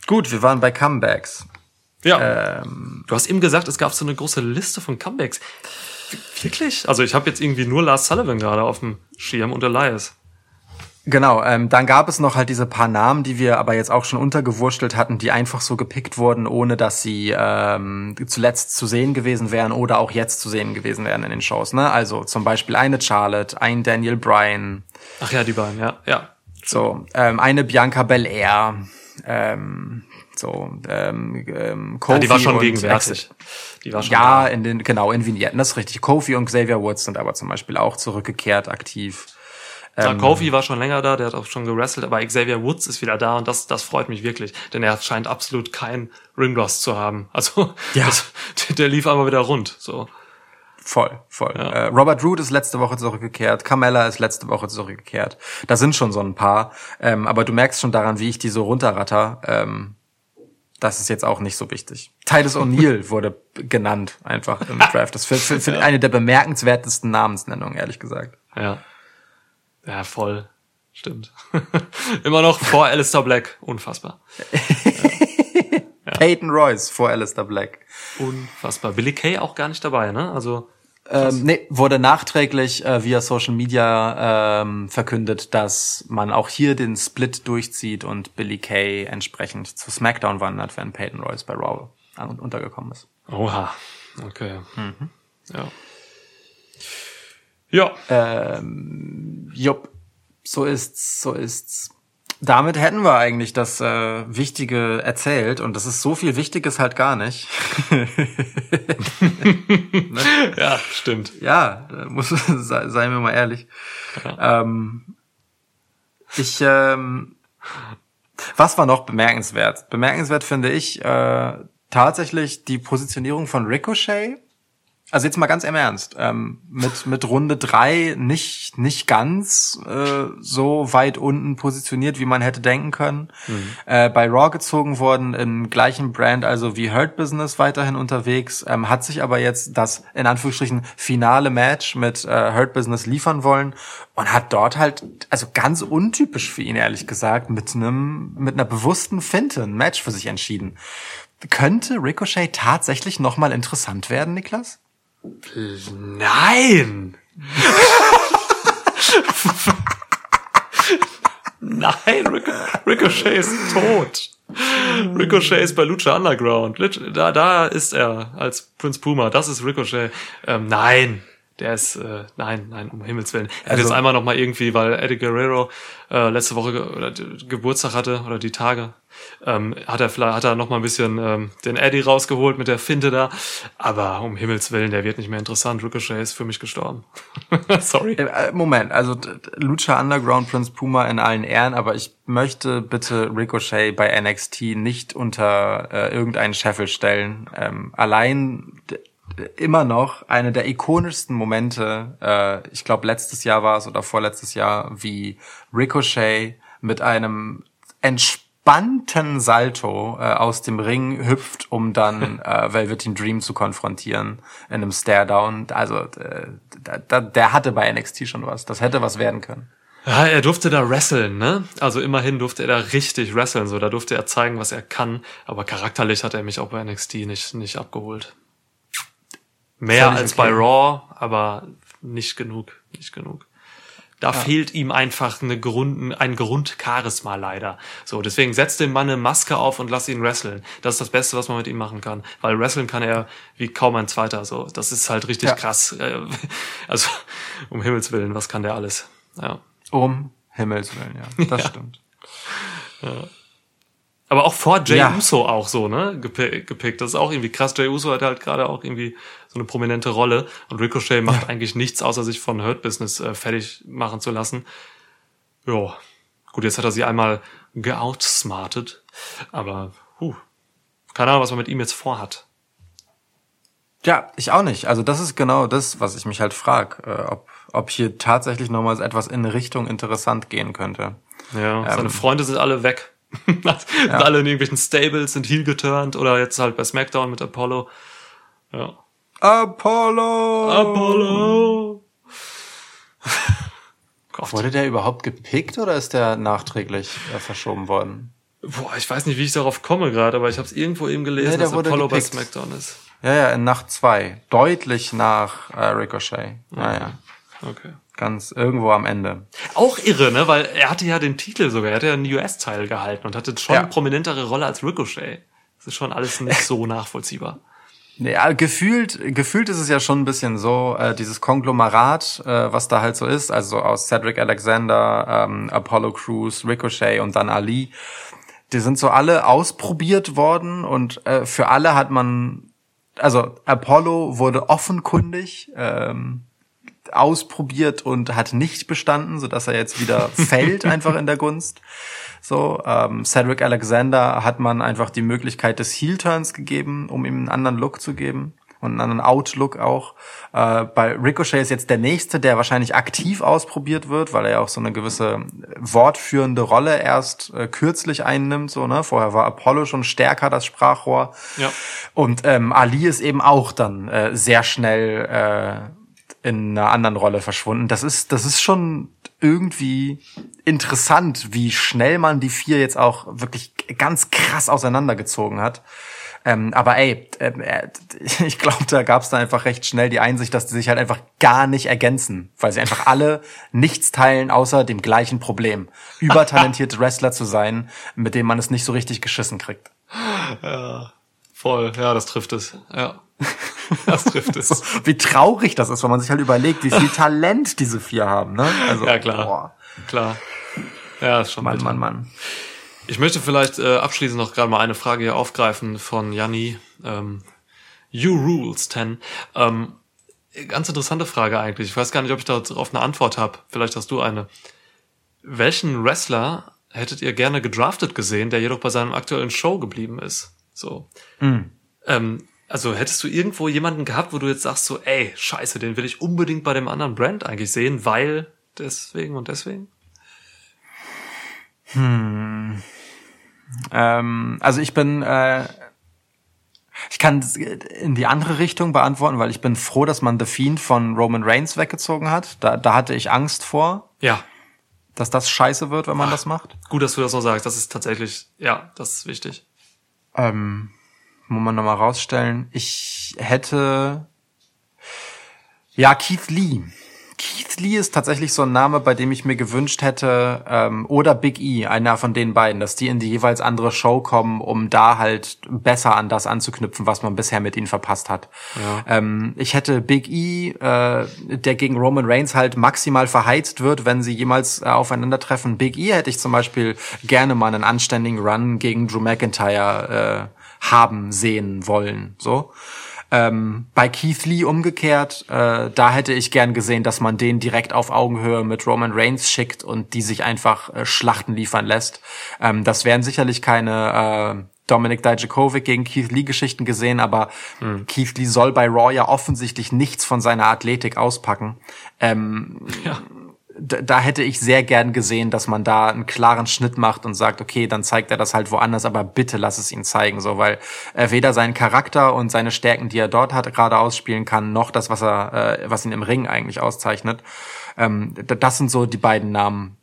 Gut, wir waren bei Comebacks. Ja, du hast eben gesagt, es gab so eine große Liste von Comebacks. Wirklich? Also ich habe jetzt irgendwie nur Lars Sullivan gerade auf dem Schirm und Elias. Genau, dann gab es noch halt diese paar Namen, die wir aber jetzt auch schon untergewurschtelt hatten, die einfach so gepickt wurden, ohne dass sie zuletzt zu sehen gewesen wären oder auch jetzt zu sehen gewesen wären in den Shows. Ne? Also zum Beispiel eine Charlotte, ein Daniel Bryan. Ach ja, die beiden, ja. So, eine Bianca Belair, Kofi, die war schon gegenwärtig. Die war schon in Vignetten, das ist richtig. Kofi und Xavier Woods sind aber zum Beispiel auch zurückgekehrt, aktiv. Kofi war schon länger da, der hat auch schon gewrestelt, aber Xavier Woods ist wieder da und das freut mich wirklich, denn er scheint absolut keinen Ringross zu haben. Also der lief aber wieder rund. So. Voll. Ja. Robert Roode ist letzte Woche zurückgekehrt, Carmella ist letzte Woche zurückgekehrt. Da sind schon so ein paar, aber du merkst schon daran, wie ich die so runterratter. Das ist jetzt auch nicht so wichtig. Titus O'Neill wurde genannt einfach im Draft. Das für eine der bemerkenswertesten Namensnennungen, ehrlich gesagt. Ja. Ja, voll. Stimmt. Immer noch vor Aleister Black. Unfassbar. Ja. Peyton Royce vor Aleister Black. Unfassbar. Billy Kay auch gar nicht dabei, ne? Also wurde nachträglich via Social Media verkündet, dass man auch hier den Split durchzieht und Billy Kay entsprechend zu Smackdown wandert, wenn Peyton Royce bei Raw untergekommen ist. Oha, okay. Mhm. Ja. Jupp, so ist's. Damit hätten wir eigentlich das Wichtige erzählt und das ist so viel Wichtiges halt gar nicht. Ne? Ja, stimmt. Ja, seien wir mal ehrlich. Ja. Was war noch bemerkenswert? Bemerkenswert finde ich tatsächlich die Positionierung von Ricochet. Also jetzt mal ganz im Ernst, mit Runde 3 nicht ganz so weit unten positioniert, wie man hätte denken können. Mhm. Bei Raw gezogen worden, im gleichen Brand, also wie Hurt Business weiterhin unterwegs, hat sich aber jetzt das, in Anführungsstrichen, finale Match mit Hurt Business liefern wollen und hat dort halt, also ganz untypisch für ihn, ehrlich gesagt, mit einer bewussten Finte ein Match für sich entschieden. Könnte Ricochet tatsächlich nochmal interessant werden, Niklas? Nein! Nein, Ricochet ist tot. Ricochet ist bei Lucha Underground. Da ist er als Prinz Puma. Das ist Ricochet. Nein, der ist... Nein, um Himmels Willen. Er hat jetzt einmal nochmal irgendwie, weil Eddie Guerrero letzte Woche Geburtstag hatte, oder die Tage, hat er nochmal ein bisschen den Eddie rausgeholt mit der Finte da. Aber um Himmels Willen, der wird nicht mehr interessant. Ricochet ist für mich gestorben. Sorry. Moment, also Lucha Underground, Prince Puma in allen Ehren, aber ich möchte bitte Ricochet bei NXT nicht unter irgendeinen Scheffel stellen. Allein immer noch eine der ikonischsten Momente, ich glaube letztes Jahr war es oder vorletztes Jahr, wie Ricochet mit einem entspannten Salto aus dem Ring hüpft, um dann Velveteen Dream zu konfrontieren in einem Staredown. Also der hatte bei NXT schon was. Das hätte was werden können. Ja, er durfte da wresteln, ne? Also immerhin durfte er da richtig wresteln. So, da durfte er zeigen, was er kann. Aber charakterlich hat er mich auch bei NXT nicht abgeholt. Mehr als okay. Bei Raw, aber nicht genug. Da fehlt ihm einfach ein Grundcharisma leider. So, deswegen setzt dem Mann eine Maske auf und lass ihn wrestlen. Das ist das Beste, was man mit ihm machen kann. Weil wrestlen kann er wie kaum ein Zweiter. So, das ist halt richtig krass. Also, um Himmels Willen, was kann der alles? Ja. Um Himmels Willen, ja. Das stimmt. Ja. Aber auch vor Jey Uso auch so, ne, gepickt. Das ist auch irgendwie krass. Jey Uso hat halt gerade auch irgendwie so eine prominente Rolle. Und Ricochet macht eigentlich nichts, außer sich von Hurt Business fertig machen zu lassen. Jo. Gut, jetzt hat er sie einmal geoutsmartet. Aber, keine Ahnung, was man mit ihm jetzt vorhat. Ja, ich auch nicht. Also das ist genau das, was ich mich halt frage. Ob hier tatsächlich nochmals etwas in Richtung interessant gehen könnte. Ja, seine Freunde sind alle weg. Alle in irgendwelchen Stables sind heel geturnt oder jetzt halt bei Smackdown mit Apollo. Ja. Apollo! Gott. Wurde der überhaupt gepickt oder ist der nachträglich verschoben worden? Boah, ich weiß nicht, wie ich darauf komme gerade, aber ich habe es irgendwo eben gelesen, dass Apollo gepickt bei Smackdown ist. Ja, in Nacht 2. Deutlich nach Ricochet. Naja. Okay. Ganz irgendwo am Ende. Auch irre, ne? Weil er hatte ja den Titel sogar. Er hatte ja einen US-Teil gehalten und hatte schon eine prominentere Rolle als Ricochet. Das ist schon alles nicht so nachvollziehbar. Ja, gefühlt ist es ja schon ein bisschen so, dieses Konglomerat, was da halt so ist, also aus Cedric Alexander, Apollo Crews, Ricochet und dann Ali, die sind so alle ausprobiert worden und für alle hat man, also Apollo wurde offenkundig, ausprobiert und hat nicht bestanden, so dass er jetzt wieder fällt einfach in der Gunst. So, Cedric Alexander hat man einfach die Möglichkeit des Heel-Turns gegeben, um ihm einen anderen Look zu geben und einen anderen Out-Look auch. Bei Ricochet ist jetzt der Nächste, der wahrscheinlich aktiv ausprobiert wird, weil er ja auch so eine gewisse wortführende Rolle erst kürzlich einnimmt. So, ne? Vorher war Apollo schon stärker, das Sprachrohr. Ja. Und Ali ist eben auch dann sehr schnell in einer anderen Rolle verschwunden. Das ist schon irgendwie interessant, wie schnell man die vier jetzt auch wirklich ganz krass auseinandergezogen hat. Aber ich glaube, da gab es dann einfach recht schnell die Einsicht, dass die sich halt einfach gar nicht ergänzen, weil sie einfach alle nichts teilen, außer dem gleichen Problem. Übertalentierte Wrestler zu sein, mit dem man es nicht so richtig geschissen kriegt. Ja, voll. Ja, das trifft es. Ja. Das trifft es. Wie traurig das ist, wenn man sich halt überlegt, wie viel Talent diese vier haben, ne? Also, ja, klar. Boah. Klar. Ja, ist schon Mann, bitter. Mann. Ich möchte vielleicht abschließend noch gerade mal eine Frage hier aufgreifen von Janni. You Rules 10. Ganz interessante Frage eigentlich. Ich weiß gar nicht, ob ich darauf eine Antwort habe. Vielleicht hast du eine. Welchen Wrestler hättet ihr gerne gedraftet gesehen, der jedoch bei seinem aktuellen Show geblieben ist? So. Mhm. Also hättest du irgendwo jemanden gehabt, wo du jetzt sagst so, ey, scheiße, den will ich unbedingt bei dem anderen Brand eigentlich sehen, weil deswegen? Also ich bin, ich kann in die andere Richtung beantworten, weil ich bin froh, dass man The Fiend von Roman Reigns weggezogen hat. Da hatte ich Angst vor. Ja. Dass das scheiße wird, wenn man das macht. Gut, dass du das noch sagst. Das ist tatsächlich, ja, das ist wichtig. Muss man nochmal rausstellen. Ich hätte Ja, Keith Lee. Keith Lee ist tatsächlich so ein Name, bei dem ich mir gewünscht hätte, oder Big E, einer von den beiden, dass die in die jeweils andere Show kommen, um da halt besser an das anzuknüpfen, was man bisher mit ihnen verpasst hat. Ja. Ich hätte Big E, der gegen Roman Reigns halt maximal verheizt wird, wenn sie jemals aufeinandertreffen. Big E hätte ich zum Beispiel gerne mal einen anständigen Run gegen Drew McIntyre haben sehen wollen, so. Bei Keith Lee umgekehrt, da hätte ich gern gesehen, dass man den direkt auf Augenhöhe mit Roman Reigns schickt und die sich einfach Schlachten liefern lässt. Das wären sicherlich keine Dominik Dijakovic gegen Keith Lee Geschichten gesehen, aber Keith Lee soll bei Raw ja offensichtlich nichts von seiner Athletik auspacken. Ja. Da hätte ich sehr gern gesehen, dass man da einen klaren Schnitt macht und sagt, okay, dann zeigt er das halt woanders, aber bitte lass es ihn zeigen, so, weil weder seinen Charakter und seine Stärken, die er dort hat, gerade ausspielen kann, noch das, was ihn im Ring eigentlich auszeichnet. Das sind so die beiden Namen,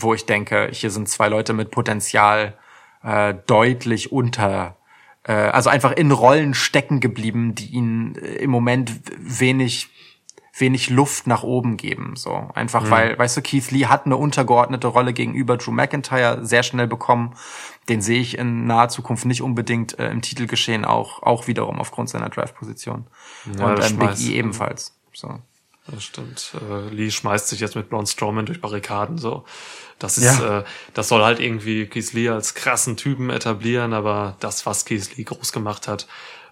wo ich denke, hier sind zwei Leute mit Potenzial deutlich unter, also einfach in Rollen stecken geblieben, die ihnen im Moment wenig Luft nach oben geben, so. Einfach, weil, weißt du, Keith Lee hat eine untergeordnete Rolle gegenüber Drew McIntyre sehr schnell bekommen. Den sehe ich in naher Zukunft nicht unbedingt im Titelgeschehen auch wiederum aufgrund seiner Draft-Position. Ja, und Big E ebenfalls, so. Das stimmt. Lee schmeißt sich jetzt mit Braun Strowman durch Barrikaden, so. Das ist, ja. Das soll halt irgendwie Keith Lee als krassen Typen etablieren, aber das, was Keith Lee groß gemacht hat,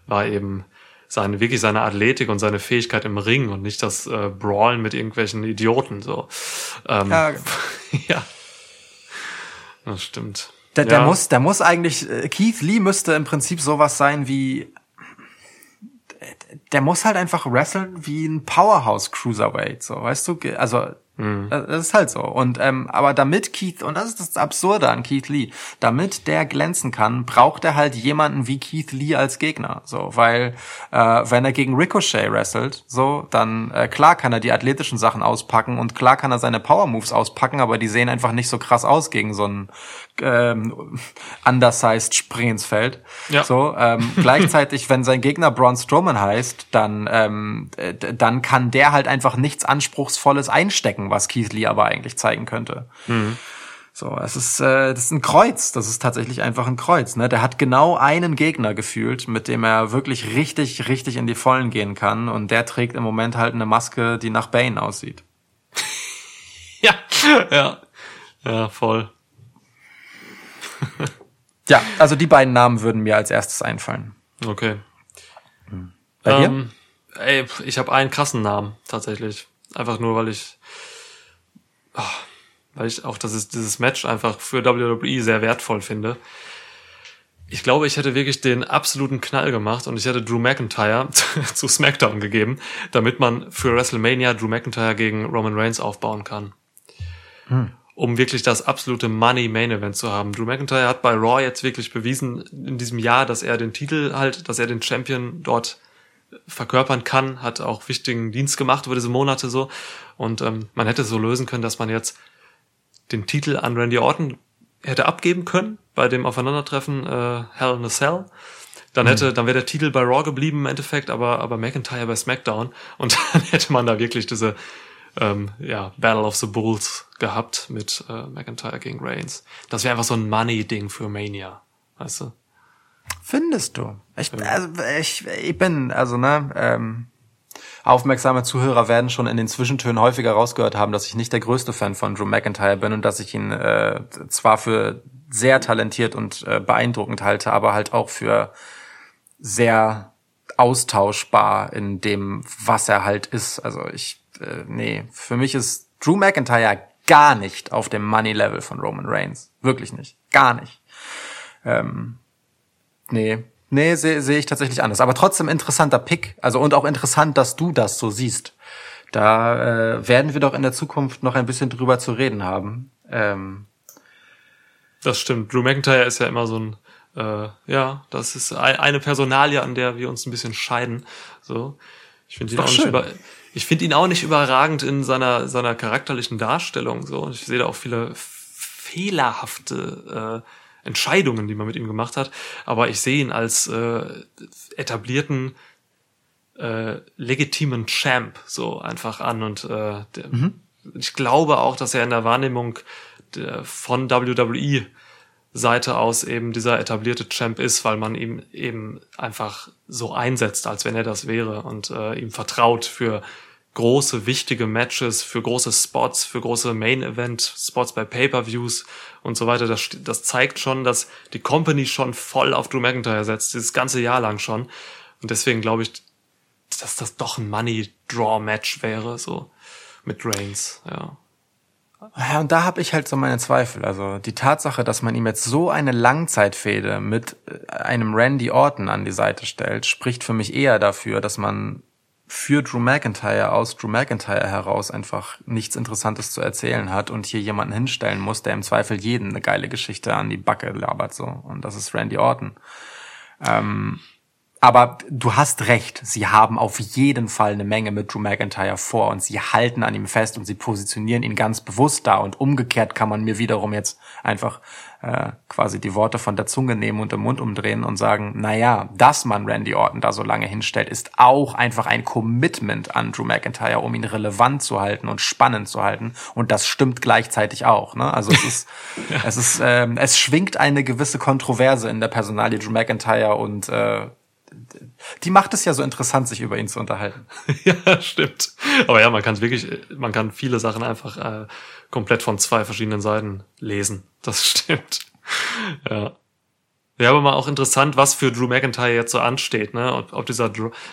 war eben seine Athletik und seine Fähigkeit im Ring und nicht das Brawlen mit irgendwelchen Idioten, so. Ja, genau. Ja. Das stimmt. Der muss, eigentlich, Keith Lee müsste im Prinzip sowas sein wie, der muss halt einfach wresteln wie ein Powerhouse Cruiserweight, so, weißt du, also, das ist halt so. Und aber damit Keith, und das ist das Absurde an Keith Lee, damit der glänzen kann, braucht er halt jemanden wie Keith Lee als Gegner, so, weil wenn er gegen Ricochet wrestelt, so, dann klar kann er die athletischen Sachen auspacken und klar kann er seine Power Moves auspacken, aber die sehen einfach nicht so krass aus gegen so einen undersized Spring ins Feld. Ja. So, gleichzeitig, wenn sein Gegner Braun Strowman heißt, dann kann der halt einfach nichts Anspruchsvolles einstecken, was Keith Lee aber eigentlich zeigen könnte. Mhm. So, das ist ein Kreuz. Das ist tatsächlich einfach ein Kreuz, ne? Der hat genau einen Gegner gefühlt, mit dem er wirklich richtig, richtig in die Vollen gehen kann. Und der trägt im Moment halt eine Maske, die nach Bane aussieht. Ja, ja. Ja, voll. Ja, also die beiden Namen würden mir als erstes einfallen. Okay. Bei dir? Ey, ich habe einen krassen Namen, tatsächlich. Einfach nur, weil ich auch dieses Match einfach für WWE sehr wertvoll finde. Ich glaube, ich hätte wirklich den absoluten Knall gemacht und ich hätte Drew McIntyre zu Smackdown gegeben, damit man für WrestleMania Drew McIntyre gegen Roman Reigns aufbauen kann. Um wirklich das absolute Money-Main-Event zu haben. Drew McIntyre hat bei Raw jetzt wirklich bewiesen in diesem Jahr, dass er den Titel halt, dass er den Champion dort verkörpern kann, hat auch wichtigen Dienst gemacht über diese Monate so. Und man hätte es so lösen können, dass man jetzt den Titel an Randy Orton hätte abgeben können bei dem Aufeinandertreffen Hell in a Cell. Dann wäre der Titel bei Raw geblieben im Endeffekt, aber McIntyre bei SmackDown. Und dann hätte man da wirklich diese Battle of the Bulls gehabt mit McIntyre gegen Reigns. Das wäre einfach so ein Money-Ding für Mania, weißt du? Findest du? Aufmerksame Zuhörer werden schon in den Zwischentönen häufiger rausgehört haben, dass ich nicht der größte Fan von Drew McIntyre bin und dass ich ihn zwar für sehr talentiert und beeindruckend halte, aber halt auch für sehr austauschbar in dem, was er halt ist. Also für mich ist Drew McIntyre gar nicht auf dem Money-Level von Roman Reigns. Wirklich nicht. Gar nicht. Nee, sehe ich tatsächlich anders. Aber trotzdem interessanter Pick. Also und auch interessant, dass du das so siehst. Da werden wir doch in der Zukunft noch ein bisschen drüber zu reden haben. Das stimmt. Drew McIntyre ist ja immer so ein das ist eine Personalie, an der wir uns ein bisschen scheiden. So, ich finde ihn auch nicht überragend in seiner charakterlichen Darstellung. So, und ich sehe da auch viele fehlerhafte Entscheidungen, die man mit ihm gemacht hat, aber ich sehe ihn als etablierten legitimen Champ so einfach an und ich glaube auch, dass er in der Wahrnehmung von WWE Seite aus eben dieser etablierte Champ ist, weil man ihn eben einfach so einsetzt, als wenn er das wäre und ihm vertraut für große, wichtige Matches, für große Spots, für große Main-Event-Spots bei Pay-Per-Views und so weiter. Das zeigt schon, dass die Company schon voll auf Drew McIntyre setzt, dieses ganze Jahr lang schon. Und deswegen glaube ich, dass das doch ein Money-Draw-Match wäre, so mit Reigns, ja. Ja, und da habe ich halt so meine Zweifel. Also die Tatsache, dass man ihm jetzt so eine Langzeitfehde mit einem Randy Orton an die Seite stellt, spricht für mich eher dafür, dass man für Drew McIntyre aus Drew McIntyre heraus einfach nichts Interessantes zu erzählen hat und hier jemanden hinstellen muss, der im Zweifel jeden eine geile Geschichte an die Backe labert, so. Und das ist Randy Orton. Aber du hast recht, sie haben auf jeden Fall eine Menge mit Drew McIntyre vor und sie halten an ihm fest und sie positionieren ihn ganz bewusst da und umgekehrt kann man mir wiederum jetzt einfach quasi die Worte von der Zunge nehmen und im Mund umdrehen und sagen, naja, dass man Randy Orton da so lange hinstellt, ist auch einfach ein Commitment an Drew McIntyre, um ihn relevant zu halten und spannend zu halten und das stimmt gleichzeitig auch, ne? Also es ist, ja. Es schwingt eine gewisse Kontroverse in der Personalie Drew McIntyre und die macht es ja so interessant, sich über ihn zu unterhalten. Ja, stimmt. Aber ja, man kann viele Sachen einfach komplett von zwei verschiedenen Seiten lesen. Das stimmt. Ja. Ja, aber mal auch interessant, was für Drew McIntyre jetzt so ansteht, ne? Und ob dieser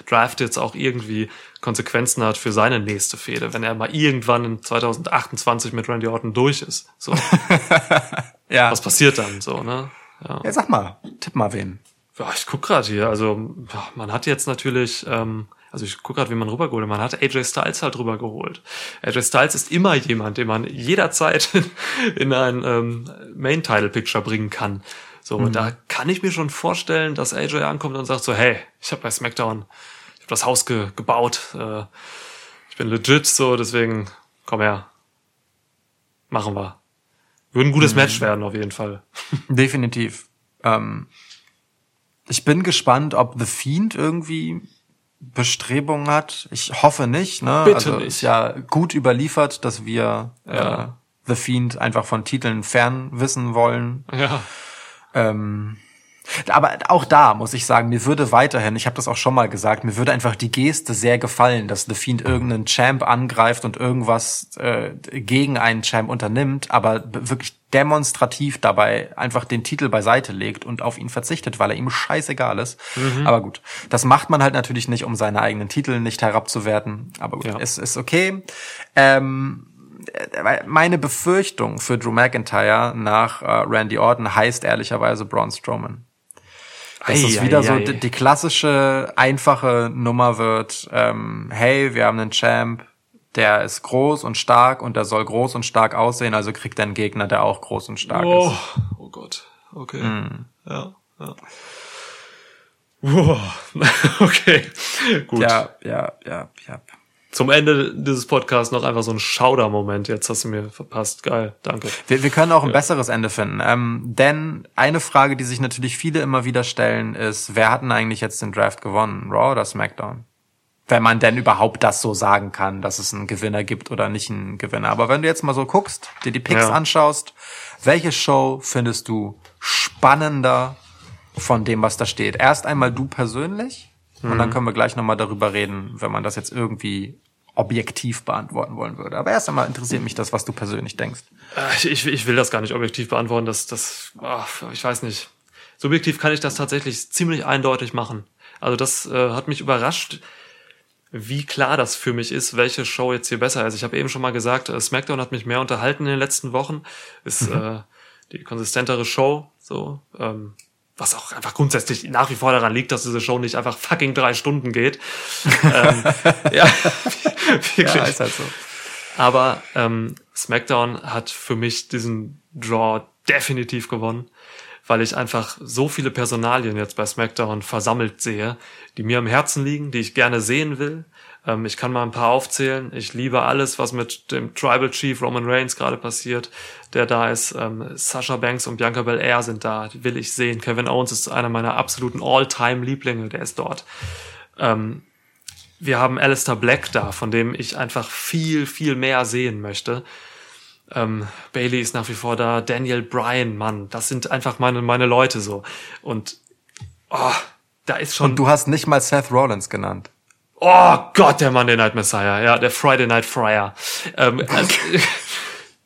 Draft jetzt auch irgendwie Konsequenzen hat für seine nächste Fehde, wenn er mal irgendwann in 2028 mit Randy Orton durch ist. So. Ja. Was passiert dann so, ne? Ja. Ja, sag mal, tipp mal wen. Ja, ich guck gerade hier, also man hat jetzt natürlich, also ich guck gerade, wie man rübergeholt hat. Man hat AJ Styles halt rübergeholt. AJ Styles ist immer jemand, den man jederzeit in ein Main-Title-Picture bringen kann. So, und da kann ich mir schon vorstellen, dass AJ ankommt und sagt so, hey, ich habe bei Smackdown, ich habe das Haus gebaut, ich bin legit, so, deswegen, komm her, machen wir. Würde ein gutes Match werden, auf jeden Fall. Definitiv. Ich bin gespannt, ob The Fiend irgendwie Bestrebungen hat. Ich hoffe nicht, ne? Bitte also nicht. Ist ja gut überliefert, dass wir The Fiend einfach von Titeln fern wissen wollen. Ja. Aber auch da muss ich sagen, mir würde weiterhin, ich habe das auch schon mal gesagt, mir würde einfach die Geste sehr gefallen, dass The Fiend irgendeinen Champ angreift und irgendwas gegen einen Champ unternimmt, aber wirklich demonstrativ dabei einfach den Titel beiseite legt und auf ihn verzichtet, weil er ihm scheißegal ist. Aber gut, das macht man halt natürlich nicht, um seine eigenen Titel nicht herabzuwerten, aber gut, es ist okay. Meine Befürchtung für Drew McIntyre nach Randy Orton heißt ehrlicherweise Braun Strowman. Dass es wieder so die klassische, einfache Nummer wird, hey, wir haben einen Champ, der ist groß und stark und der soll groß und stark aussehen, also kriegt er einen Gegner, der auch groß und stark ist. Oh Gott, okay. Ja, ja. Wow. Okay, gut. Ja. Zum Ende dieses Podcasts noch einfach so ein Schauder-Moment. Jetzt hast du mir verpasst. Geil, danke. Wir können auch ein besseres Ende finden. Denn eine Frage, die sich natürlich viele immer wieder stellen, ist, wer hat denn eigentlich jetzt den Draft gewonnen? Raw oder Smackdown? Wenn man denn überhaupt das so sagen kann, dass es einen Gewinner gibt oder nicht einen Gewinner. Aber wenn du jetzt mal so guckst, dir die Picks anschaust, welche Show findest du spannender von dem, was da steht? Erst einmal du persönlich. Und dann können wir gleich nochmal darüber reden, wenn man das jetzt irgendwie objektiv beantworten wollen würde. Aber erst einmal interessiert mich das, was du persönlich denkst. Ich will das gar nicht objektiv beantworten. Ich weiß nicht. Subjektiv kann ich das tatsächlich ziemlich eindeutig machen. Also das hat mich überrascht, wie klar das für mich ist, welche Show jetzt hier besser ist. Ich habe eben schon mal gesagt, Smackdown hat mich mehr unterhalten in den letzten Wochen. Ist die konsistentere Show, so, was auch einfach grundsätzlich nach wie vor daran liegt, dass diese Show nicht einfach fucking 3 Stunden geht. Ja, wirklich. Ja, ist halt so. Aber SmackDown hat für mich diesen Draw definitiv gewonnen, weil ich einfach so viele Personalien jetzt bei SmackDown versammelt sehe, die mir am Herzen liegen, die ich gerne sehen will. Ich kann mal ein paar aufzählen. Ich liebe alles, was mit dem Tribal Chief Roman Reigns gerade passiert, der da ist. Sasha Banks und Bianca Belair sind da, die will ich sehen. Kevin Owens ist einer meiner absoluten All-Time-Lieblinge, der ist dort. wir haben Aleister Black da, von dem ich einfach viel, viel mehr sehen möchte. Bayley ist nach wie vor da, Daniel Bryan, Mann, das sind einfach meine Leute so. Und da ist schon... Und du hast nicht mal Seth Rollins genannt. Oh Gott, der Monday Night Messiah, ja, der Friday Night Friar.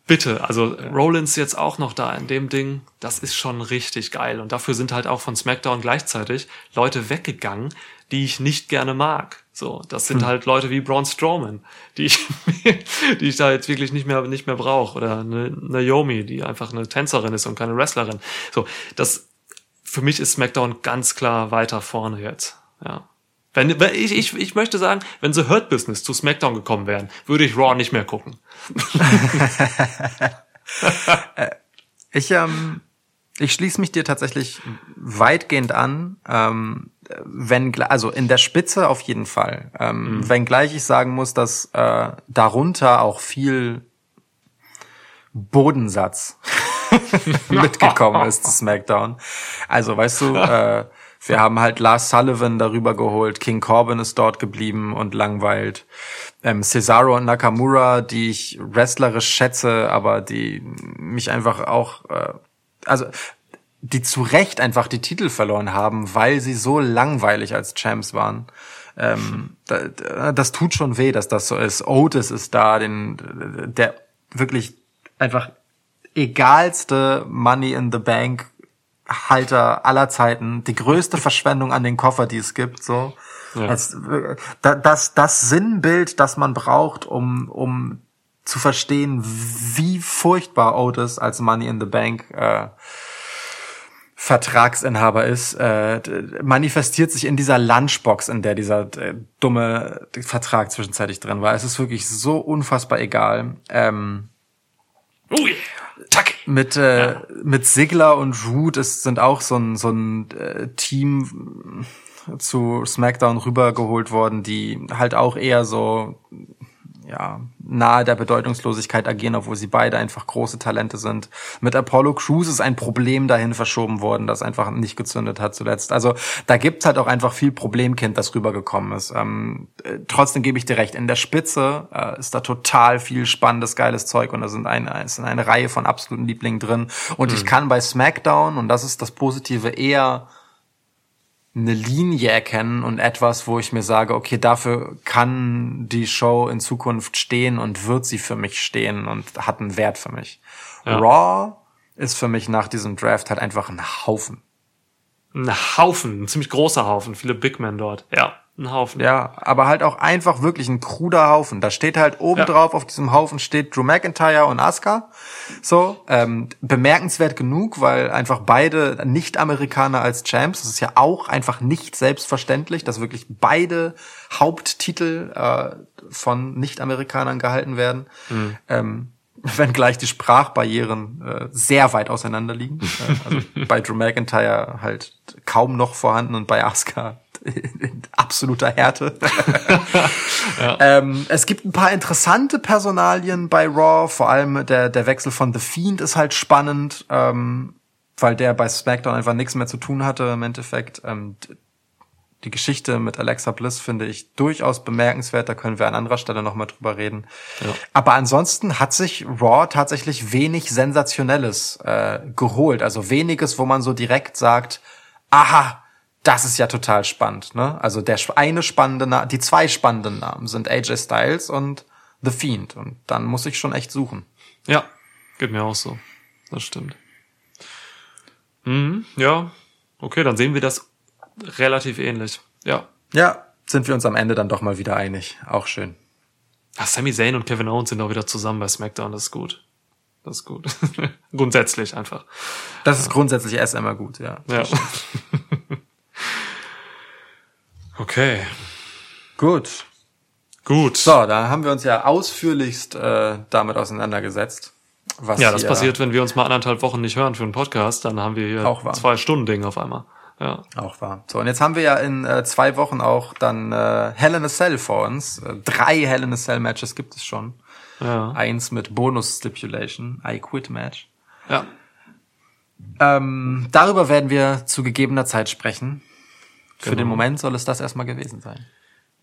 Bitte, also ja. Rollins jetzt auch noch da in dem Ding, das ist schon richtig geil. Und dafür sind halt auch von SmackDown gleichzeitig Leute weggegangen, die ich nicht gerne mag. So, das sind halt Leute wie Braun Strowman, die ich da jetzt wirklich nicht mehr brauche. Oder eine Naomi, die einfach eine Tänzerin ist und keine Wrestlerin. So, das, für mich ist SmackDown ganz klar weiter vorne jetzt, ja. Wenn ich möchte sagen, wenn sie Hurt Business zu SmackDown gekommen wären, würde ich Raw nicht mehr gucken. Ich schließe mich dir tatsächlich weitgehend an, also in der Spitze auf jeden Fall. Wenngleich ich sagen muss, dass darunter auch viel Bodensatz mitgekommen ist zu SmackDown. Also weißt du, wir haben halt Lars Sullivan darüber geholt, King Corbin ist dort geblieben und langweilt. Cesaro und Nakamura, die ich wrestlerisch schätze, aber die mich einfach auch, die zu Recht einfach die Titel verloren haben, weil sie so langweilig als Champs waren. Das tut schon weh, dass das so ist. Otis ist da, der wirklich einfach egalste Money in the Bank Halter aller Zeiten, die größte Verschwendung an den Koffer, die es gibt, so. Ja. Das Sinnbild, das man braucht, um zu verstehen, wie furchtbar Otis als Money in the Bank Vertragsinhaber ist, manifestiert sich in dieser Lunchbox, in der dieser dumme Vertrag zwischenzeitlich drin war. Es ist wirklich so unfassbar egal. Mit Ziggler und Root sind auch so ein Team zu SmackDown rübergeholt worden, die halt auch eher so nahe der Bedeutungslosigkeit agieren, obwohl sie beide einfach große Talente sind. Mit Apollo Crews ist ein Problem dahin verschoben worden, das einfach nicht gezündet hat zuletzt. Also da gibt's halt auch einfach viel Problemkind, das rübergekommen ist. Trotzdem gebe ich dir recht, in der Spitze ist da total viel spannendes, geiles Zeug und da sind eine Reihe von absoluten Lieblingen drin. Und ich kann bei SmackDown, und das ist das Positive, eher eine Linie erkennen und etwas, wo ich mir sage, okay, dafür kann die Show in Zukunft stehen und wird sie für mich stehen und hat einen Wert für mich. Ja. Raw ist für mich nach diesem Draft halt einfach ein Haufen. Ein ziemlich großer Haufen, viele Big Men dort. Ja, ein Haufen. Ja, aber halt auch einfach wirklich ein kruder Haufen. Da steht halt oben drauf, auf diesem Haufen steht Drew McIntyre und Asuka. So, bemerkenswert genug, weil einfach beide Nicht-Amerikaner als Champs, das ist ja auch einfach nicht selbstverständlich, dass wirklich beide Haupttitel von Nicht-Amerikanern gehalten werden, wenngleich die Sprachbarrieren sehr weit auseinander liegen. Also bei Drew McIntyre halt kaum noch vorhanden und bei Asuka in absoluter Härte. Es gibt ein paar interessante Personalien bei Raw, vor allem der Wechsel von The Fiend ist halt spannend, weil der bei SmackDown einfach nichts mehr zu tun hatte im Endeffekt. Die Geschichte mit Alexa Bliss finde ich durchaus bemerkenswert, da können wir an anderer Stelle nochmal drüber reden. Ja. Aber ansonsten hat sich Raw tatsächlich wenig Sensationelles geholt, also weniges, wo man so direkt sagt, aha, das ist ja total spannend, ne? Also die zwei spannenden Namen sind AJ Styles und The Fiend. Und dann muss ich schon echt suchen. Ja, geht mir auch so. Das stimmt. Okay, dann sehen wir das relativ ähnlich. Ja. Ja, sind wir uns am Ende dann doch mal wieder einig. Auch schön. Sami Zayn und Kevin Owens sind auch wieder zusammen bei SmackDown. Das ist gut. Grundsätzlich einfach. Das ist grundsätzlich erst einmal gut, ja. Ja. Okay. Gut. So, da haben wir uns ja ausführlichst damit auseinandergesetzt. Was das passiert, wenn wir uns mal 1,5 Wochen nicht hören für einen Podcast, dann haben wir hier 2-Stunden-Ding auf einmal. Ja. Auch wahr. So, und jetzt haben wir ja in 2 Wochen auch dann Hell in a Cell vor uns. 3 Hell in a Cell Matches gibt es schon. Ja. 1 mit Bonus-Stipulation, I-Quit-Match. Ja. Darüber werden wir zu gegebener Zeit sprechen. Für den Moment soll es das erstmal gewesen sein.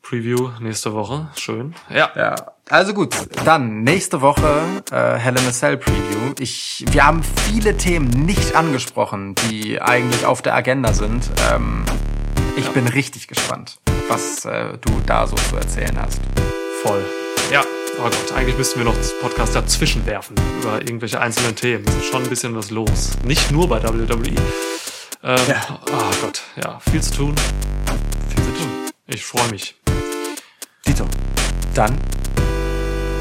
Preview nächste Woche. Schön. Ja. Also gut, dann nächste Woche Hell in a Cell Preview. Wir haben viele Themen nicht angesprochen, die eigentlich auf der Agenda sind. Ich bin richtig gespannt, was du da so zu erzählen hast. Voll. Ja. Oh Gott, eigentlich müssten wir noch das Podcast dazwischen werfen über irgendwelche einzelnen Themen. Es ist schon ein bisschen was los. Nicht nur bei WWE. Oh Gott, ja, viel zu tun. Ich freue mich. Dito, dann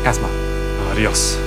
erstmal. Adios.